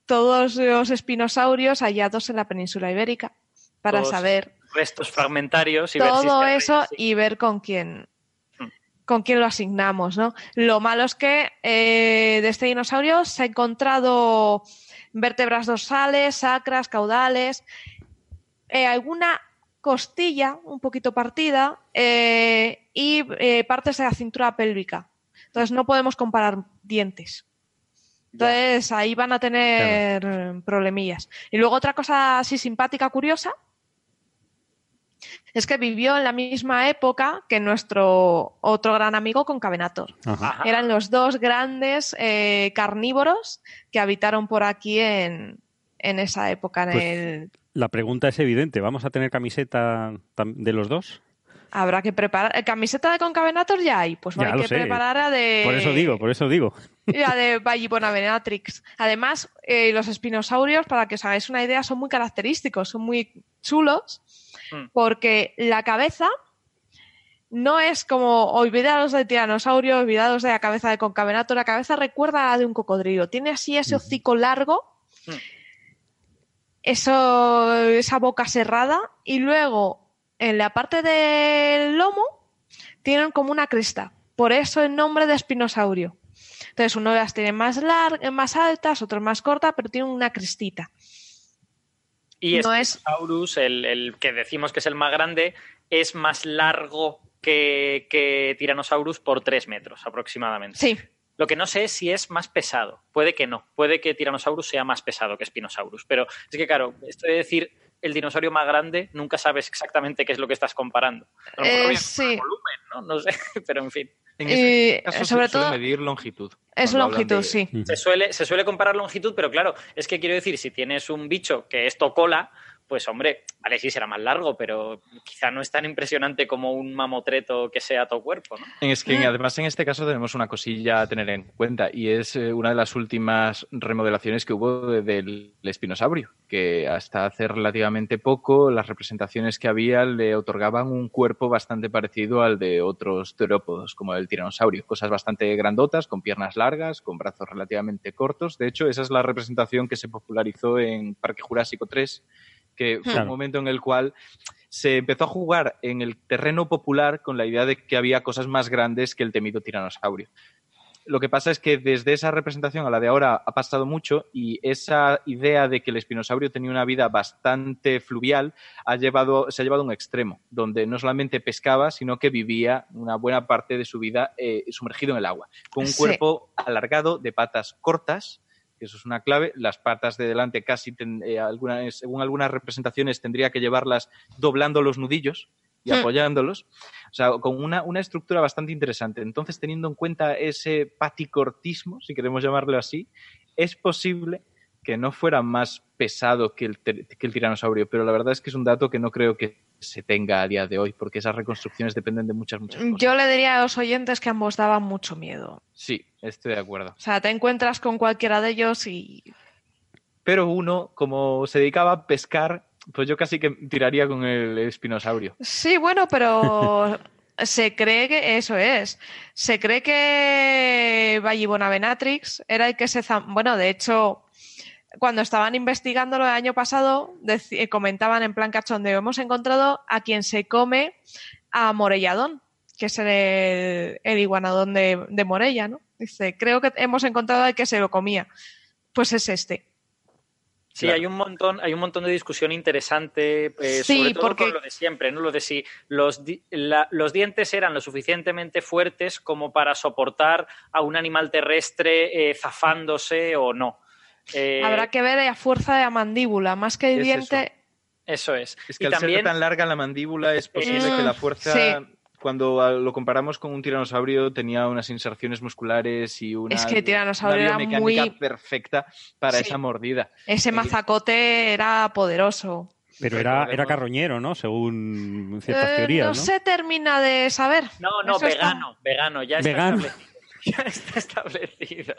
todos los espinosaurios hallados en la península ibérica para saber restos fragmentarios y todo ver si eso y ver con quién lo asignamos, ¿no? Lo malo es que de este dinosaurio se ha encontrado vértebras dorsales, sacras, caudales, alguna costilla un poquito partida y partes de la cintura pélvica. Entonces no podemos comparar dientes. Entonces ahí van a tener problemillas. Y luego otra cosa así simpática, curiosa, es que vivió en la misma época que nuestro otro gran amigo Concavenator. Ajá. Eran los dos grandes carnívoros que habitaron por aquí en esa época. La pregunta es evidente. ¿Vamos a tener camiseta de los dos? Habrá que preparar. Camiseta de Concavenator ya hay. Pues ya hay que prepararla de... Por eso digo. Y la de Vallibonavenatrix. Además, los espinosaurios, para que os hagáis una idea, son muy característicos, son muy chulos, porque la cabeza no es como, olvidaros de tiranosaurio, olvidados de la cabeza de Concavenator, la cabeza recuerda a la de un cocodrilo. Tiene así ese hocico largo, esa boca cerrada, y luego en la parte del lomo tienen como una cresta. Por eso el nombre de espinosaurio. Entonces, uno las tiene más altas, otro más corta, pero tiene una crestita. Y no Spinosaurus, el que decimos que es el más grande, es más largo que Tyrannosaurus por 3 metros aproximadamente. Sí. Lo que no sé es si es más pesado. Puede que no. Puede que Tyrannosaurus sea más pesado que Spinosaurus. Pero es que, claro, esto de decir el dinosaurio más grande, nunca sabes exactamente qué es lo que estás comparando. A lo mejor sí. Volumen, ¿no? No sé, pero en fin. En este caso sobre todo medir longitud. Es longitud, sí. Se suele comparar longitud, pero claro, es que quiero decir, si tienes un bicho que esto cola, pues hombre, vale, sí será más largo, pero quizá no es tan impresionante como un mamotreto que sea todo cuerpo, ¿no? Es que además en este caso tenemos una cosilla a tener en cuenta, y es una de las últimas remodelaciones que hubo del espinosaurio, que hasta hace relativamente poco las representaciones que había le otorgaban un cuerpo bastante parecido al de otros terópodos, como el tiranosaurio, cosas bastante grandotas, con piernas largas, con brazos relativamente cortos. De hecho, esa es la representación que se popularizó en Parque Jurásico 3, que fue un momento en el cual se empezó a jugar en el terreno popular con la idea de que había cosas más grandes que el temido tiranosaurio. Lo que pasa es que desde esa representación a la de ahora ha pasado mucho, y esa idea de que el espinosaurio tenía una vida bastante fluvial se ha llevado a un extremo, donde no solamente pescaba, sino que vivía una buena parte de su vida sumergido en el agua, con un cuerpo alargado, de patas cortas, que eso es una clave. Las patas de delante según algunas representaciones tendría que llevarlas doblando los nudillos y apoyándolos, o sea, con una estructura bastante interesante. Entonces, teniendo en cuenta ese paticortismo, si queremos llamarlo así, es posible que no fuera más pesado que el tiranosaurio, pero la verdad es que es un dato que no creo que se tenga a día de hoy, porque esas reconstrucciones dependen de muchas cosas. Yo le diría a los oyentes que ambos daban mucho miedo. Sí, estoy de acuerdo. O sea, te encuentras con cualquiera de ellos y... Pero uno, como se dedicaba a pescar, pues yo casi que tiraría con el espinosaurio. Sí, bueno, pero se cree que eso es. Se cree que Vallibonavenatrix era el que se... Bueno, de hecho, cuando estaban investigándolo el año pasado, comentaban en plan cachondeo: hemos encontrado a quien se come a Morelladón, que es el iguanadón de Morella, ¿no? Dice, creo que hemos encontrado al que se lo comía. Pues es este. Sí, claro. Hay un montón de discusión interesante, sobre todo porque... con lo de siempre, ¿no? Lo de si los dientes eran lo suficientemente fuertes como para soportar a un animal terrestre zafándose o no. Habrá que ver la fuerza de la mandíbula, más que el diente. Eso es. Es que y al también... ser tan larga la mandíbula, es posible que la fuerza, cuando lo comparamos con un tiranosaurio, tenía unas inserciones musculares y una biomecánica perfecta para esa mordida. Ese mazacote era poderoso. Pero era carroñero, ¿no? Según ciertas teorías. No se termina de saber. No, vegano, ya está establecido. Ya está establecido.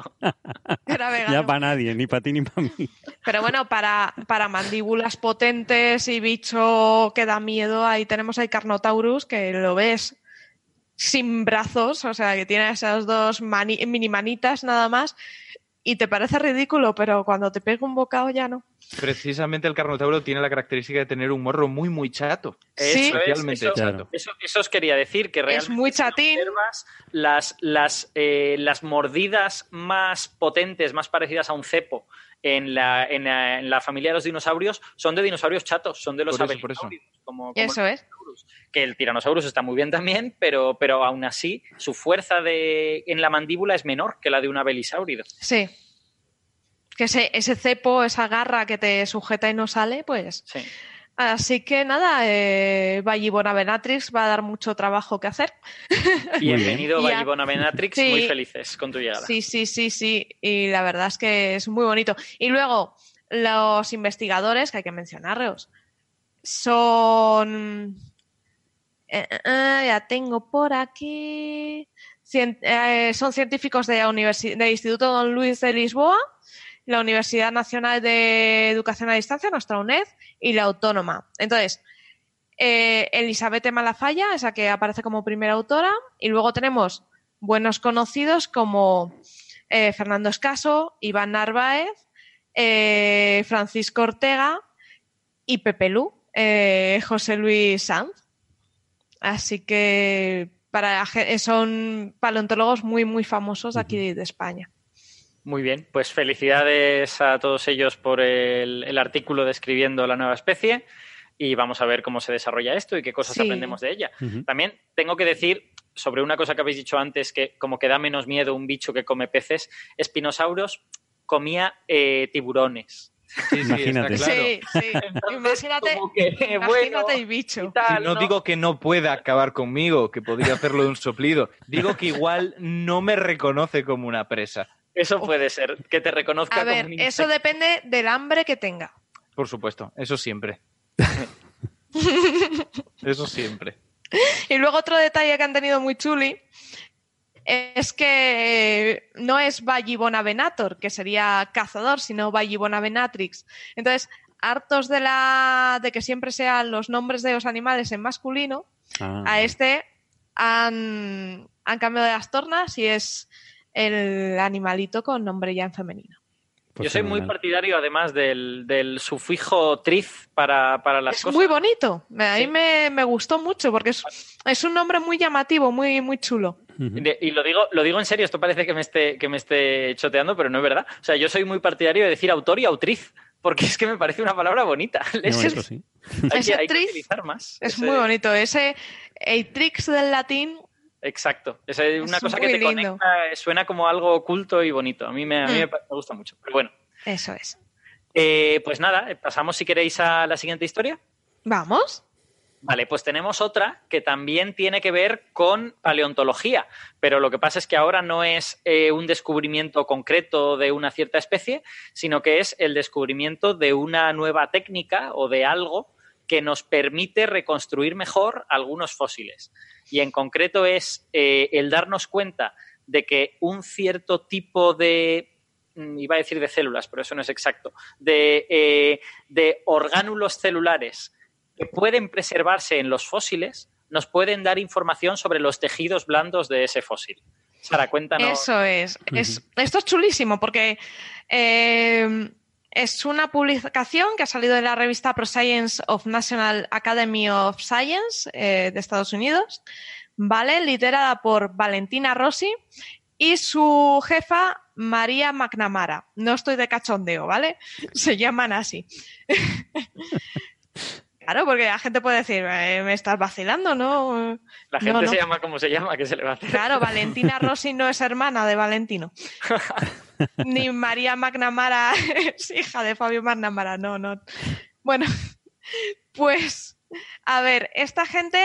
Era vegano. Ya para nadie, ni para ti ni para mí. Pero bueno, para mandíbulas potentes y bicho que da miedo, ahí tenemos al Carnotaurus, que lo ves sin brazos, o sea, que tiene esas dos mini manitas nada más, y te parece ridículo, pero cuando te pega un bocado ya no. Precisamente el Carnotauro tiene la característica de tener un morro muy, muy chato. Sí, especialmente chato. Eso os quería decir, que realmente es muy chatín. Las mordidas más potentes, más parecidas a un cepo en la familia de los dinosaurios, son de dinosaurios chatos, son de los abelisaurios. Eso es. Que el Tyrannosaurus está muy bien también, pero aún así su fuerza en la mandíbula es menor que la de un abelisaurido. Sí. Que ese cepo, esa garra que te sujeta y no sale, pues... Sí. Así que nada, Vallibonavenatrix va a dar mucho trabajo que hacer. Bienvenido, Vallibonavenatrix, muy felices con tu llegada. Sí, y la verdad es que es muy bonito. Y luego, los investigadores, que hay que mencionarlos, son... ya tengo por aquí... Son científicos del Instituto Don Luis de Lisboa, la Universidad Nacional de Educación a Distancia, nuestra UNED, y la Autónoma. Entonces, Elizabeth Malafalla es la que aparece como primera autora, y luego tenemos buenos conocidos como Fernando Escaso, Iván Narváez, Francisco Ortega y Pepe Lu, José Luis Sanz. Así que son paleontólogos muy, muy famosos aquí de España. Muy bien, pues felicidades a todos ellos por el artículo describiendo la nueva especie, y vamos a ver cómo se desarrolla esto y qué cosas aprendemos de ella. Uh-huh. También tengo que decir sobre una cosa que habéis dicho antes, que como que da menos miedo un bicho que come peces. Spinosaurus comía tiburones. Sí, imagínate. Claro. Sí. Entonces, imagínate el bicho. Y tal, no digo que no pueda acabar conmigo, que podría hacerlo de un soplido. Digo que igual no me reconoce como una presa. Eso puede ser, que te reconozca. A ver, como eso depende del hambre que tenga. Por supuesto, eso siempre. Eso siempre. Y luego otro detalle que han tenido muy chuli es que no es Vallibonavenator, que sería cazador, sino Vallibonavenatrix. Entonces, hartos de que siempre sean los nombres de los animales en masculino, a este han cambiado de las tornas y es el animalito con nombre ya en femenino. Yo soy muy partidario, además, del sufijo triz para las cosas. Es muy bonito. A mí me gustó mucho porque es un nombre muy llamativo, muy, muy chulo. Y lo digo en serio, esto parece que me esté choteando, pero no es verdad. O sea, yo soy muy partidario de decir autor y autriz, porque es que me parece una palabra bonita. Hay que utilizar más. Es muy bonito. Ese trix del latín. Exacto, es una cosa que te conecta, suena como algo oculto y bonito. A mí me gusta mucho, pero bueno. Eso es. Pues nada, pasamos si queréis a la siguiente historia. Vamos. Vale, pues tenemos otra que también tiene que ver con paleontología, pero lo que pasa es que ahora no es un descubrimiento concreto de una cierta especie, sino que es el descubrimiento de una nueva técnica o de algo que nos permite reconstruir mejor algunos fósiles. Y en concreto es el darnos cuenta de que un cierto tipo de, iba a decir de células, pero eso no es exacto, de orgánulos celulares que pueden preservarse en los fósiles, nos pueden dar información sobre los tejidos blandos de ese fósil. Sara, cuéntanos. Eso es esto es chulísimo porque... es una publicación que ha salido de la revista ProScience of National Academy of Science de Estados Unidos, ¿vale? Liderada por Valentina Rossi y su jefa María McNamara. No estoy de cachondeo, ¿vale? Se llaman así. Claro, porque la gente puede decir, me estás vacilando, ¿no? La gente no. Se llama como se llama, que se le va a hacer. Claro, Valentina Rossi no es hermana de Valentino. Ni María McNamara es hija de Fabio McNamara, no. Bueno, pues, a ver, esta gente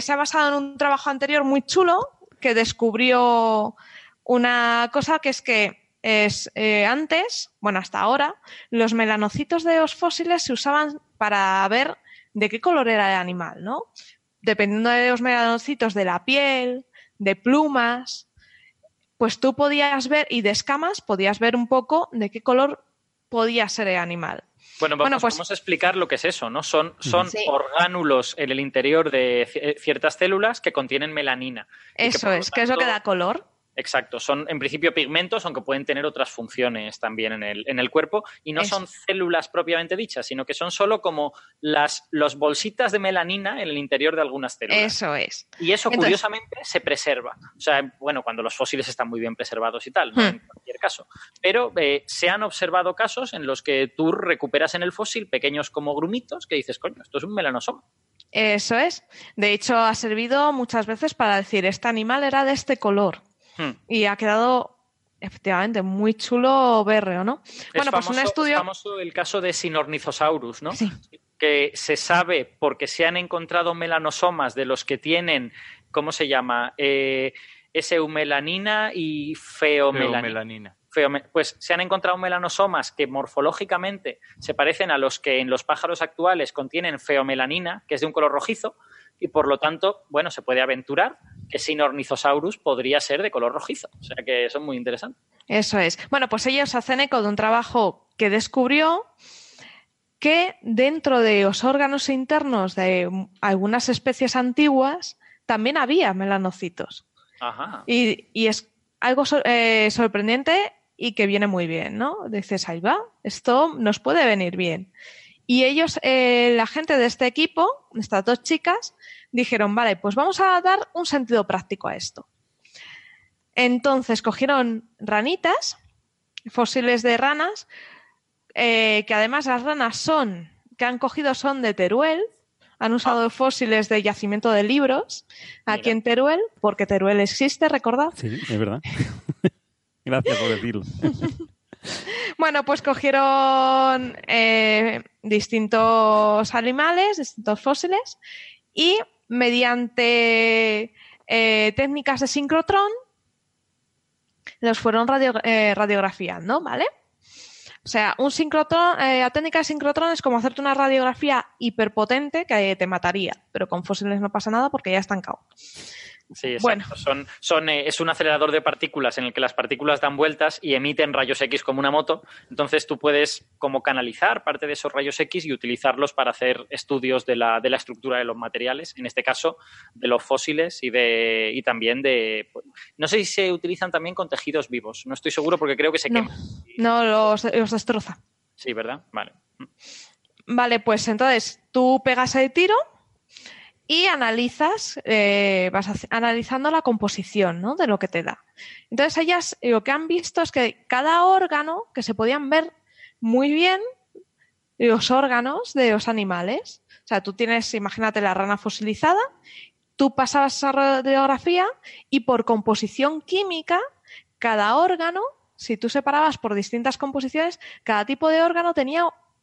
se ha basado en un trabajo anterior muy chulo que descubrió una cosa que es que hasta ahora, los melanocitos de los fósiles se usaban para ver de qué color era el animal, ¿no? Dependiendo de los melanocitos de la piel, de plumas, pues tú podías ver, y de escamas, podías ver un poco de qué color podía ser el animal. Bueno, pues vamos a explicar lo que es eso, ¿no? Son orgánulos en el interior de ciertas células que contienen melanina. Eso es, que es lo que da color. Exacto, son en principio pigmentos, aunque pueden tener otras funciones también en el cuerpo, y no son células propiamente dichas, sino que son solo como los bolsitas de melanina en el interior de algunas células. Eso es. Y eso, entonces, curiosamente, se preserva. O sea, bueno, cuando los fósiles están muy bien preservados y tal, ¿no? En cualquier caso. Pero se han observado casos en los que tú recuperas en el fósil pequeños como grumitos que dices, coño, esto es un melanosoma. Eso es. De hecho, ha servido muchas veces para decir, este animal era de este color. Y ha quedado efectivamente muy chulo verlo, ¿no? Es famoso el caso de Sinornithosaurus, ¿no? Sí. Que se sabe porque se han encontrado melanosomas de los que tienen, ¿cómo se llama? Eseumelanina y feomelanina. Pues se han encontrado melanosomas que morfológicamente se parecen a los que en los pájaros actuales contienen feomelanina, que es de un color rojizo, y por lo tanto, bueno, se puede aventurar que Sinornithosaurus podría ser de color rojizo. O sea que eso es muy interesante. Eso es. Bueno, pues ellos hacen eco de un trabajo que descubrió que dentro de los órganos internos de algunas especies antiguas también había melanocitos. Ajá. Y es algo sorprendente y que viene muy bien, ¿no? Dices, ahí va, esto nos puede venir bien. Y ellos, la gente de este equipo, estas dos chicas, dijeron, vale, pues vamos a dar un sentido práctico a esto. Entonces cogieron ranitas, fósiles de ranas, que además las ranas que han cogido son de Teruel, han usado fósiles de yacimiento de libros aquí en Teruel, porque Teruel existe, recordad. Sí, es verdad. Gracias por decirlo. Bueno, pues cogieron distintos animales, distintos fósiles, y mediante técnicas de sincrotrón los fueron radiografiando, ¿vale? O sea, un sincrotrón, la técnica de sincrotrón es como hacerte una radiografía hiperpotente que te mataría, pero con fósiles no pasa nada porque ya están KO. Sí, exacto. Bueno. Es un acelerador de partículas en el que las partículas dan vueltas y emiten rayos X como una moto. Entonces tú puedes como canalizar parte de esos rayos X y utilizarlos para hacer estudios de la estructura de los materiales, en este caso de los fósiles y también de... No sé si se utilizan también con tejidos vivos, no estoy seguro porque creo que se queman. No, los destroza. Sí, ¿verdad? Vale. Vale, pues entonces tú pegas el tiro... Y analizas, analizando la composición, ¿no?, de lo que te da. Entonces ellas lo que han visto es que cada órgano, que se podían ver muy bien los órganos de los animales. O sea, tú tienes, imagínate la rana fosilizada, tú pasabas esa radiografía y por composición química, cada órgano, si tú separabas por distintas composiciones, cada tipo de órgano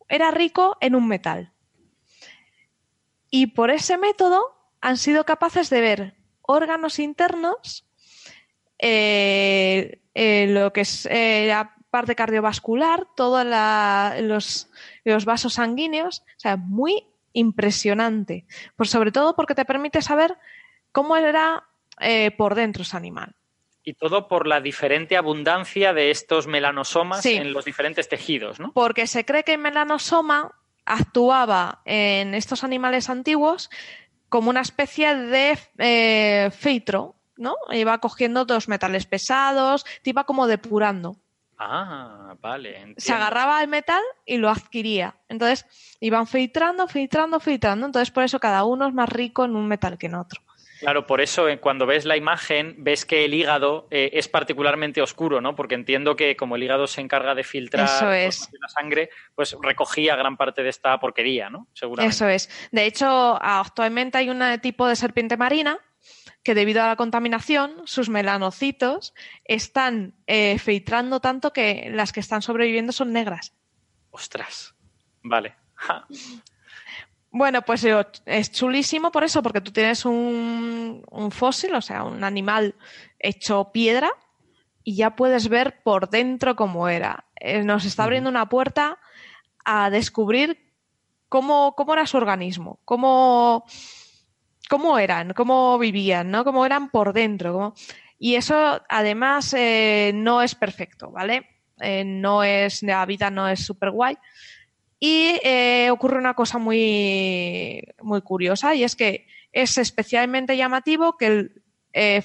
era rico en un metal. Y por ese método han sido capaces de ver órganos internos, lo que es la parte cardiovascular, todos los vasos sanguíneos. O sea, muy impresionante. Pues sobre todo porque te permite saber cómo era por dentro ese animal. Y todo por la diferente abundancia de estos melanosomas en los diferentes tejidos, ¿no? Porque se cree que el melanosoma actuaba en estos animales antiguos como una especie de filtro, ¿no? Iba cogiendo dos metales pesados, te iba como depurando. Ah, vale. Entiendo. Se agarraba al metal y lo adquiría. Entonces iban filtrando. Entonces por eso cada uno es más rico en un metal que en otro. Claro, por eso cuando ves la imagen ves que el hígado es particularmente oscuro, ¿no? Porque entiendo que como el hígado se encarga de filtrar la sangre, pues recogía gran parte de esta porquería, ¿no? Seguramente. Eso es. De hecho, actualmente hay un tipo de serpiente marina que debido a la contaminación, sus melanocitos están filtrando tanto que las que están sobreviviendo son negras. ¡Ostras! Vale. Ja. Bueno, pues es chulísimo por eso, porque tú tienes un fósil, o sea, un animal hecho piedra y ya puedes ver por dentro cómo era. Nos está abriendo una puerta a descubrir cómo era su organismo, cómo eran, cómo vivían, ¿no? Cómo eran por dentro. Y eso, además, no es perfecto, ¿vale? La vida no es súper guay. Y ocurre una cosa muy, muy curiosa y es que es especialmente llamativo que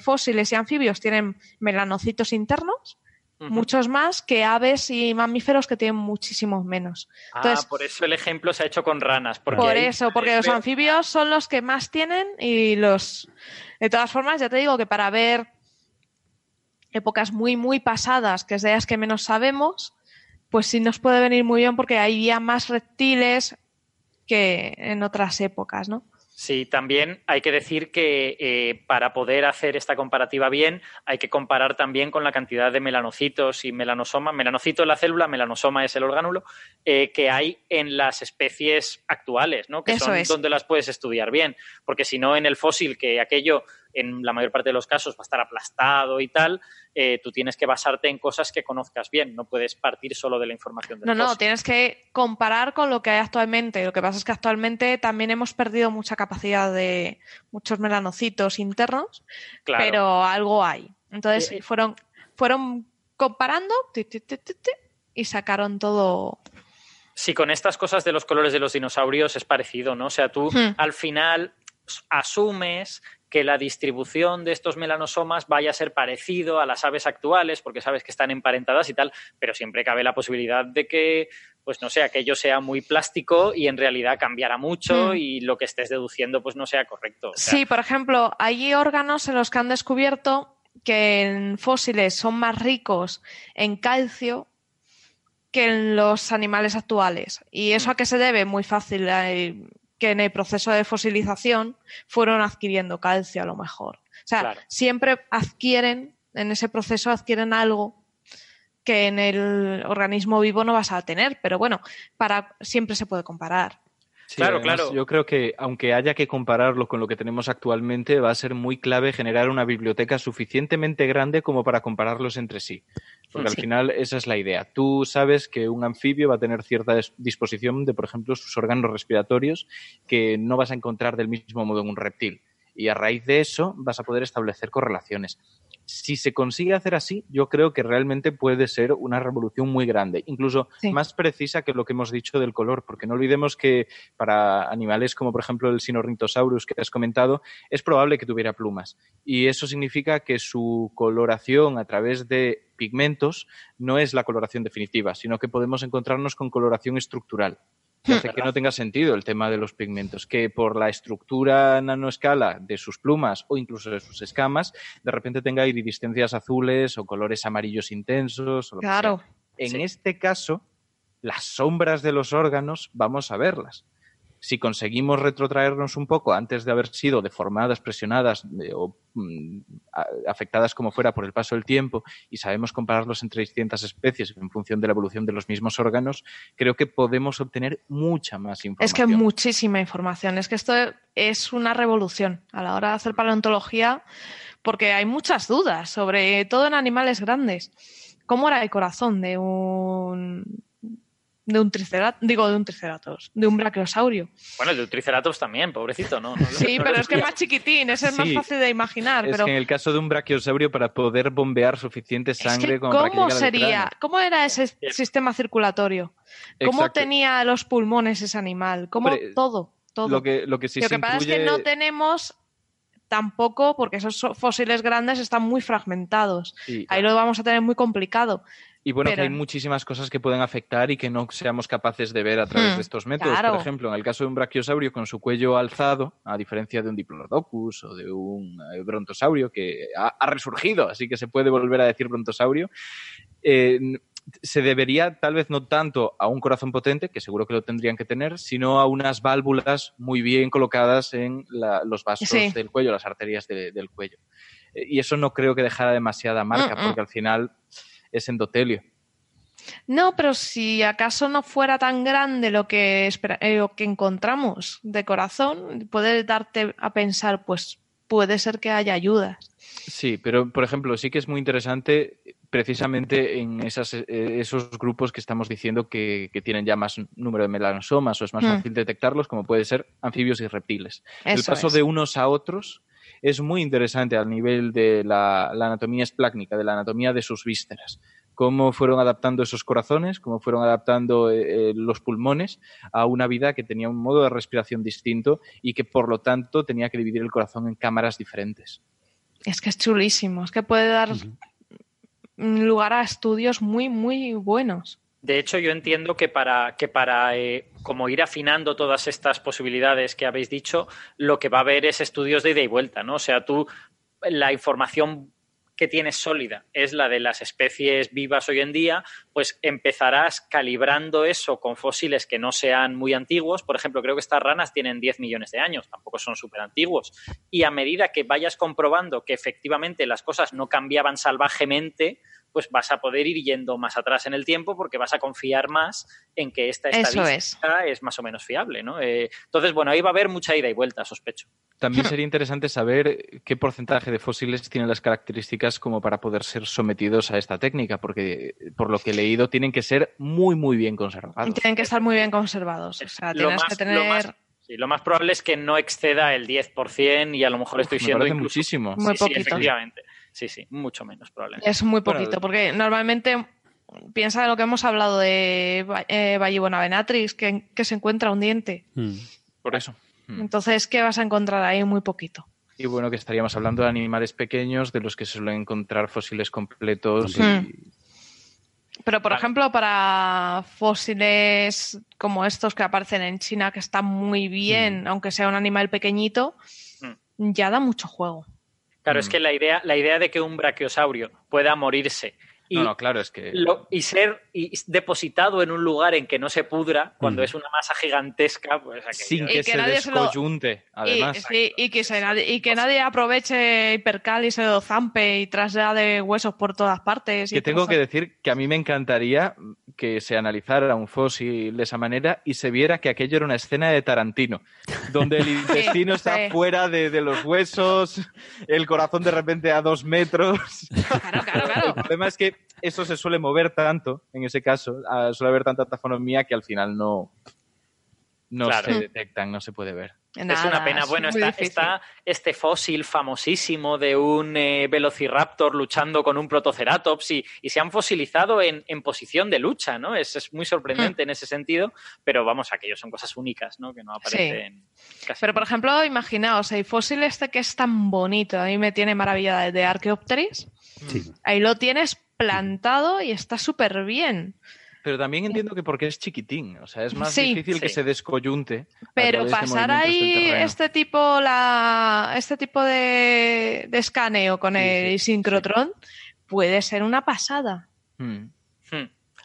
fósiles y anfibios tienen melanocitos internos, muchos más que aves y mamíferos que tienen muchísimos menos. Entonces, por eso el ejemplo se ha hecho con ranas. Porque los anfibios son los que más tienen y de todas formas, ya te digo que para ver épocas muy, muy pasadas, que es de las que menos sabemos, pues sí nos puede venir muy bien porque había más reptiles que en otras épocas, ¿no? Sí, también hay que decir que para poder hacer esta comparativa bien hay que comparar también con la cantidad de melanocitos y melanosoma. Melanocito es la célula, melanosoma es el orgánulo que hay en las especies actuales, ¿no? Que son donde las puedes estudiar bien, porque si no en el fósil que aquello en la mayor parte de los casos va a estar aplastado y tal, tú tienes que basarte en cosas que conozcas bien, no puedes partir solo de la información del fósil. No, tienes que comparar con lo que hay actualmente. Lo que pasa es que actualmente también hemos perdido mucha capacidad de muchos melanocitos internos, claro, pero algo hay. Entonces fueron comparando y sacaron todo. Sí, con estas cosas de los colores de los dinosaurios es parecido, ¿no? O sea, tú al final asumes que la distribución de estos melanosomas vaya a ser parecido a las aves actuales, porque sabes que están emparentadas y tal, pero siempre cabe la posibilidad de que, pues no sé, aquello sea muy plástico y en realidad cambiara mucho y lo que estés deduciendo pues no sea correcto. O sea, sí, por ejemplo, hay órganos en los que han descubierto que en fósiles son más ricos en calcio que en los animales actuales. ¿Y eso a qué se debe? Muy fácil. Que en el proceso de fosilización fueron adquiriendo calcio a lo mejor. O sea, claro, siempre adquieren, en ese proceso adquieren algo que en el organismo vivo no vas a tener, pero bueno, siempre se puede comparar. Sí, claro, además, claro. Yo creo que aunque haya que compararlo con lo que tenemos actualmente, va a ser muy clave generar una biblioteca suficientemente grande como para compararlos entre sí. Porque al final esa es la idea. Tú sabes que un anfibio va a tener cierta disposición de, por ejemplo, sus órganos respiratorios que no vas a encontrar del mismo modo en un reptil. Y a raíz de eso vas a poder establecer correlaciones. Si se consigue hacer así, yo creo que realmente puede ser una revolución muy grande, incluso más precisa que lo que hemos dicho del color, porque no olvidemos que para animales como por ejemplo el Sinornithosaurus que has comentado, es probable que tuviera plumas y eso significa que su coloración a través de pigmentos no es la coloración definitiva, sino que podemos encontrarnos con coloración estructural. Que hace que no tenga sentido el tema de los pigmentos, que por la estructura nanoescala de sus plumas o incluso de sus escamas, de repente tenga iridiscencias azules o colores amarillos intensos. O lo claro. Que sea. En este caso, las sombras de los órganos vamos a verlas. Si conseguimos retrotraernos un poco antes de haber sido deformadas, presionadas o afectadas como fuera por el paso del tiempo y sabemos compararlos entre distintas especies en función de la evolución de los mismos órganos, creo que podemos obtener mucha más información. Es que muchísima información. Es que esto es una revolución a la hora de hacer paleontología porque hay muchas dudas, sobre todo en animales grandes. ¿Cómo era el corazón de un brachiosaurio? Bueno, el de un triceratops también, pobrecito, ¿no? Sí, pero es que es más chiquitín, ese es más fácil de imaginar. Es pero... que en el caso de un brachiosaurio, para poder bombear suficiente sangre... Es que, ¿cómo sería? ¿Cómo era ese sistema circulatorio? ¿Cómo tenía los pulmones ese animal? ¿Cómo todo? Lo que sí se pasa es que no tenemos... Tampoco, porque esos fósiles grandes están muy fragmentados. Sí, claro. Ahí lo vamos a tener muy complicado. Y bueno, que hay muchísimas cosas que pueden afectar y que no seamos capaces de ver a través de estos métodos. Claro. Por ejemplo, en el caso de un brachiosaurio con su cuello alzado, a diferencia de un diplodocus o de un brontosaurio que ha resurgido, así que se puede volver a decir brontosaurio, se debería tal vez no tanto a un corazón potente, que seguro que lo tendrían que tener, sino a unas válvulas muy bien colocadas en los vasos del cuello, las arterias del cuello. Y eso no creo que dejara demasiada marca, porque al final es endotelio. No, pero si acaso no fuera tan grande lo que encontramos de corazón, puede darte a pensar, pues puede ser que haya ayudas. Sí, pero por ejemplo, sí que es muy interesante... precisamente en esos grupos que estamos diciendo que tienen ya más número de melanosomas o es más fácil detectarlos, como puede ser anfibios y reptiles. Eso el paso de unos a otros es muy interesante al nivel de la anatomía esplácnica, de la anatomía de sus vísceras. Cómo fueron adaptando esos corazones, cómo fueron adaptando los pulmones a una vida que tenía un modo de respiración distinto y que, por lo tanto, tenía que dividir el corazón en cámaras diferentes. Es que es chulísimo, es que puede dar... lugar a estudios muy, muy buenos. De hecho, yo entiendo que para como ir afinando todas estas posibilidades que habéis dicho, lo que va a haber es estudios de ida y vuelta, ¿no? O sea, tú, la información que tienes sólida es la de las especies vivas hoy en día, pues empezarás calibrando eso con fósiles que no sean muy antiguos. Por ejemplo, creo que estas ranas tienen 10 millones de años, tampoco son súper antiguos. Y a medida que vayas comprobando que efectivamente las cosas no cambiaban salvajemente, pues vas a poder ir yendo más atrás en el tiempo porque vas a confiar más en que esta estadística es más o menos fiable, ¿no? Entonces, bueno, ahí va a haber mucha ida y vuelta, sospecho. También sería interesante saber qué porcentaje de fósiles tienen las características como para poder ser sometidos a esta técnica, porque por lo que he leído tienen que ser muy bien conservados. Tienen que estar muy bien conservados. O sea, tienes que tener... Sí, lo más probable es que no exceda el 10% y a lo mejor estoy siendo incluso... muchísimo. Muy poquito. Sí, efectivamente. Sí, sí, mucho menos probablemente. Es muy poquito, porque normalmente piensa en lo que hemos hablado de Vallibonavenatrix, que se encuentra un diente. Por eso. Entonces, ¿qué vas a encontrar ahí? Muy poquito. Y bueno, que estaríamos hablando de animales pequeños de los que se suelen encontrar fósiles completos. Pero, por ejemplo, para fósiles como estos que aparecen en China, que están muy bien, aunque sea un animal pequeñito, ya da mucho juego. Claro, es que la idea de que un brachiosaurio pueda morirse y, y ser depositado en un lugar en que no se pudra cuando es una masa gigantesca, pues sin que se descoyunte, además. Y que nadie aproveche hipercal y se lo zampe y traslade huesos por todas partes. Que tengo que decir que a mí me encantaría que se analizara un fósil de esa manera y se viera que aquello era una escena de Tarantino, donde el intestino está fuera de los huesos, el corazón de repente a 2 metros. Claro. El problema es que eso se suele mover tanto, en ese caso, suele haber tanta tafonomía que al final no se detectan, no se puede ver. Nada, es una pena. Bueno, está este fósil famosísimo de un velociraptor luchando con un protoceratops y se han fosilizado en posición de lucha, ¿no? Es muy sorprendente en ese sentido, pero vamos, aquellos son cosas únicas, ¿no? Que no aparecen casi. Pero, por ejemplo, imaginaos, el fósil este que es tan bonito, a mí me tiene maravillada, el de Archaeopteryx, ahí lo tienes plantado y está súper bien. Pero también entiendo que porque es chiquitín, o sea, es más difícil que se descoyunte. Pero pasar ahí este tipo de escaneo con el sincrotrón puede ser una pasada.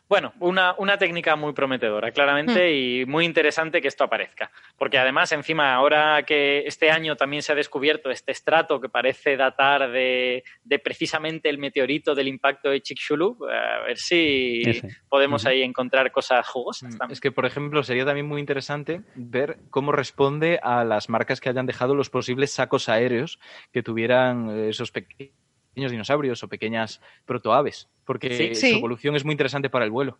Bueno, una técnica muy prometedora, claramente, y muy interesante que esto aparezca. Porque además, encima, ahora que este año también se ha descubierto este estrato que parece datar de precisamente el meteorito del impacto de Chicxulub, a ver si podemos ahí encontrar cosas jugosas también. Es que, por ejemplo, sería también muy interesante ver cómo responde a las marcas que hayan dejado los posibles sacos aéreos que tuvieran esos pequeños dinosaurios o pequeñas protoaves, porque su evolución es muy interesante para el vuelo.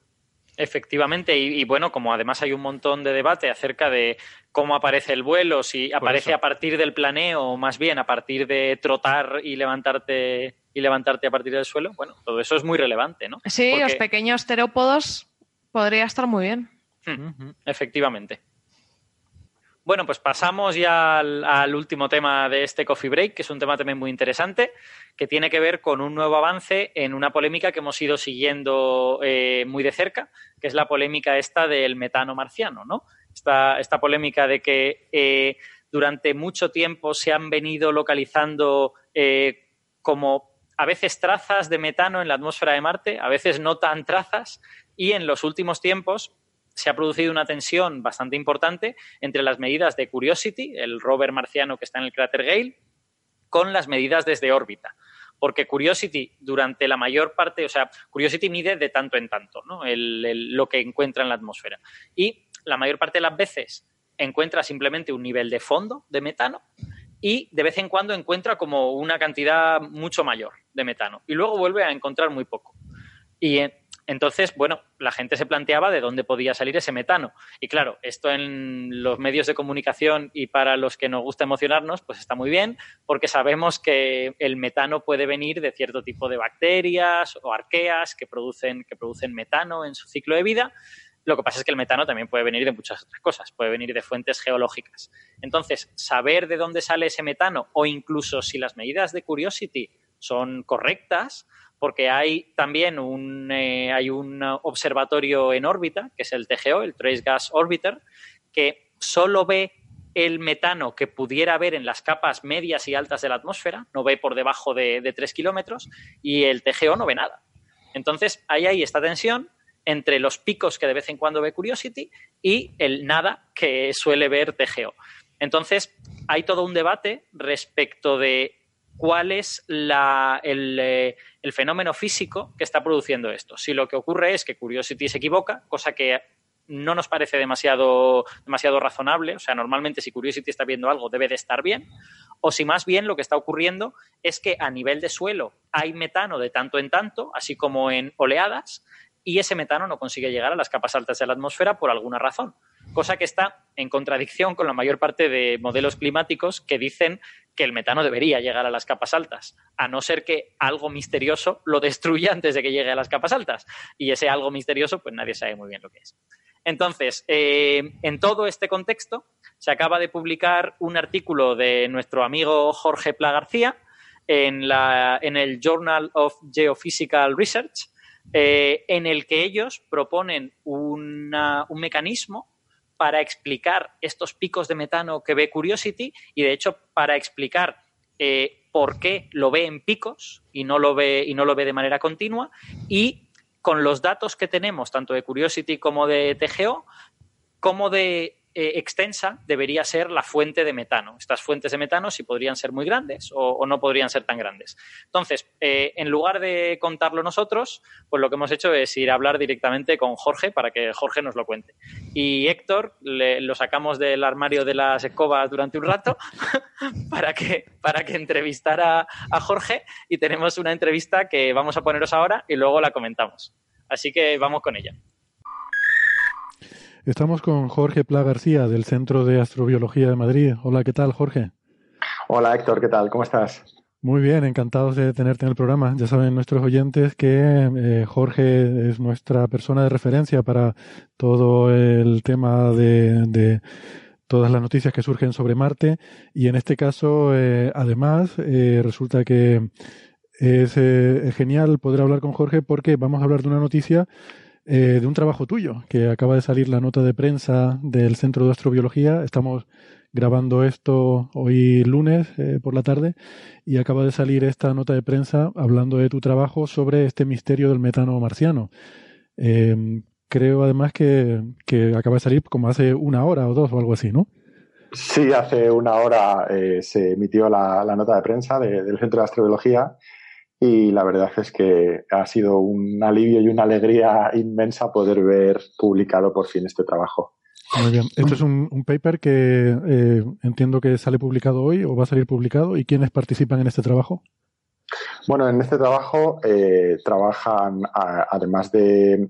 Efectivamente, y bueno, como además hay un montón de debate acerca de cómo aparece el vuelo, si aparece a partir del planeo o más bien a partir de trotar y levantarte a partir del suelo, bueno, todo eso es muy relevante, ¿no? Sí, porque... los pequeños terópodos podría estar muy bien. Efectivamente. Bueno, pues pasamos ya al último tema de este Coffee Break, que es un tema también muy interesante, que tiene que ver con un nuevo avance en una polémica que hemos ido siguiendo muy de cerca, que es la polémica esta del metano marciano, ¿no? Esta polémica de que durante mucho tiempo se han venido localizando como a veces trazas de metano en la atmósfera de Marte, a veces no tan trazas, y en los últimos tiempos se ha producido una tensión bastante importante entre las medidas de Curiosity, el rover marciano que está en el cráter Gale, con las medidas desde órbita. Porque Curiosity, durante la mayor parte, o sea, Curiosity mide de tanto en tanto, ¿no? lo que encuentra en la atmósfera. Y la mayor parte de las veces encuentra simplemente un nivel de fondo de metano y de vez en cuando encuentra como una cantidad mucho mayor de metano. Y luego vuelve a encontrar muy poco. Y entonces, bueno, la gente se planteaba de dónde podía salir ese metano. Y claro, esto en los medios de comunicación y para los que nos gusta emocionarnos, pues está muy bien, porque sabemos que el metano puede venir de cierto tipo de bacterias o arqueas que producen metano en su ciclo de vida. Lo que pasa es que el metano también puede venir de muchas otras cosas, puede venir de fuentes geológicas. Entonces, saber de dónde sale ese metano o incluso si las medidas de Curiosity son correctas, porque hay también hay un observatorio en órbita, que es el TGO, el Trace Gas Orbiter, que solo ve el metano que pudiera haber en las capas medias y altas de la atmósfera, no ve por debajo de 3 kilómetros, y el TGO no ve nada. Entonces, ahí hay esta tensión entre los picos que de vez en cuando ve Curiosity y el nada que suele ver TGO. Entonces, hay todo un debate respecto de cuál es el fenómeno físico que está produciendo esto. Si lo que ocurre es que Curiosity se equivoca, cosa que no nos parece demasiado razonable, o sea, normalmente si Curiosity está viendo algo debe de estar bien, o si más bien lo que está ocurriendo es que a nivel de suelo hay metano de tanto en tanto, así como en oleadas, y ese metano no consigue llegar a las capas altas de la atmósfera por alguna razón, cosa que está en contradicción con la mayor parte de modelos climáticos que dicen que el metano debería llegar a las capas altas, a no ser que algo misterioso lo destruya antes de que llegue a las capas altas, y ese algo misterioso pues nadie sabe muy bien lo que es. Entonces, en todo este contexto, se acaba de publicar un artículo de nuestro amigo Jorge Plá García en el Journal of Geophysical Research, en el que ellos proponen un mecanismo para explicar estos picos de metano que ve Curiosity y, de hecho, para explicar por qué lo ve en picos y no lo ve de manera continua, y con los datos que tenemos, tanto de Curiosity como de TGO, cómo de extensa debería ser la fuente de metano. Estas fuentes de metano, si podrían ser muy grandes o no podrían ser tan grandes. Entonces, en lugar de contarlo nosotros, pues lo que hemos hecho es ir a hablar directamente con Jorge para que Jorge nos lo cuente. Y Héctor lo sacamos del armario de las escobas durante un rato para que entrevistara a Jorge, y tenemos una entrevista que vamos a poneros ahora y luego la comentamos. Así que vamos con ella. Estamos con Jorge Plá García, del Centro de Astrobiología de Madrid. Hola, ¿qué tal, Jorge? Hola, Héctor, ¿qué tal? ¿Cómo estás? Muy bien, encantados de tenerte en el programa. Ya saben nuestros oyentes que Jorge es nuestra persona de referencia para todo el tema de todas las noticias que surgen sobre Marte. Y en este caso, además, resulta que es genial poder hablar con Jorge, porque vamos a hablar de una noticia de un trabajo tuyo, que acaba de salir la nota de prensa del Centro de Astrobiología. Estamos grabando esto hoy lunes por la tarde, y acaba de salir esta nota de prensa hablando de tu trabajo sobre este misterio del metano marciano. Creo además que acaba de salir como hace una hora o dos o algo así, ¿no? Sí, hace una hora se emitió la nota de prensa del Centro de Astrobiología. Y la verdad es que ha sido un alivio y una alegría inmensa poder ver publicado por fin este trabajo. Muy bien. Esto es un paper que entiendo que sale publicado hoy o va a salir publicado. ¿Y quiénes participan en este trabajo? Bueno, en este trabajo trabajan, además de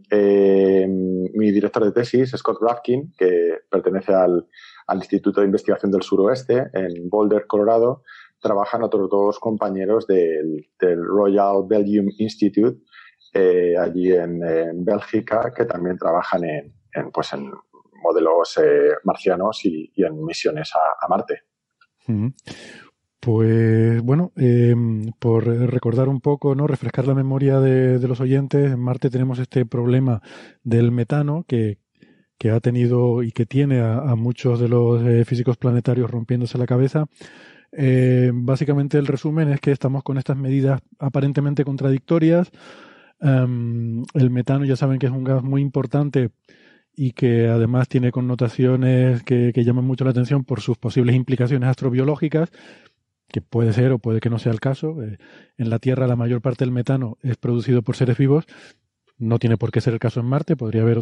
mi director de tesis, Scott Rafkin, que pertenece al Instituto de Investigación del Suroeste en Boulder, Colorado, trabajan otros dos compañeros del Royal Belgium Institute, allí en Bélgica, que también trabajan en modelos marcianos y en misiones a Marte. Pues bueno, por recordar un poco, ¿no?, refrescar la memoria de los oyentes, en Marte tenemos este problema del metano que ha tenido y que tiene a muchos de los físicos planetarios rompiéndose la cabeza. Básicamente el resumen es que estamos con estas medidas aparentemente contradictorias. El metano, ya saben que es un gas muy importante y que además tiene connotaciones que llaman mucho la atención por sus posibles implicaciones astrobiológicas, que puede ser o puede que no sea el caso. En la Tierra la mayor parte del metano es producido por seres vivos. No tiene por qué ser el caso en Marte, podría haber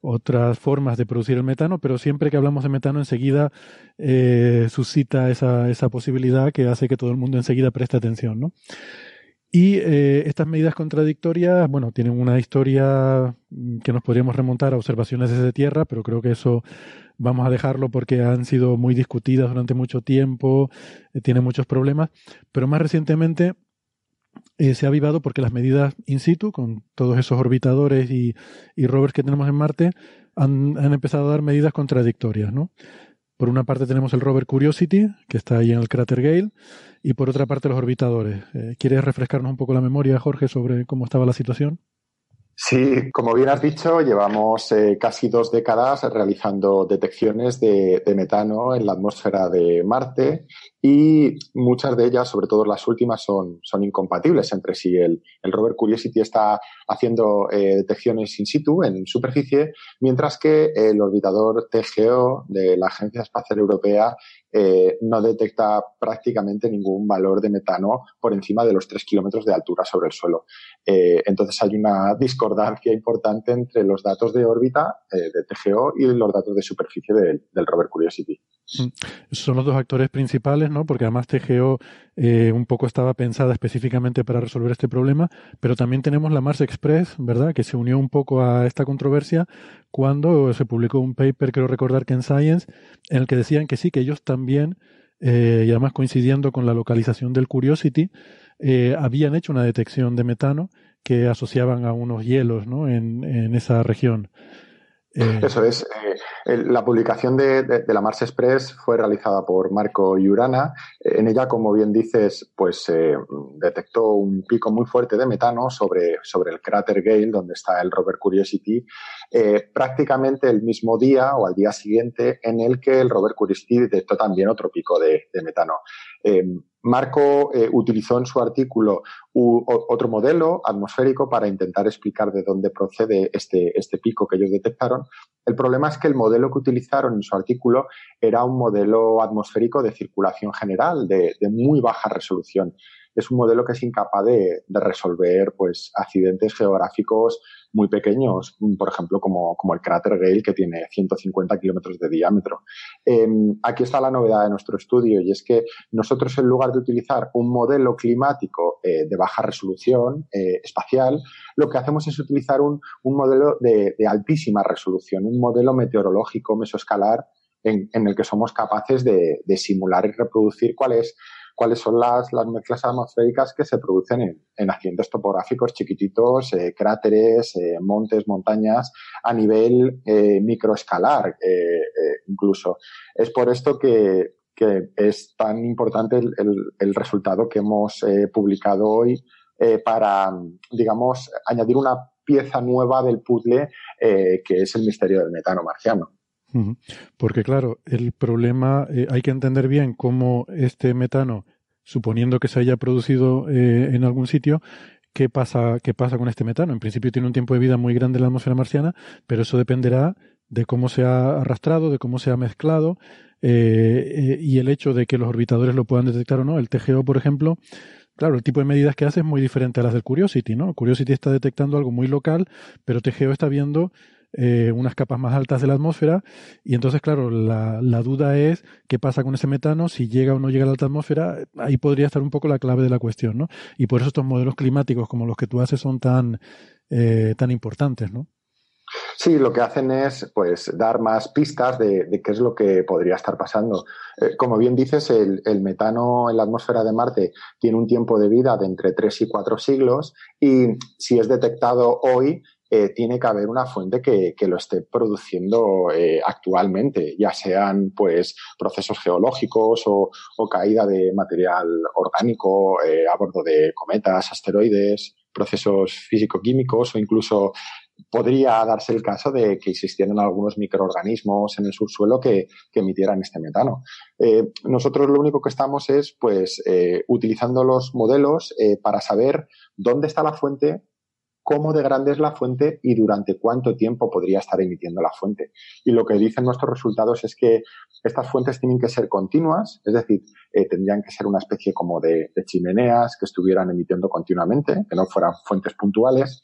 otras formas de producir el metano, pero siempre que hablamos de metano enseguida suscita esa posibilidad que hace que todo el mundo enseguida preste atención, ¿no? Y estas medidas contradictorias, bueno, tienen una historia que nos podríamos remontar a observaciones desde Tierra, pero creo que eso vamos a dejarlo porque han sido muy discutidas durante mucho tiempo, tienen muchos problemas, pero más recientemente se ha avivado porque las medidas in situ, con todos esos orbitadores y rovers que tenemos en Marte, han empezado a dar medidas contradictorias, ¿no? Por una parte tenemos el rover Curiosity, que está ahí en el Cráter Gale, y por otra parte los orbitadores. ¿Quieres refrescarnos un poco la memoria, Jorge, sobre cómo estaba la situación? Sí, como bien has dicho, llevamos casi 2 décadas realizando detecciones de metano en la atmósfera de Marte, y muchas de ellas, sobre todo las últimas, son incompatibles entre sí. El rover Curiosity está haciendo detecciones in situ, en superficie, mientras que el orbitador TGO de la Agencia Espacial Europea no detecta prácticamente ningún valor de metano por encima de los 3 kilómetros de altura sobre el suelo. Entonces hay una discordancia importante entre los datos de órbita de TGO y los datos de superficie del rover Curiosity. Son los dos actores principales, ¿no? Porque además TGO un poco estaba pensada específicamente para resolver este problema, pero también tenemos la Mars Express, ¿verdad?, que se unió un poco a esta controversia cuando se publicó un paper, creo recordar que en Science, en el que decían que sí, que ellos también, y además coincidiendo con la localización del Curiosity, habían hecho una detección de metano que asociaban a unos hielos, ¿no?, en esa región. Eso es. La publicación de la Mars Express fue realizada por Marco Yurana. En ella, como bien dices, pues detectó un pico muy fuerte de metano sobre el cráter Gale, donde está el rover Curiosity, prácticamente el mismo día o al día siguiente en el que el rover Curiosity detectó también otro pico de metano. Marco utilizó en su artículo otro modelo atmosférico para intentar explicar de dónde procede este pico que ellos detectaron. El problema es que el modelo que utilizaron en su artículo era un modelo atmosférico de circulación general, de muy baja resolución. Es un modelo que es incapaz de resolver pues accidentes geográficos muy pequeños, por ejemplo, como el cráter Gale, que tiene 150 kilómetros de diámetro. Aquí está la novedad de nuestro estudio, y es que nosotros, en lugar de utilizar un modelo climático de baja resolución espacial, lo que hacemos es utilizar un modelo de altísima resolución, un modelo meteorológico mesoescalar en el que somos capaces de simular y reproducir cuáles son las mezclas atmosféricas que se producen en accidentes topográficos chiquititos, cráteres, montes, montañas, a nivel microescalar incluso. Es por esto que es tan importante el resultado que hemos publicado hoy para, digamos, añadir una pieza nueva del puzzle que es el misterio del metano marciano. Porque claro, el problema, hay que entender bien cómo este metano, suponiendo que se haya producido en algún sitio, ¿qué pasa con este metano? En principio tiene un tiempo de vida muy grande en la atmósfera marciana, pero eso dependerá de cómo se ha arrastrado, de cómo se ha mezclado, y el hecho de que los orbitadores lo puedan detectar o no. El TGO, por ejemplo, claro, el tipo de medidas que hace es muy diferente a las del Curiosity, ¿no? Curiosity está detectando algo muy local, pero TGO está viendo unas capas más altas de la atmósfera, y entonces claro, la duda es qué pasa con ese metano, si llega o no llega a la alta atmósfera. Ahí podría estar un poco la clave de la cuestión, ¿no? Y por eso estos modelos climáticos como los que tú haces son tan importantes, ¿no? Sí, lo que hacen es pues dar más pistas de qué es lo que podría estar pasando. Como bien dices, el metano en la atmósfera de Marte tiene un tiempo de vida de entre 3 y 4 siglos, y si es detectado hoy, tiene que haber una fuente que lo esté produciendo actualmente, ya sean pues procesos geológicos o caída de material orgánico a bordo de cometas, asteroides, procesos físico-químicos, o incluso podría darse el caso de que existieran algunos microorganismos en el subsuelo que emitieran este metano. Nosotros lo único que estamos es pues utilizando los modelos para saber dónde está la fuente, cómo de grande es la fuente y durante cuánto tiempo podría estar emitiendo la fuente. Y lo que dicen nuestros resultados es que estas fuentes tienen que ser continuas, es decir, tendrían que ser una especie como de chimeneas que estuvieran emitiendo continuamente, que no fueran fuentes puntuales.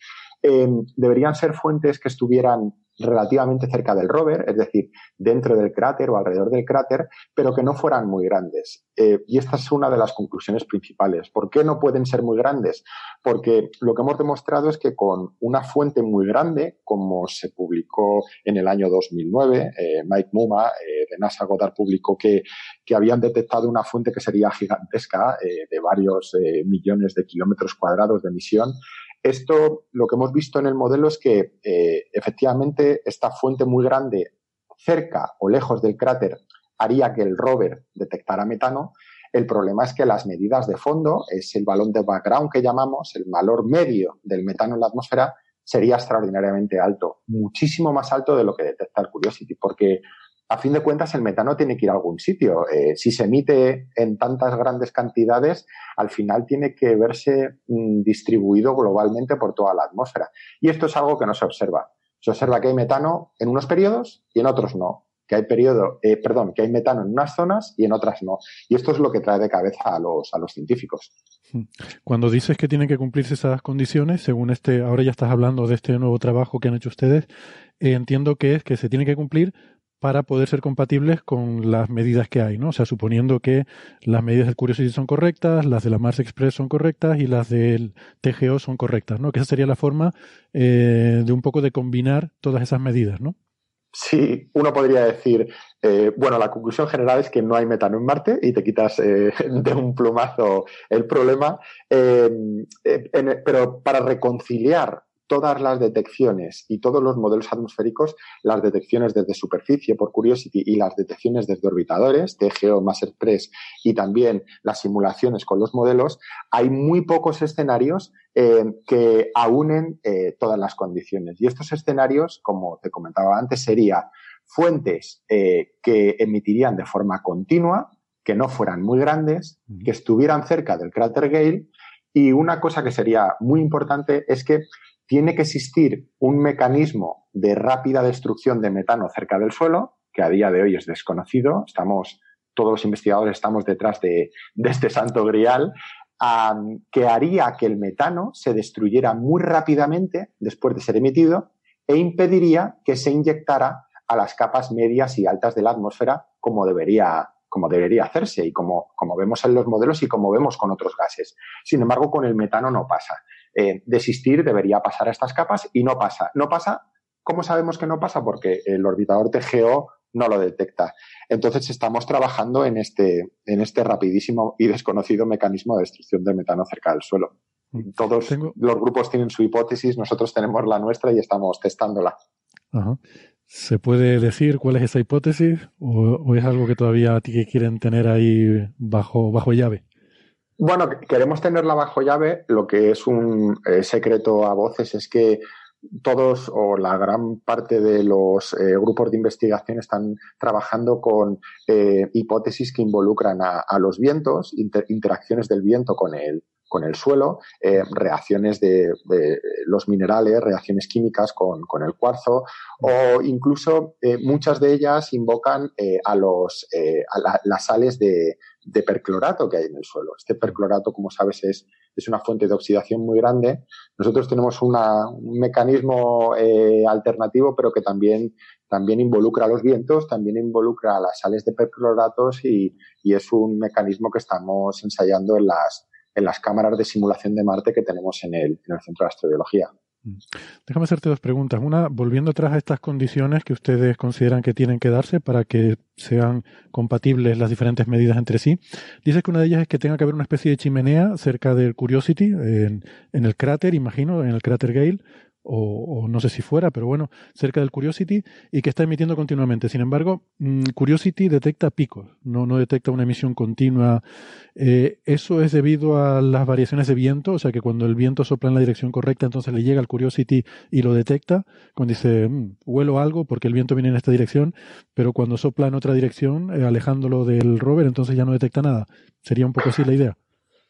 Deberían ser fuentes que estuvieran relativamente cerca del rover, es decir, dentro del cráter o alrededor del cráter, pero que no fueran muy grandes. Y esta es una de las conclusiones principales. ¿Por qué no pueden ser muy grandes? Porque lo que hemos demostrado es que con una fuente muy grande, como se publicó en el año 2009, Mike Muma de NASA Goddard publicó que habían detectado una fuente que sería gigantesca, de varios millones de kilómetros cuadrados de emisión. Esto, lo que hemos visto en el modelo es que efectivamente esta fuente muy grande cerca o lejos del cráter haría que el rover detectara metano. El problema es que las medidas de fondo, es el valor de background que llamamos, el valor medio del metano en la atmósfera, sería extraordinariamente alto, muchísimo más alto de lo que detecta el Curiosity, porque a fin de cuentas el metano tiene que ir a algún sitio. Si se emite en tantas grandes cantidades, al final tiene que verse distribuido globalmente por toda la atmósfera. Y esto es algo que no se observa. Se observa que hay metano en unos periodos y en otros no. que hay que hay metano en unas zonas y en otras no. Y esto es lo que trae de cabeza a los científicos. Cuando dices que tienen que cumplirse esas condiciones, según ahora ya estás hablando de este nuevo trabajo que han hecho ustedes, entiendo que es que se tienen que cumplir para poder ser compatibles con las medidas que hay, ¿no? O sea, suponiendo que las medidas del Curiosity son correctas, las de la Mars Express son correctas y las del TGO son correctas, ¿no? Que esa sería la forma de un poco de combinar todas esas medidas, ¿no? Sí, uno podría decir, bueno, la conclusión general es que no hay metano en Marte y te quitas de un plumazo el problema, pero para reconciliar todas las detecciones y todos los modelos atmosféricos, las detecciones desde superficie por Curiosity y las detecciones desde orbitadores, TGO, Mars Express y también las simulaciones con los modelos, hay muy pocos escenarios que aúnen todas las condiciones. Y estos escenarios, como te comentaba antes, serían fuentes que emitirían de forma continua, que no fueran muy grandes, que estuvieran cerca del cráter Gale, y una cosa que sería muy importante es que tiene que existir un mecanismo de rápida destrucción de metano cerca del suelo, que a día de hoy es desconocido. Todos los investigadores estamos detrás de este santo grial, que haría que el metano se destruyera muy rápidamente después de ser emitido e impediría que se inyectara a las capas medias y altas de la atmósfera como debería hacerse y como vemos en los modelos y como vemos con otros gases. Sin embargo, con el metano no pasa. Debería pasar a estas capas y no pasa. No pasa. ¿Cómo sabemos que no pasa? Porque el orbitador TGO no lo detecta. Entonces estamos trabajando en este rapidísimo y desconocido mecanismo de destrucción del metano cerca del suelo. Los grupos tienen su hipótesis, nosotros tenemos la nuestra y estamos testándola. Ajá. ¿Se puede decir cuál es esa hipótesis o es algo que todavía quieren tener ahí bajo llave? Bueno, queremos tenerla bajo llave. Lo que es un secreto a voces es que todos o la gran parte de los grupos de investigación están trabajando con hipótesis que involucran a los vientos, interacciones del viento con el suelo, reacciones de los minerales, reacciones químicas con el cuarzo, o incluso muchas de ellas invocan las sales de perclorato que hay en el suelo. Este perclorato, como sabes, es una fuente de oxidación muy grande. Nosotros tenemos un mecanismo alternativo, pero que también involucra a los vientos, también involucra a las sales de percloratos y es un mecanismo que estamos ensayando en las cámaras de simulación de Marte que tenemos en el Centro de Astrobiología. Déjame hacerte dos preguntas. Una, volviendo atrás a estas condiciones que ustedes consideran que tienen que darse para que sean compatibles las diferentes medidas entre sí. Dices que una de ellas es que tenga que haber una especie de chimenea cerca del Curiosity, en el cráter, imagino, en el cráter Gale, o no sé si fuera, pero bueno, cerca del Curiosity y que está emitiendo continuamente. Sin embargo, Curiosity detecta picos, no detecta una emisión continua. Eso es debido a las variaciones de viento, o sea que cuando el viento sopla en la dirección correcta, entonces le llega al Curiosity y lo detecta. Cuando dice, huelo algo porque el viento viene en esta dirección, pero cuando sopla en otra dirección, alejándolo del rover, entonces ya no detecta nada. ¿Sería un poco así la idea?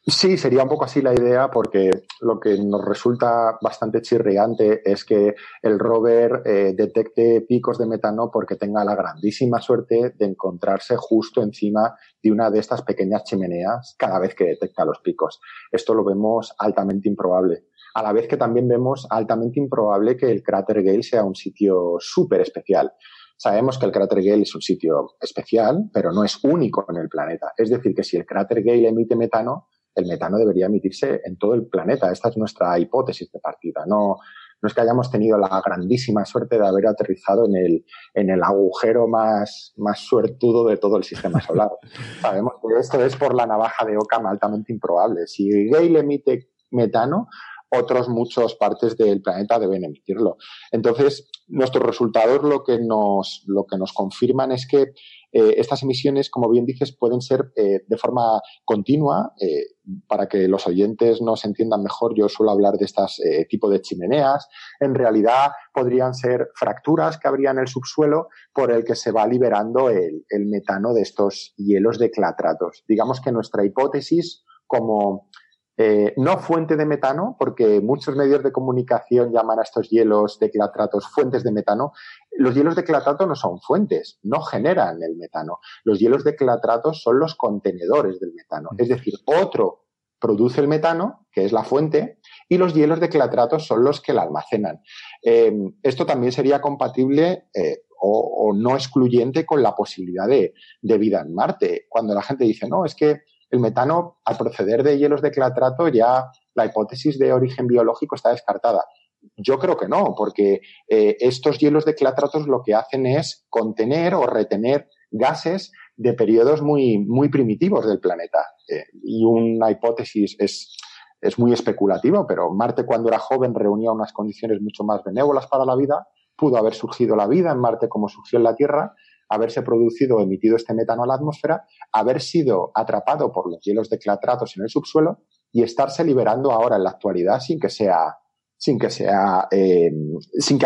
Sí, sería un poco así la idea, porque lo que nos resulta bastante chirriante es que el rover detecte picos de metano porque tenga la grandísima suerte de encontrarse justo encima de una de estas pequeñas chimeneas cada vez que detecta los picos. Esto lo vemos altamente improbable. A la vez que también vemos altamente improbable que el cráter Gale sea un sitio súper especial. Sabemos que el cráter Gale es un sitio especial, pero no es único en el planeta. Es decir, que si el cráter Gale emite metano, el metano debería emitirse en todo el planeta. Esta es nuestra hipótesis de partida. No es que hayamos tenido la grandísima suerte de haber aterrizado en el agujero más suertudo de todo el sistema solar. Sabemos que esto es por la navaja de Occam altamente improbable. Si Gale emite metano, otros muchas partes del planeta deben emitirlo. Entonces, nuestros resultados lo que nos confirman es que estas emisiones, como bien dices, pueden ser de forma continua. Para que los oyentes nos entiendan mejor, yo suelo hablar de estas tipo de chimeneas. En realidad podrían ser fracturas que habría en el subsuelo por el que se va liberando el metano de estos hielos de clatratos. Digamos que nuestra hipótesis, como No fuente de metano, porque muchos medios de comunicación llaman a estos hielos declaratos fuentes de metano. Los hielos declaratos no son fuentes, no generan el metano. Los hielos declaratos son los contenedores del metano. Es decir, otro produce el metano, que es la fuente, y los hielos declaratos son los que la almacenan. Esto también sería compatible o no excluyente con la posibilidad de vida en Marte. Cuando la gente dice, no, es que el metano, al proceder de hielos de clatrato, ya la hipótesis de origen biológico está descartada. Yo creo que no, porque estos hielos de clatratos lo que hacen es contener o retener gases de periodos muy, muy primitivos del planeta. Y una hipótesis es muy especulativa, pero Marte, cuando era joven, reunía unas condiciones mucho más benévolas para la vida. Pudo haber surgido la vida en Marte como surgió en la Tierra, haberse producido o emitido este metano a la atmósfera, haber sido atrapado por los hielos de clatratos en el subsuelo y estarse liberando ahora en la actualidad sin que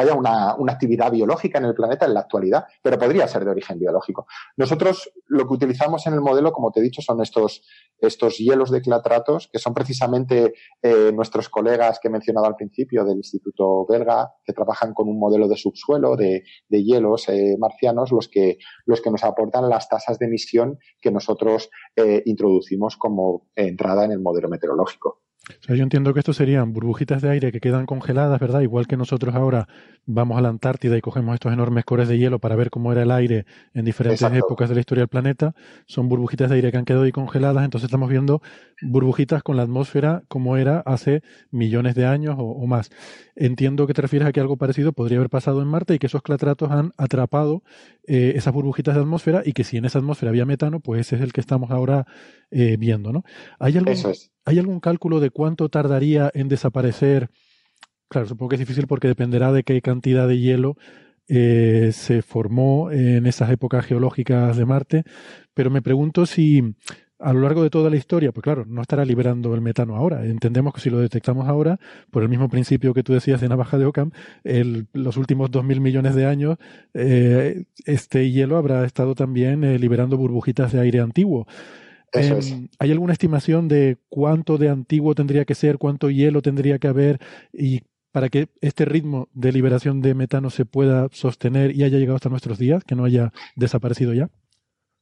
haya una actividad biológica en el planeta en la actualidad, pero podría ser de origen biológico. Nosotros lo que utilizamos en el modelo, como te he dicho, son estos hielos de clatratos, que son precisamente nuestros colegas que he mencionado al principio del Instituto Belga, que trabajan con un modelo de subsuelo de hielos marcianos, los que nos aportan las tasas de emisión que nosotros introducimos como entrada en el modelo meteorológico. O sea, yo entiendo que esto serían burbujitas de aire que quedan congeladas, ¿verdad? Igual que nosotros ahora vamos a la Antártida y cogemos estos enormes cores de hielo para ver cómo era el aire en diferentes épocas de la historia del planeta. Son burbujitas de aire que han quedado ahí congeladas, entonces estamos viendo burbujitas con la atmósfera como era hace millones de años o más. Entiendo que te refieres a que algo parecido podría haber pasado en Marte y que esos clatratos han atrapado esas burbujitas de atmósfera y que si en esa atmósfera había metano, pues ese es el que estamos ahora viendo, ¿no? ¿Hay algún cálculo de cuánto tardaría en desaparecer? Claro, supongo que es difícil porque dependerá de qué cantidad de hielo se formó en esas épocas geológicas de Marte, pero me pregunto si a lo largo de toda la historia, pues claro, no estará liberando el metano ahora. Entendemos que si lo detectamos ahora, por el mismo principio que tú decías de navaja de Ockham, los últimos 2.000 millones de años, este hielo habrá estado también liberando burbujitas de aire antiguo. ¿Hay alguna estimación de cuánto de antiguo tendría que ser, cuánto hielo tendría que haber y para que este ritmo de liberación de metano se pueda sostener y haya llegado hasta nuestros días, que no haya desaparecido ya?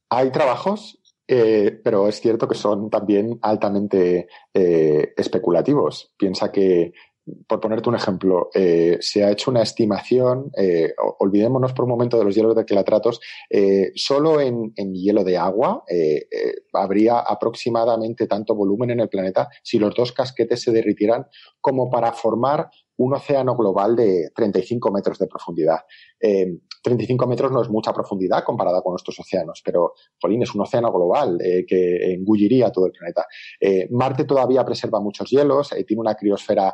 Hay trabajos, pero es cierto que son también altamente especulativos. Piensa que, por ponerte un ejemplo, se ha hecho una estimación, olvidémonos por un momento de los hielos de clatratos, solo en hielo de agua habría aproximadamente tanto volumen en el planeta si los dos casquetes se derritieran como para formar un océano global de 35 metros de profundidad. 35 metros no es mucha profundidad comparada con nuestros océanos, pero, jolín, es un océano global que engulliría todo el planeta. Marte todavía preserva muchos hielos, tiene una criosfera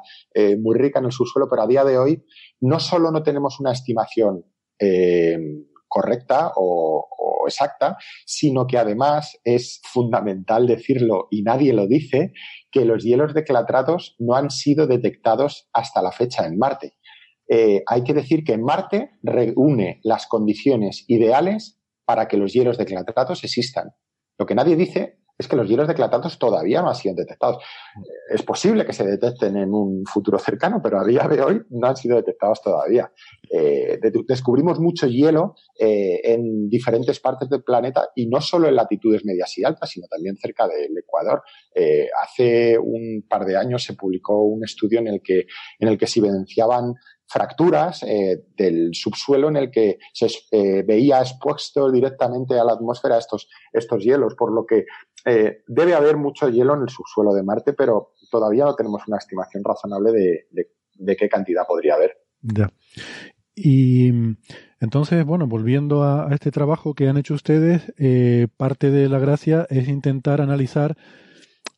muy rica en el subsuelo, pero a día de hoy no solo no tenemos una estimación correcta o exacta, sino que además es fundamental decirlo, y nadie lo dice, que los hielos de clatratos no han sido detectados hasta la fecha en Marte. Hay que decir que Marte reúne las condiciones ideales para que los hielos de clatratos existan. Lo que nadie dice es que los hielos de clatratos todavía no han sido detectados. Es posible que se detecten en un futuro cercano, pero a día de hoy no han sido detectados todavía. Descubrimos mucho hielo en diferentes partes del planeta y no solo en latitudes medias y altas, sino también cerca del Ecuador. Hace un par de años se publicó un estudio en el que se evidenciaban fracturas del subsuelo en el que se veía expuesto directamente a la atmósfera estos hielos, por lo que debe haber mucho hielo en el subsuelo de Marte, pero todavía no tenemos una estimación razonable de qué cantidad podría haber. Ya. Y entonces, bueno, volviendo a este trabajo que han hecho ustedes, parte de la gracia es intentar analizar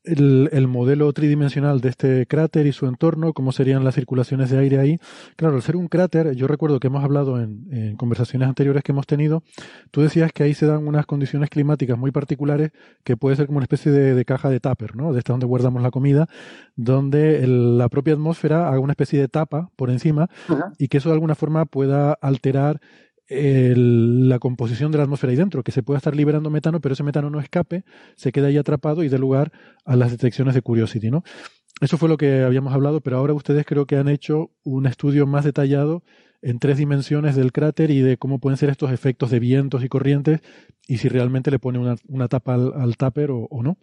el modelo tridimensional de este cráter y su entorno, cómo serían las circulaciones de aire ahí. Claro, al ser un cráter, yo recuerdo que hemos hablado en conversaciones anteriores que hemos tenido, tú decías que ahí se dan unas condiciones climáticas muy particulares que puede ser como una especie de caja de tupper, ¿no? De esta donde guardamos la comida, donde la propia atmósfera haga una especie de tapa por encima y que eso de alguna forma pueda alterar la composición de la atmósfera ahí dentro, que se pueda estar liberando metano, pero ese metano no escape, se queda ahí atrapado y dé lugar a las detecciones de Curiosity, ¿no? Eso fue lo que habíamos hablado, pero ahora ustedes creo que han hecho un estudio más detallado en 3 dimensiones del cráter y de cómo pueden ser estos efectos de vientos y corrientes y si realmente le pone una tapa al tupper o no.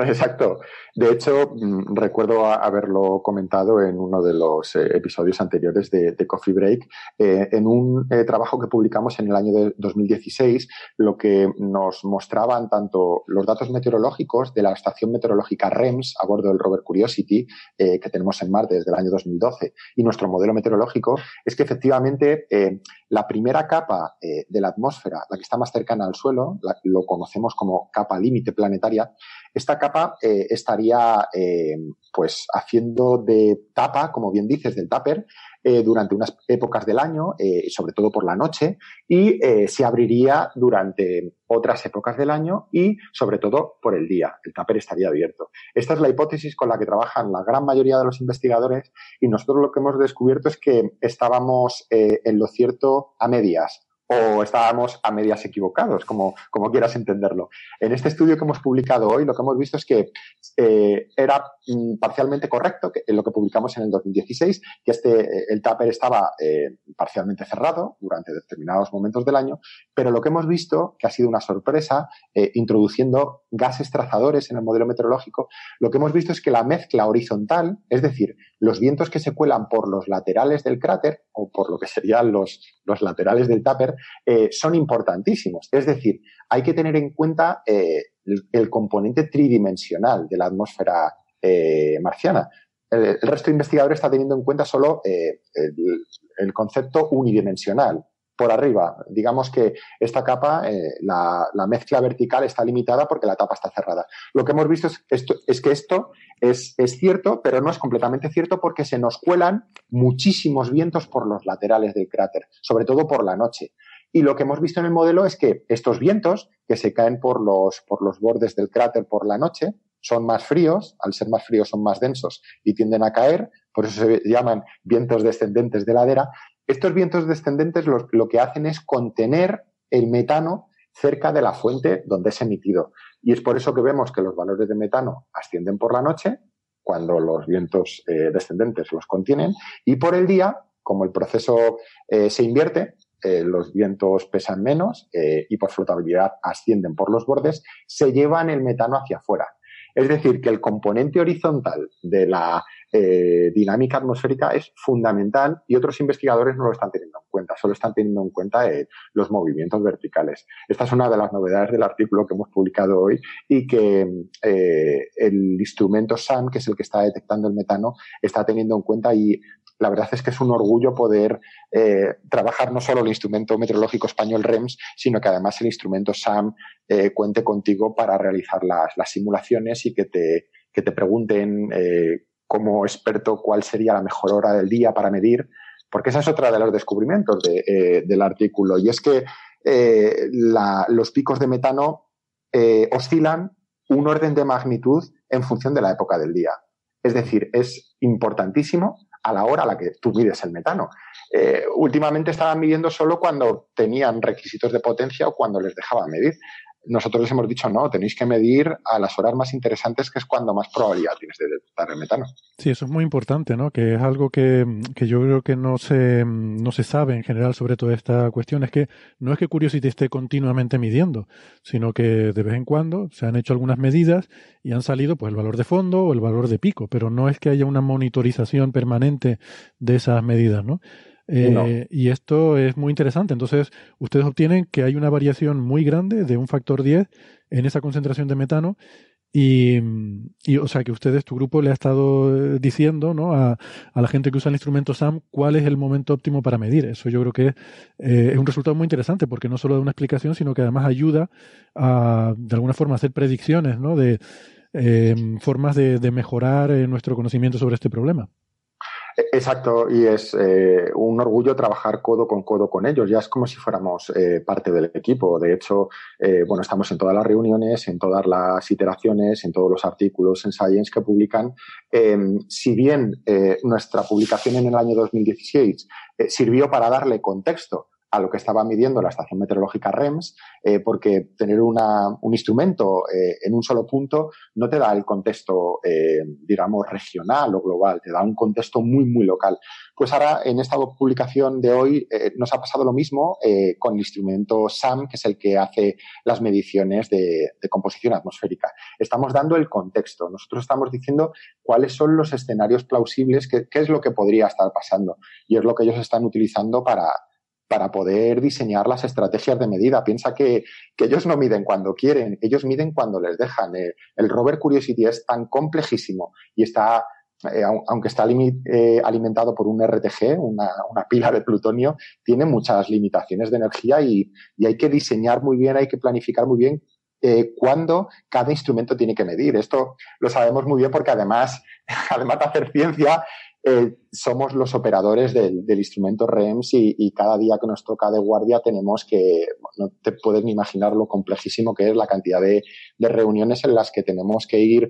Exacto. De hecho, recuerdo haberlo comentado en uno de los episodios anteriores de Coffee Break. En un trabajo que publicamos en el año de 2016, lo que nos mostraban tanto los datos meteorológicos de la estación meteorológica REMS a bordo del rover Curiosity, que tenemos en Marte desde el año 2012, y nuestro modelo meteorológico, es que efectivamente la primera capa de la atmósfera, la que está más cercana al suelo, lo conocemos como capa límite planetaria, esta capa estaría pues haciendo de tapa, como bien dices, del tupper, durante unas épocas del año, sobre todo por la noche, y se abriría durante otras épocas del año y, sobre todo, por el día. El tupper estaría abierto. Esta es la hipótesis con la que trabajan la gran mayoría de los investigadores y nosotros lo que hemos descubierto es que estábamos en lo cierto a medias. O estábamos a medias equivocados, como quieras entenderlo. En este estudio que hemos publicado hoy, lo que hemos visto es que era parcialmente correcto que, en lo que publicamos en el 2016, que el tupper estaba parcialmente cerrado durante determinados momentos del año, pero lo que hemos visto, que ha sido una sorpresa, introduciendo gases trazadores en el modelo meteorológico, lo que hemos visto es que la mezcla horizontal, es decir, los vientos que se cuelan por los laterales del cráter, o por lo que serían los laterales del tupper, son importantísimos. Es decir, hay que tener en cuenta el componente tridimensional de la atmósfera marciana. El resto de investigadores está teniendo en cuenta solo el concepto unidimensional. Por arriba, digamos que esta capa, la mezcla vertical está limitada porque la tapa está cerrada. Lo que hemos visto es que esto es cierto, pero no es completamente cierto porque se nos cuelan muchísimos vientos por los laterales del cráter, sobre todo por la noche. Y lo que hemos visto en el modelo es que estos vientos que se caen por los bordes del cráter por la noche son más fríos, al ser más fríos son más densos y tienden a caer, por eso se llaman vientos descendentes de ladera. Estos vientos descendentes lo que hacen es contener el metano cerca de la fuente donde es emitido. Y es por eso que vemos que los valores de metano ascienden por la noche, cuando los vientos descendentes los contienen, y por el día, como el proceso se invierte, los vientos pesan menos y por flotabilidad ascienden por los bordes, se llevan el metano hacia afuera. Es decir, que el componente horizontal de la dinámica atmosférica es fundamental y otros investigadores no lo están teniendo en cuenta, solo están teniendo en cuenta los movimientos verticales. Esta es una de las novedades del artículo que hemos publicado hoy y que el instrumento SAM, que es el que está detectando el metano, está teniendo en cuenta y la verdad es que es un orgullo poder trabajar no solo el instrumento meteorológico español REMS, sino que además el instrumento SAM cuente contigo para realizar las simulaciones y que te pregunten como experto cuál sería la mejor hora del día para medir, porque esa es otra de los descubrimientos del artículo. Y es que los picos de metano oscilan un orden de magnitud en función de la época del día. Es decir, es importantísimo a la hora a la que tú mides el metano. Últimamente estaban midiendo solo cuando tenían requisitos de potencia o cuando les dejaban medir. Nosotros les hemos dicho, no, tenéis que medir a las horas más interesantes, que es cuando más probabilidad tienes de detectar el metano. Sí, eso es muy importante, ¿no? Que es algo que yo creo que no se sabe en general sobre toda esta cuestión. Es que no es que Curiosity esté continuamente midiendo, sino que de vez en cuando se han hecho algunas medidas y han salido pues el valor de fondo o el valor de pico, pero no es que haya una monitorización permanente de esas medidas, ¿no? No. Y esto es muy interesante. Entonces, ustedes obtienen que hay una variación muy grande de un factor 10 en esa concentración de metano y o sea, que ustedes, tu grupo, le ha estado diciendo, ¿no?, a la gente que usa el instrumento SAM cuál es el momento óptimo para medir. Eso yo creo que es un resultado muy interesante porque no solo da una explicación, sino que además ayuda a, de alguna forma, hacer predicciones, ¿no?, de formas de mejorar nuestro conocimiento sobre este problema. Exacto, y es un orgullo trabajar codo con codo con ellos, ya es como si fuéramos parte del equipo. De hecho, bueno, estamos en todas las reuniones, en todas las iteraciones, en todos los artículos en Science que publican. Si bien nuestra publicación en el año 2016 sirvió para darle contexto a lo que estaba midiendo la estación meteorológica REMS, porque tener un instrumento en un solo punto no te da el contexto, digamos, regional o global, te da un contexto muy, muy local. Pues ahora, en esta publicación de hoy, nos ha pasado lo mismo con el instrumento SAM, que es el que hace las mediciones de composición atmosférica. Estamos dando el contexto. Nosotros estamos diciendo cuáles son los escenarios plausibles, qué es lo que podría estar pasando. Y es lo que ellos están utilizando para poder diseñar las estrategias de medida. Piensa que ellos no miden cuando quieren, ellos miden cuando les dejan. El rover Curiosity es tan complejísimo y está, aunque está alimentado por un RTG, una pila de plutonio, tiene muchas limitaciones de energía y hay que diseñar muy bien, hay que planificar muy bien cuándo cada instrumento tiene que medir. Esto lo sabemos muy bien porque además de hacer ciencia, somos los operadores del instrumento REMS y cada día que nos toca de guardia tenemos que, no te puedes ni imaginar lo complejísimo que es la cantidad de reuniones en las que tenemos que ir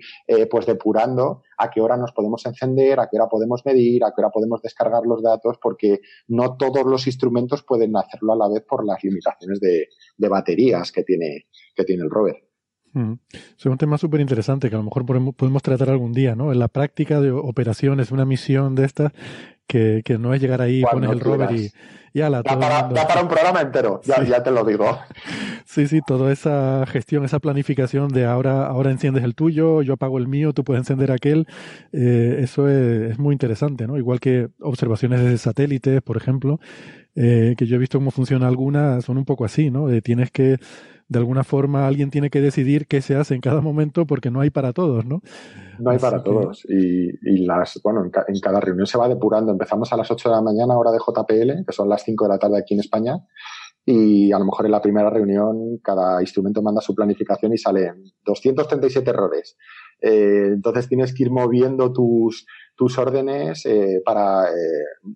pues depurando a qué hora nos podemos encender, a qué hora podemos medir, a qué hora podemos descargar los datos, porque no todos los instrumentos pueden hacerlo a la vez por las limitaciones de baterías que tiene el rover. Es un tema súper interesante que a lo mejor podemos tratar algún día, ¿no? En la práctica de operaciones, una misión de estas que no es llegar ahí, cuando pones el rover y ala. Da para un programa entero, sí. Ya te lo digo. Sí, toda esa gestión, esa planificación de ahora enciendes el tuyo, yo apago el mío, tú puedes encender aquel. Eso es muy interesante, ¿no? Igual que observaciones de satélites, por ejemplo, que yo he visto cómo funciona algunas, son un poco así, ¿no? Tienes que... De alguna forma alguien tiene que decidir qué se hace en cada momento porque no hay para todos, ¿no? No hay así para todos. Y en cada reunión se va depurando. Empezamos a las 8 de la mañana, hora de JPL, que son las 5 de la tarde aquí en España. Y a lo mejor en la primera reunión cada instrumento manda su planificación y salen 237 errores. Entonces tienes que ir moviendo tus órdenes para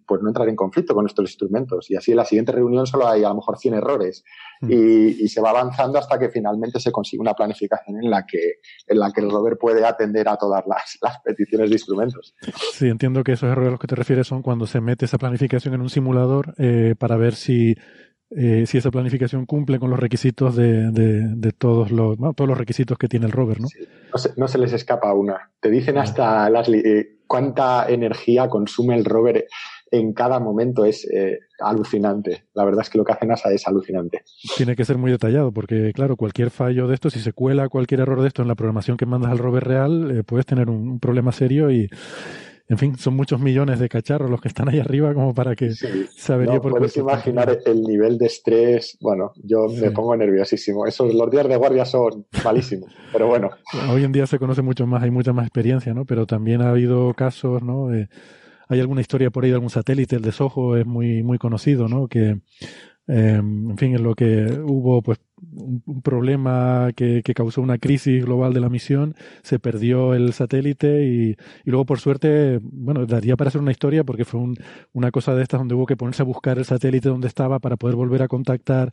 pues no entrar en conflicto con nuestros instrumentos. Y así en la siguiente reunión solo hay a lo mejor 100 errores. Y se va avanzando hasta que finalmente se consigue una planificación en la que el rover puede atender a todas las peticiones de instrumentos. Sí, entiendo que esos errores a los que te refieres son cuando se mete esa planificación en un simulador para ver si esa planificación cumple con los requisitos de todos los requisitos que tiene el rover, ¿no? Sí, no se les escapa una. Te dicen hasta cuánta energía consume el rover en cada momento. Es alucinante. La verdad es que lo que hace NASA es alucinante. Tiene que ser muy detallado porque, claro, cualquier fallo de esto, si se cuela cualquier error de esto en la programación que mandas al rover real, puedes tener un problema serio y... En fin, son muchos millones de cacharros los que están ahí arriba como para que sabería por qué. Puedes imaginar el nivel de estrés. Bueno, yo me pongo nerviosísimo. Los días de guardia son malísimos, pero bueno. Hoy en día se conoce mucho más, hay mucha más experiencia, ¿no? Pero también ha habido casos, ¿no? Hay alguna historia por ahí de algún satélite, el de Soho es muy, muy conocido, ¿no? Que, en fin, en lo que hubo pues un problema que causó una crisis global de la misión, se perdió el satélite y luego por suerte, bueno, daría para hacer una historia porque fue una cosa de estas donde hubo que ponerse a buscar el satélite donde estaba para poder volver a contactar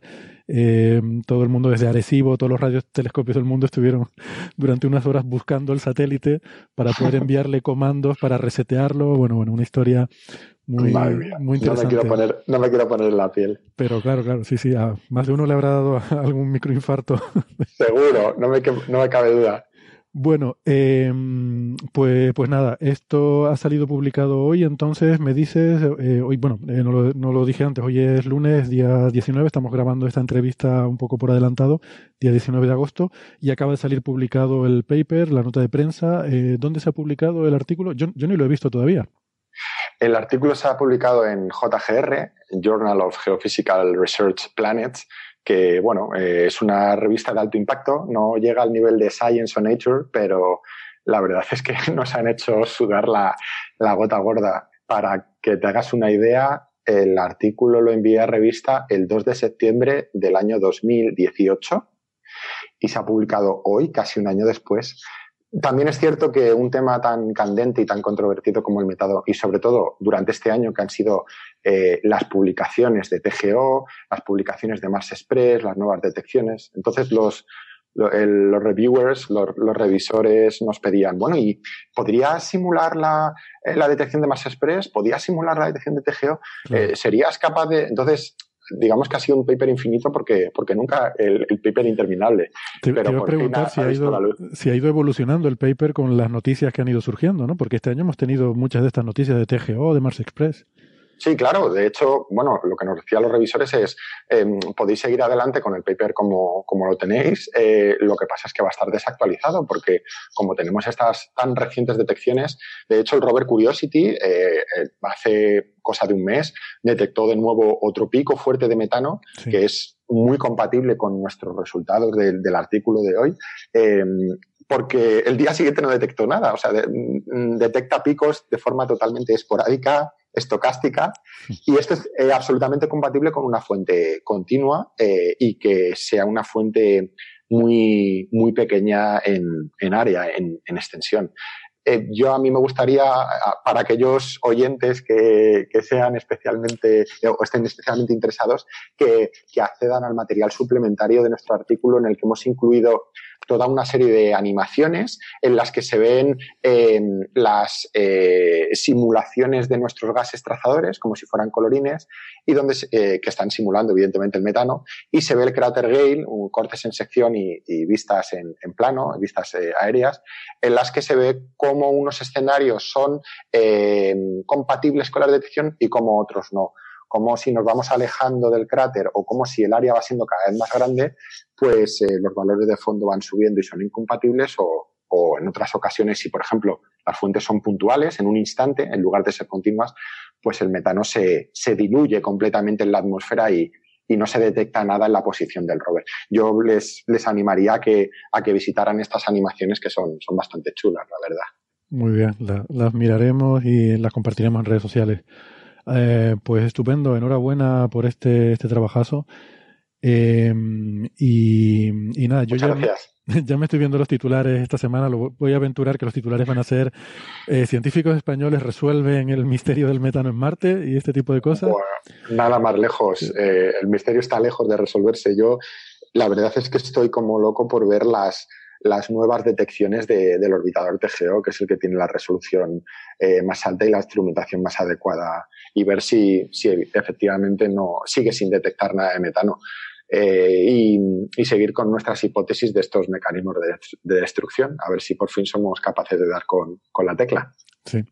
todo el mundo desde Arecibo, todos los radiotelescopios del mundo estuvieron durante unas horas buscando el satélite para poder enviarle comandos para resetearlo, bueno, una historia muy interesante. No me quiero poner en la piel. Pero claro, sí, a más de uno le habrá dado algún microinfarto. Seguro, no me cabe duda. Bueno, pues nada, esto ha salido publicado hoy, entonces me dices, hoy, bueno, no lo dije antes, hoy es lunes, día 19, estamos grabando esta entrevista un poco por adelantado, día 19 de agosto, y acaba de salir publicado el paper, la nota de prensa. ¿Dónde se ha publicado el artículo? Yo ni lo he visto todavía. El artículo se ha publicado en JGR, Journal of Geophysical Research Planets, que bueno, es una revista de alto impacto, no llega al nivel de Science o Nature, pero la verdad es que nos han hecho sudar la gota gorda. Para que te hagas una idea, el artículo lo envié a revista el 2 de septiembre del año 2018 y se ha publicado hoy, casi un año después. También es cierto que un tema tan candente y tan controvertido como el metano, y sobre todo durante este año que han sido las publicaciones de TGO, las publicaciones de Mars Express, las nuevas detecciones, entonces los reviewers, los revisores nos pedían, bueno, ¿y podría simular la detección de Mars Express? ¿Podría simular la detección de TGO? ¿Serías capaz de...? Entonces... digamos que ha sido un paper infinito porque nunca el paper interminable. Pero te iba a preguntar si ha ido evolucionando el paper con las noticias que han ido surgiendo, ¿no? Porque este año hemos tenido muchas de estas noticias de TGO, de Mars Express. Sí, claro. De hecho, bueno, lo que nos decían los revisores es podéis seguir adelante con el paper como lo tenéis. Lo que pasa es que va a estar desactualizado porque como tenemos estas tan recientes detecciones, de hecho el rover Curiosity hace cosa de un mes detectó de nuevo otro pico fuerte de metano, sí, que es muy compatible con nuestros resultados del artículo de hoy, porque el día siguiente no detectó nada. O sea, detecta picos de forma totalmente esporádica, estocástica, y esto es absolutamente compatible con una fuente continua y que sea una fuente muy, muy pequeña en área, en extensión. Yo a mí me gustaría, para aquellos oyentes que sean especialmente o estén especialmente interesados, que accedan al material suplementario de nuestro artículo en el que hemos incluido toda una serie de animaciones en las que se ven las simulaciones de nuestros gases trazadores, como si fueran colorines, y donde que están simulando, evidentemente, el metano, y se ve el Cráter Gale, cortes en sección y vistas en plano, vistas aéreas, en las que se ve cómo unos escenarios son compatibles con la detección y cómo otros no. Como si nos vamos alejando del cráter o como si el área va siendo cada vez más grande, pues los valores de fondo van subiendo y son incompatibles o en otras ocasiones, si por ejemplo las fuentes son puntuales en un instante, en lugar de ser continuas, pues el metano se diluye completamente en la atmósfera y no se detecta nada en la posición del rover. Yo les animaría a que visitaran estas animaciones que son bastante chulas, la verdad. Muy bien, las miraremos y las compartiremos en redes sociales. Pues estupendo, enhorabuena por este trabajazo. Y nada, yo ya me estoy viendo los titulares esta semana. Voy a aventurar que los titulares van a ser científicos españoles resuelven el misterio del metano en Marte y este tipo de cosas. Bueno, nada más lejos. El misterio está lejos de resolverse. Yo, la verdad es que estoy como loco por ver las nuevas detecciones del orbitador TGO, que es el que tiene la resolución más alta y la instrumentación más adecuada, y ver si efectivamente no sigue sin detectar nada de metano y seguir con nuestras hipótesis de estos mecanismos de destrucción, a ver si por fin somos capaces de dar con la tecla. Sí,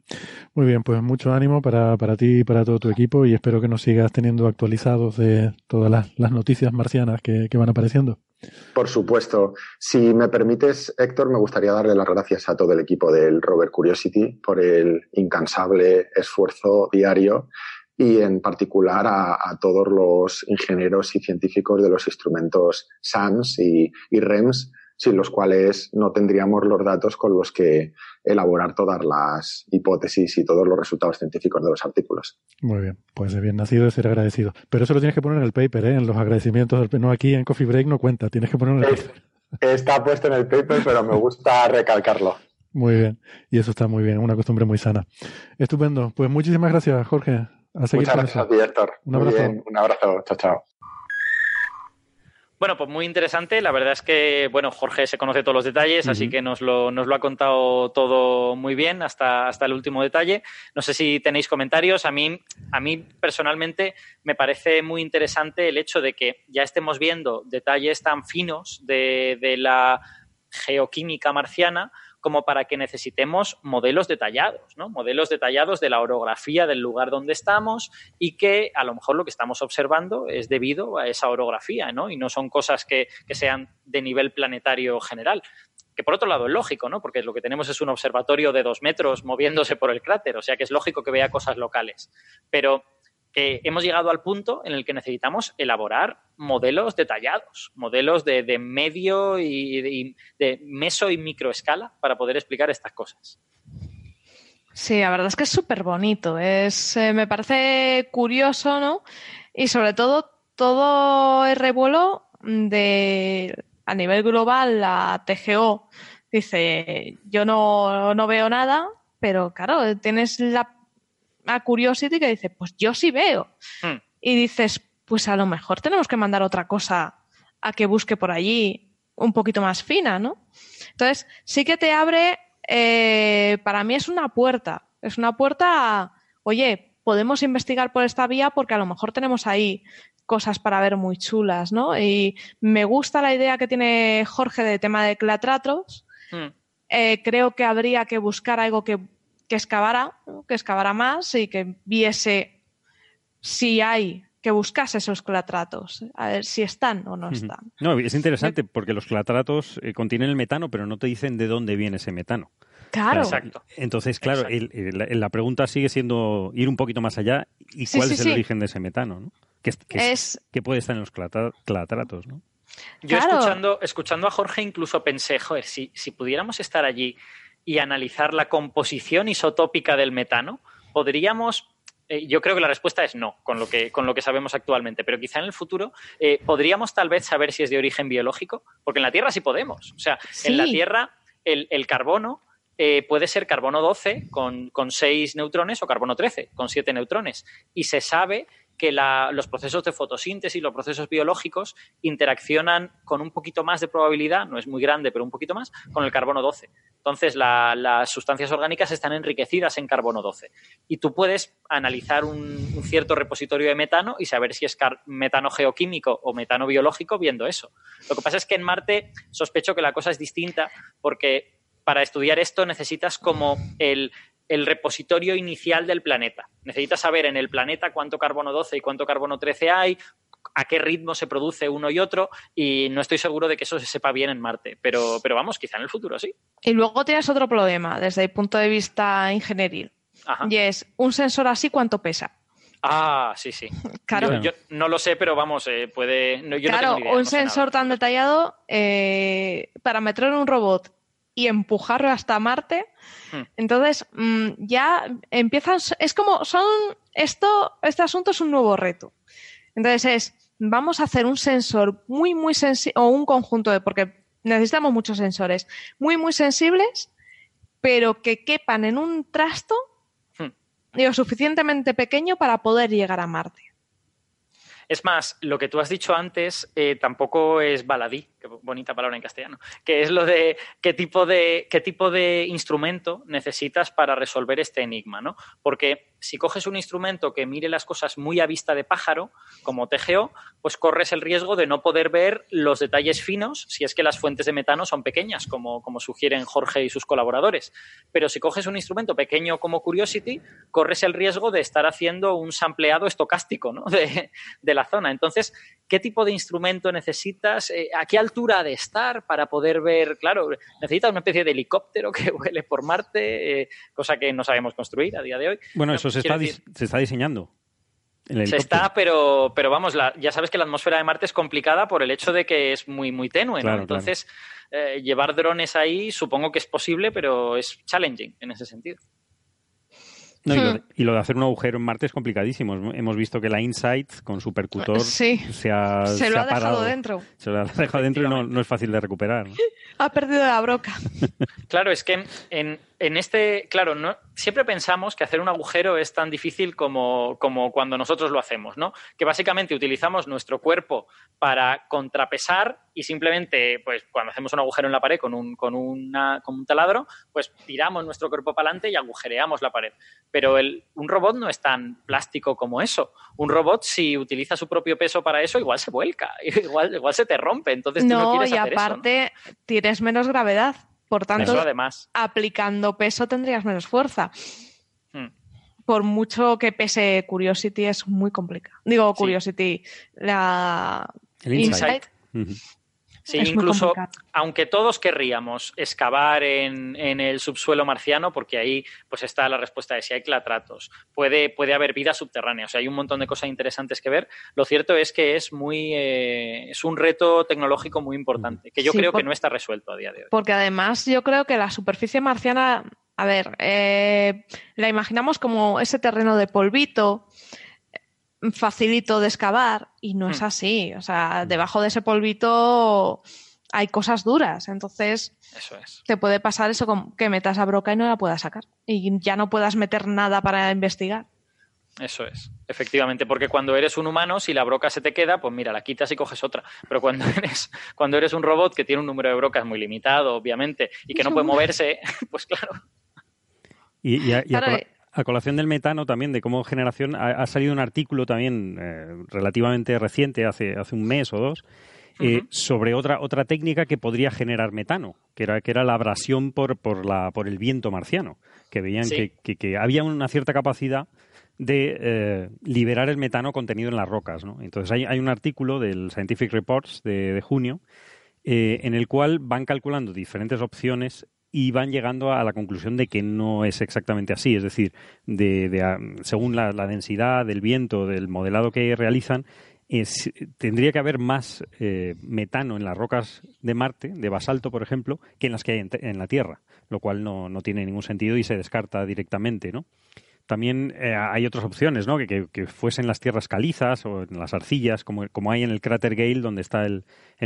muy bien, pues mucho ánimo para ti y para todo tu equipo, y espero que nos sigas teniendo actualizados de todas las noticias marcianas que van apareciendo. Por supuesto. Si me permites, Héctor, me gustaría darle las gracias a todo el equipo del rover Curiosity por el incansable esfuerzo diario y en particular a todos los ingenieros y científicos de los instrumentos SAMS y REMS, sin los cuales no tendríamos los datos con los que elaborar todas las hipótesis y todos los resultados científicos de los artículos. Muy bien, pues de bien nacido es ser agradecido. Pero eso lo tienes que poner en el paper, ¿eh? En los agradecimientos. No, aquí en Coffee Break no cuenta, tienes que ponerlo en el paper. Está puesto en el paper, pero me gusta recalcarlo. Muy bien, y eso está muy bien, una costumbre muy sana. Estupendo, pues muchísimas gracias, Jorge. Muchas gracias a ti, Héctor. Un abrazo. Muy bien, un abrazo, chao, chao. Bueno, pues muy interesante. La verdad es que, bueno, Jorge se conoce todos los detalles, uh-huh, así que nos lo ha contado todo muy bien hasta el último detalle. No sé si tenéis comentarios. A mí personalmente me parece muy interesante el hecho de que ya estemos viendo detalles tan finos de la geoquímica marciana como para que necesitemos modelos detallados, ¿no? Modelos detallados de la orografía del lugar donde estamos y que a lo mejor lo que estamos observando es debido a esa orografía, ¿no? Y no son cosas que sean de nivel planetario general. Que por otro lado es lógico, ¿no? Porque lo que tenemos es un observatorio de 2 metros moviéndose por el cráter, o sea que es lógico que vea cosas locales. Pero hemos llegado al punto en el que necesitamos elaborar modelos detallados, modelos de medio y de meso y microescala para poder explicar estas cosas. Sí, la verdad es que es súper bonito. Me parece curioso, ¿no? Y sobre todo el revuelo a nivel global, la TGO dice, yo no veo nada, pero claro, tienes a Curiosity que dice, pues yo sí veo. Mm. Y dices, pues a lo mejor tenemos que mandar otra cosa a que busque por allí un poquito más fina, ¿no? Entonces, sí que te abre, para mí es una puerta a, oye, podemos investigar por esta vía porque a lo mejor tenemos ahí cosas para ver muy chulas, ¿no? Y me gusta la idea que tiene Jorge de tema de clatratos. Creo que habría que buscar algo que excavara, ¿no? Que excavara más y que viese si hay, que buscase esos clatratos, a ver si están o no están. No, es interesante porque los clatratos contienen el metano, pero no te dicen de dónde viene ese metano. Claro. Exacto. Entonces, claro, la pregunta sigue siendo ir un poquito más allá y cuál es el origen de ese metano, ¿no? Que puede estar en los clatratos, ¿no? Yo escuchando a Jorge incluso pensé, joder, si pudiéramos estar allí y analizar la composición isotópica del metano, podríamos... yo creo que la respuesta es no, con lo que sabemos actualmente, pero quizá en el futuro podríamos tal vez saber si es de origen biológico, porque en la Tierra sí podemos. O sea, en la Tierra el carbono... puede ser carbono 12 con 6 neutrones o carbono 13 con 7 neutrones. Y se sabe que los procesos de fotosíntesis, los procesos biológicos, interaccionan con un poquito más de probabilidad, no es muy grande, pero un poquito más, con el carbono 12. Entonces, las sustancias orgánicas están enriquecidas en carbono 12. Y tú puedes analizar un cierto repositorio de metano y saber si es metano geoquímico o metano biológico viendo eso. Lo que pasa es que en Marte sospecho que la cosa es distinta porque... Para estudiar esto necesitas como el repositorio inicial del planeta. Necesitas saber en el planeta cuánto carbono 12 y cuánto carbono 13 hay, a qué ritmo se produce uno y otro, y no estoy seguro de que eso se sepa bien en Marte. Pero vamos, quizá en el futuro sí. Y luego tienes otro problema desde el punto de vista ingenieril. Ajá. Y es, ¿un sensor así cuánto pesa? Ah, sí. Claro. Yo no lo sé, pero vamos, puede... No, yo no tengo idea, un sensor tan detallado para meter en un robot y empujarlo hasta Marte, entonces ya empiezan... Es como, este asunto es un nuevo reto. Entonces vamos a hacer un sensor muy, muy sensible, o un conjunto de... Porque necesitamos muchos sensores, muy, muy sensibles, pero que quepan en un trasto lo suficientemente pequeño para poder llegar a Marte. Es más, lo que tú has dicho antes tampoco es baladí, qué bonita palabra en castellano, que es lo de qué tipo de instrumento necesitas para resolver este enigma, ¿no? Porque si coges un instrumento que mire las cosas muy a vista de pájaro, como TGO, pues corres el riesgo de no poder ver los detalles finos si es que las fuentes de metano son pequeñas, como sugieren Jorge y sus colaboradores. Pero si coges un instrumento pequeño como Curiosity, corres el riesgo de estar haciendo un sampleado estocástico, ¿no? de la zona. Entonces, ¿qué tipo de instrumento necesitas? ¿A qué altura ha de estar para poder ver? Claro, necesitas una especie de helicóptero que vuele por Marte, cosa que no sabemos construir a día de hoy. Bueno, eso se está diseñando. Se está, pero vamos, ya sabes que la atmósfera de Marte es complicada por el hecho de que es muy, muy tenue, claro, ¿no? Entonces, llevar drones ahí supongo que es posible, pero es challenging en ese sentido. No, y lo de hacer un agujero en Marte es complicadísimo. Hemos visto que la InSight con supercutor se lo ha dejado dentro. Se lo ha dejado dentro y no es fácil de recuperar, ¿no? Ha perdido la broca. Claro, es que en este... Claro, no, siempre pensamos que hacer un agujero es tan difícil como cuando nosotros lo hacemos, ¿no? Que básicamente utilizamos nuestro cuerpo para contrapesar y simplemente, pues, cuando hacemos un agujero en la pared con un taladro, pues tiramos nuestro cuerpo para adelante y agujereamos la pared. Pero un robot no es tan plástico como eso. Un robot, si utiliza su propio peso para eso, igual se vuelca, igual se te rompe. Entonces tú no quieres hacer aparte, eso, ¿no? Tienes menos gravedad. Por tanto, eso además, aplicando peso tendrías menos fuerza. Por mucho que pese Curiosity, es muy complicado. Digo, Curiosity, el InSight. Sí, es incluso, aunque todos querríamos excavar en el subsuelo marciano, porque ahí pues está la respuesta de si hay clatratos, puede haber vida subterránea, o sea, hay un montón de cosas interesantes que ver. Lo cierto es que es un reto tecnológico muy importante, que yo creo que no está resuelto a día de hoy. Porque además yo creo que la superficie marciana, a ver, la imaginamos como ese terreno de polvito, facilito de excavar, y no es así. O sea, debajo de ese polvito hay cosas duras, entonces te puede pasar eso con que metas la broca y no la puedas sacar y ya no puedas meter nada para investigar. Eso es, efectivamente, porque cuando eres un humano, si la broca se te queda, pues mira, la quitas y coges otra. Pero cuando eres un robot que tiene un número de brocas muy limitado, obviamente, y que no puede moverse, pues claro. Y A colación del metano también, de cómo generación, ha salido un artículo también relativamente reciente, hace un mes o dos, sobre otra técnica que podría generar metano, que era la abrasión por el viento marciano, que veían que había una cierta capacidad de liberar el metano contenido en las rocas, ¿no? Entonces hay un artículo del Scientific Reports de junio en el cual van calculando diferentes opciones y van llegando a la conclusión de que no es exactamente así. Es decir, según la densidad del viento, del modelado que realizan, tendría que haber más metano en las rocas de Marte, de basalto, por ejemplo, que en las que hay en la Tierra, lo cual no tiene ningún sentido y se descarta directamente, ¿no? También hay otras opciones, ¿no? Que fuesen las tierras calizas o en las arcillas, como hay en el Cráter Gale, donde está el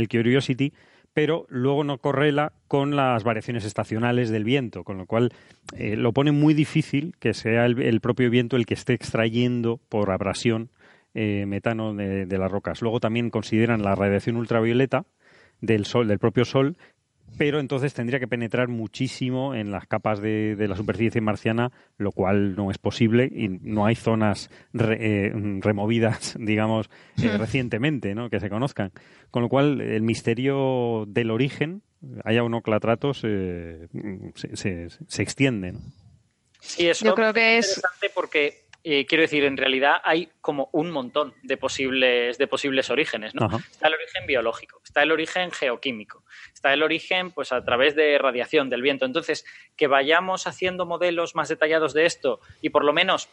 Curiosity, pero luego no correla con las variaciones estacionales del viento, con lo cual lo pone muy difícil que sea el propio viento el que esté extrayendo por abrasión metano de las rocas. Luego también consideran la radiación ultravioleta del sol, del propio sol, pero entonces tendría que penetrar muchísimo en las capas de la superficie marciana, lo cual no es posible y no hay zonas removidas, digamos, recientemente, ¿no?, que se conozcan. Con lo cual, el misterio del origen, haya o no clatratos, se extiende, ¿no? Sí, eso yo creo que es interesante porque, quiero decir, en realidad hay como un montón de posibles orígenes, ¿no? Ajá. Está el origen biológico, está el origen geoquímico, está el origen pues a través de radiación del viento. Entonces, que vayamos haciendo modelos más detallados de esto y por lo menos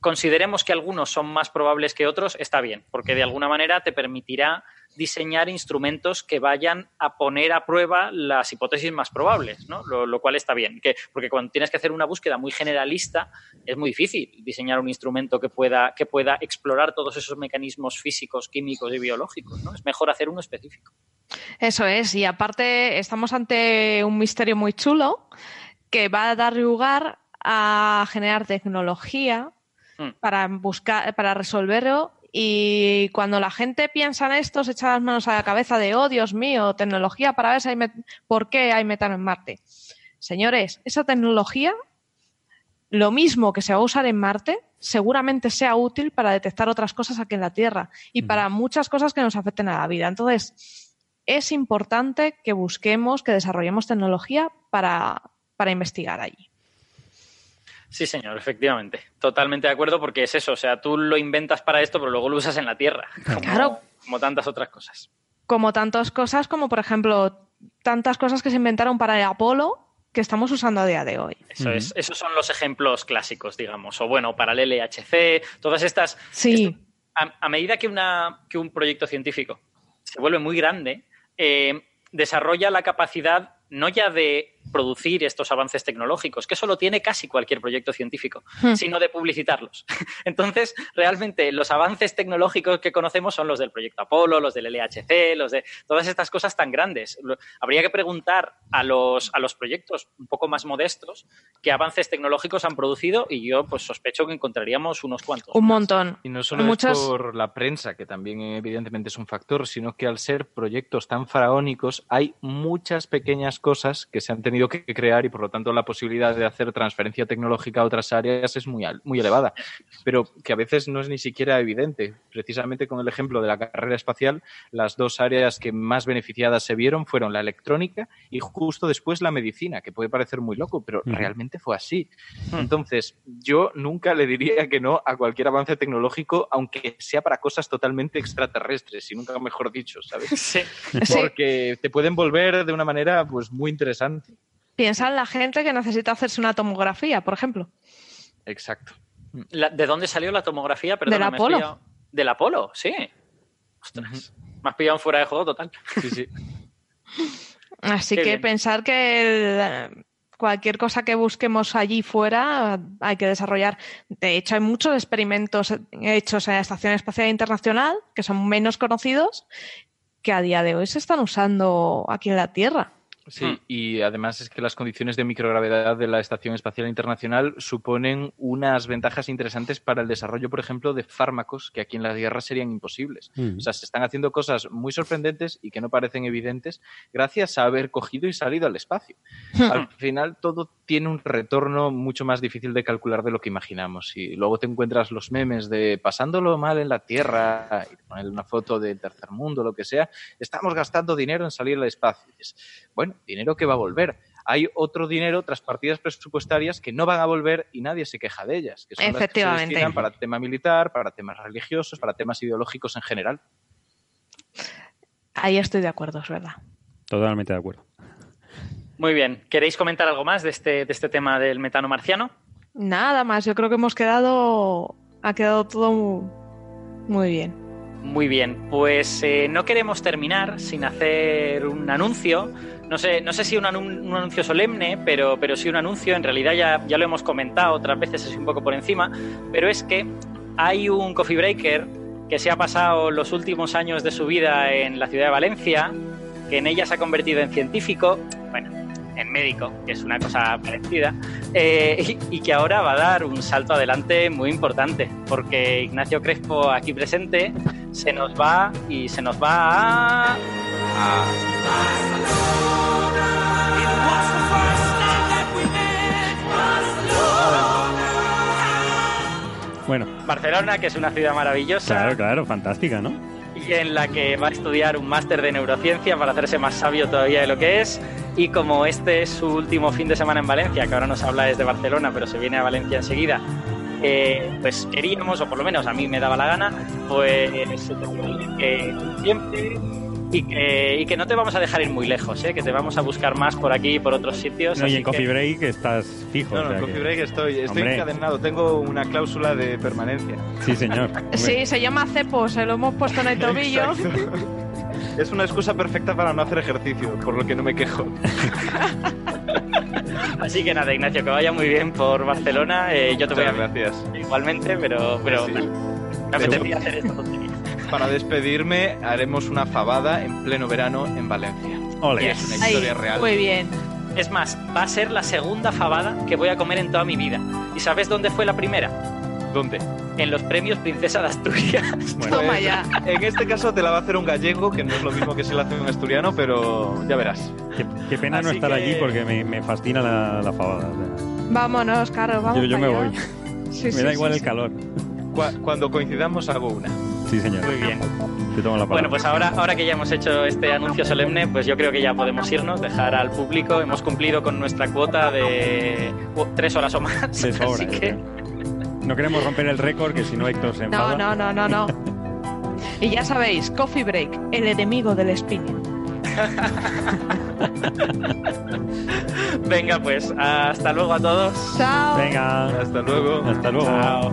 consideremos que algunos son más probables que otros, está bien, porque de alguna manera te permitirá diseñar instrumentos que vayan a poner a prueba las hipótesis más probables, ¿no? Lo cual está bien, porque cuando tienes que hacer una búsqueda muy generalista es muy difícil diseñar un instrumento que pueda explorar todos esos mecanismos físicos, químicos y biológicos, ¿no? Es mejor hacer uno específico. Eso es, y aparte estamos ante un misterio muy chulo que va a dar lugar a generar tecnología para resolverlo. Y cuando la gente piensa en esto, se echa las manos a la cabeza de, oh, Dios mío, tecnología para ver si por qué hay metano en Marte. Señores, esa tecnología, lo mismo que se va a usar en Marte, seguramente sea útil para detectar otras cosas aquí en la Tierra y para muchas cosas que nos afecten a la vida. Entonces, es importante que busquemos, que desarrollemos tecnología para investigar allí. Sí, señor, efectivamente. Totalmente de acuerdo, porque es eso. O sea, tú lo inventas para esto, pero luego lo usas en la Tierra. Claro. Como tantas otras cosas. Como tantas cosas, como por ejemplo, tantas cosas que se inventaron para el Apolo que estamos usando a día de hoy. Eso es, esos son los ejemplos clásicos, digamos. O bueno, para el LHC, todas estas... Sí. Esto, a medida que un proyecto científico se vuelve muy grande, desarrolla la capacidad no ya de producir estos avances tecnológicos, que eso lo tiene casi cualquier proyecto científico, sino de publicitarlos. Entonces, realmente, los avances tecnológicos que conocemos son los del proyecto Apolo, los del LHC, los de todas estas cosas tan grandes. Habría que preguntar a los proyectos un poco más modestos qué avances tecnológicos han producido y yo pues sospecho que encontraríamos unos cuantos. Un montón. Y no solo es por la prensa, que también evidentemente es un factor, sino que al ser proyectos tan faraónicos hay muchas pequeñas cosas que se han tenido que crear y por lo tanto la posibilidad de hacer transferencia tecnológica a otras áreas es muy elevada, pero que a veces no es ni siquiera evidente. Precisamente con el ejemplo de la carrera espacial, las dos áreas que más beneficiadas se vieron fueron la electrónica y justo después la medicina, que puede parecer muy loco, pero realmente fue así. Entonces, yo nunca le diría que no a cualquier avance tecnológico, aunque sea para cosas totalmente extraterrestres, y nunca mejor dicho, ¿sabes? Sí. Porque te pueden volver de una manera pues muy interesante. Piensa en la gente que necesita hacerse una tomografía, por ejemplo. Exacto. ¿De dónde salió la tomografía? Perdona, del Apolo. Del Apolo, sí. Ostras, me has pillado fuera de juego total. Sí, sí. Así Qué que bien. Pensar que cualquier cosa que busquemos allí fuera hay que desarrollar. De hecho, hay muchos experimentos hechos en la Estación Espacial Internacional que son menos conocidos que a día de hoy se están usando aquí en la Tierra. Sí, y además es que las condiciones de microgravedad de la Estación Espacial Internacional suponen unas ventajas interesantes para el desarrollo, por ejemplo, de fármacos que aquí en la Tierra serían imposibles. O sea, se están haciendo cosas muy sorprendentes y que no parecen evidentes gracias a haber cogido y salido al espacio. Al final todo tiene un retorno mucho más difícil de calcular de lo que imaginamos. Y luego te encuentras los memes de pasándolo mal en la Tierra, y poner una foto del tercer mundo, lo que sea, estamos gastando dinero en salir al espacio. Bueno, dinero que va a volver. Hay otro dinero, otras partidas presupuestarias que no van a volver y nadie se queja de ellas, que son las que se destinan para tema militar, para temas religiosos, para temas ideológicos en general. Ahí estoy de acuerdo, es verdad. Totalmente de acuerdo. Muy bien. ¿Queréis comentar algo más de este tema del metano marciano? Nada más. Yo creo que ha quedado todo muy bien. Muy bien. Pues no queremos terminar sin hacer un anuncio. No sé si un anuncio solemne, pero sí un anuncio. En realidad ya lo hemos comentado otras veces, es un poco por encima. Pero es que hay un coffee breaker que se ha pasado los últimos años de su vida en la ciudad de Valencia, que en ella se ha convertido en científico, bueno, en médico, que es una cosa parecida, y que ahora va a dar un salto adelante muy importante, porque Ignacio Crespo, aquí presente, se nos va a bueno, Barcelona, que es una ciudad maravillosa. Claro, fantástica, ¿no? Y en la que va a estudiar un máster de neurociencia para hacerse más sabio todavía de lo que es. Y como este es su último fin de semana en Valencia, que ahora nos habla desde Barcelona, pero se viene a Valencia enseguida, pues queríamos, o por lo menos a mí me daba la gana, pues que siempre y que no te vamos a dejar ir muy lejos, que te vamos a buscar más por aquí y por otros sitios. No, así y en Coffee Break estás fijo. No, en Coffee Break estoy encadenado, tengo una cláusula de permanencia. Sí, señor. Sí, se llama cepo, se lo hemos puesto en el tobillo. Exacto. Es una excusa perfecta para no hacer ejercicio, por lo que no me quejo. Así que nada, Ignacio, que vaya muy bien por Barcelona. Yo te voy a... gracias. Igualmente, pero sí. Me apetecía hacer esto contigo. Para despedirme, haremos una fabada en pleno verano en Valencia. Ole. Yes. Es una historia real. Muy bien. Es más, va a ser la segunda fabada que voy a comer en toda mi vida. ¿Y sabes dónde fue la primera? ¿Dónde? En los premios Princesa de Asturias. Bueno, toma ya. En este caso te la va a hacer un gallego, que no es lo mismo que se la hace un asturiano, pero ya verás. Qué pena así no estar allí, porque me fascina la fabada. Vámonos, Carlos, vamos. Yo me allá. Voy. Sí, me da igual el calor. Cuando coincidamos hago una. Sí, señor. Muy bien. Te tomo la palabra. Bueno, pues ahora que ya hemos hecho este anuncio solemne, pues yo creo que ya podemos irnos, dejar al público. Hemos cumplido con nuestra cuota de 3 horas o más. 3 horas. Así que... No queremos romper el récord, que si no Héctor se enfada. No. Y ya sabéis, Coffee Break, el enemigo del spinning. Venga, pues, hasta luego a todos. Chao. Venga, hasta luego. Hasta luego. Chao.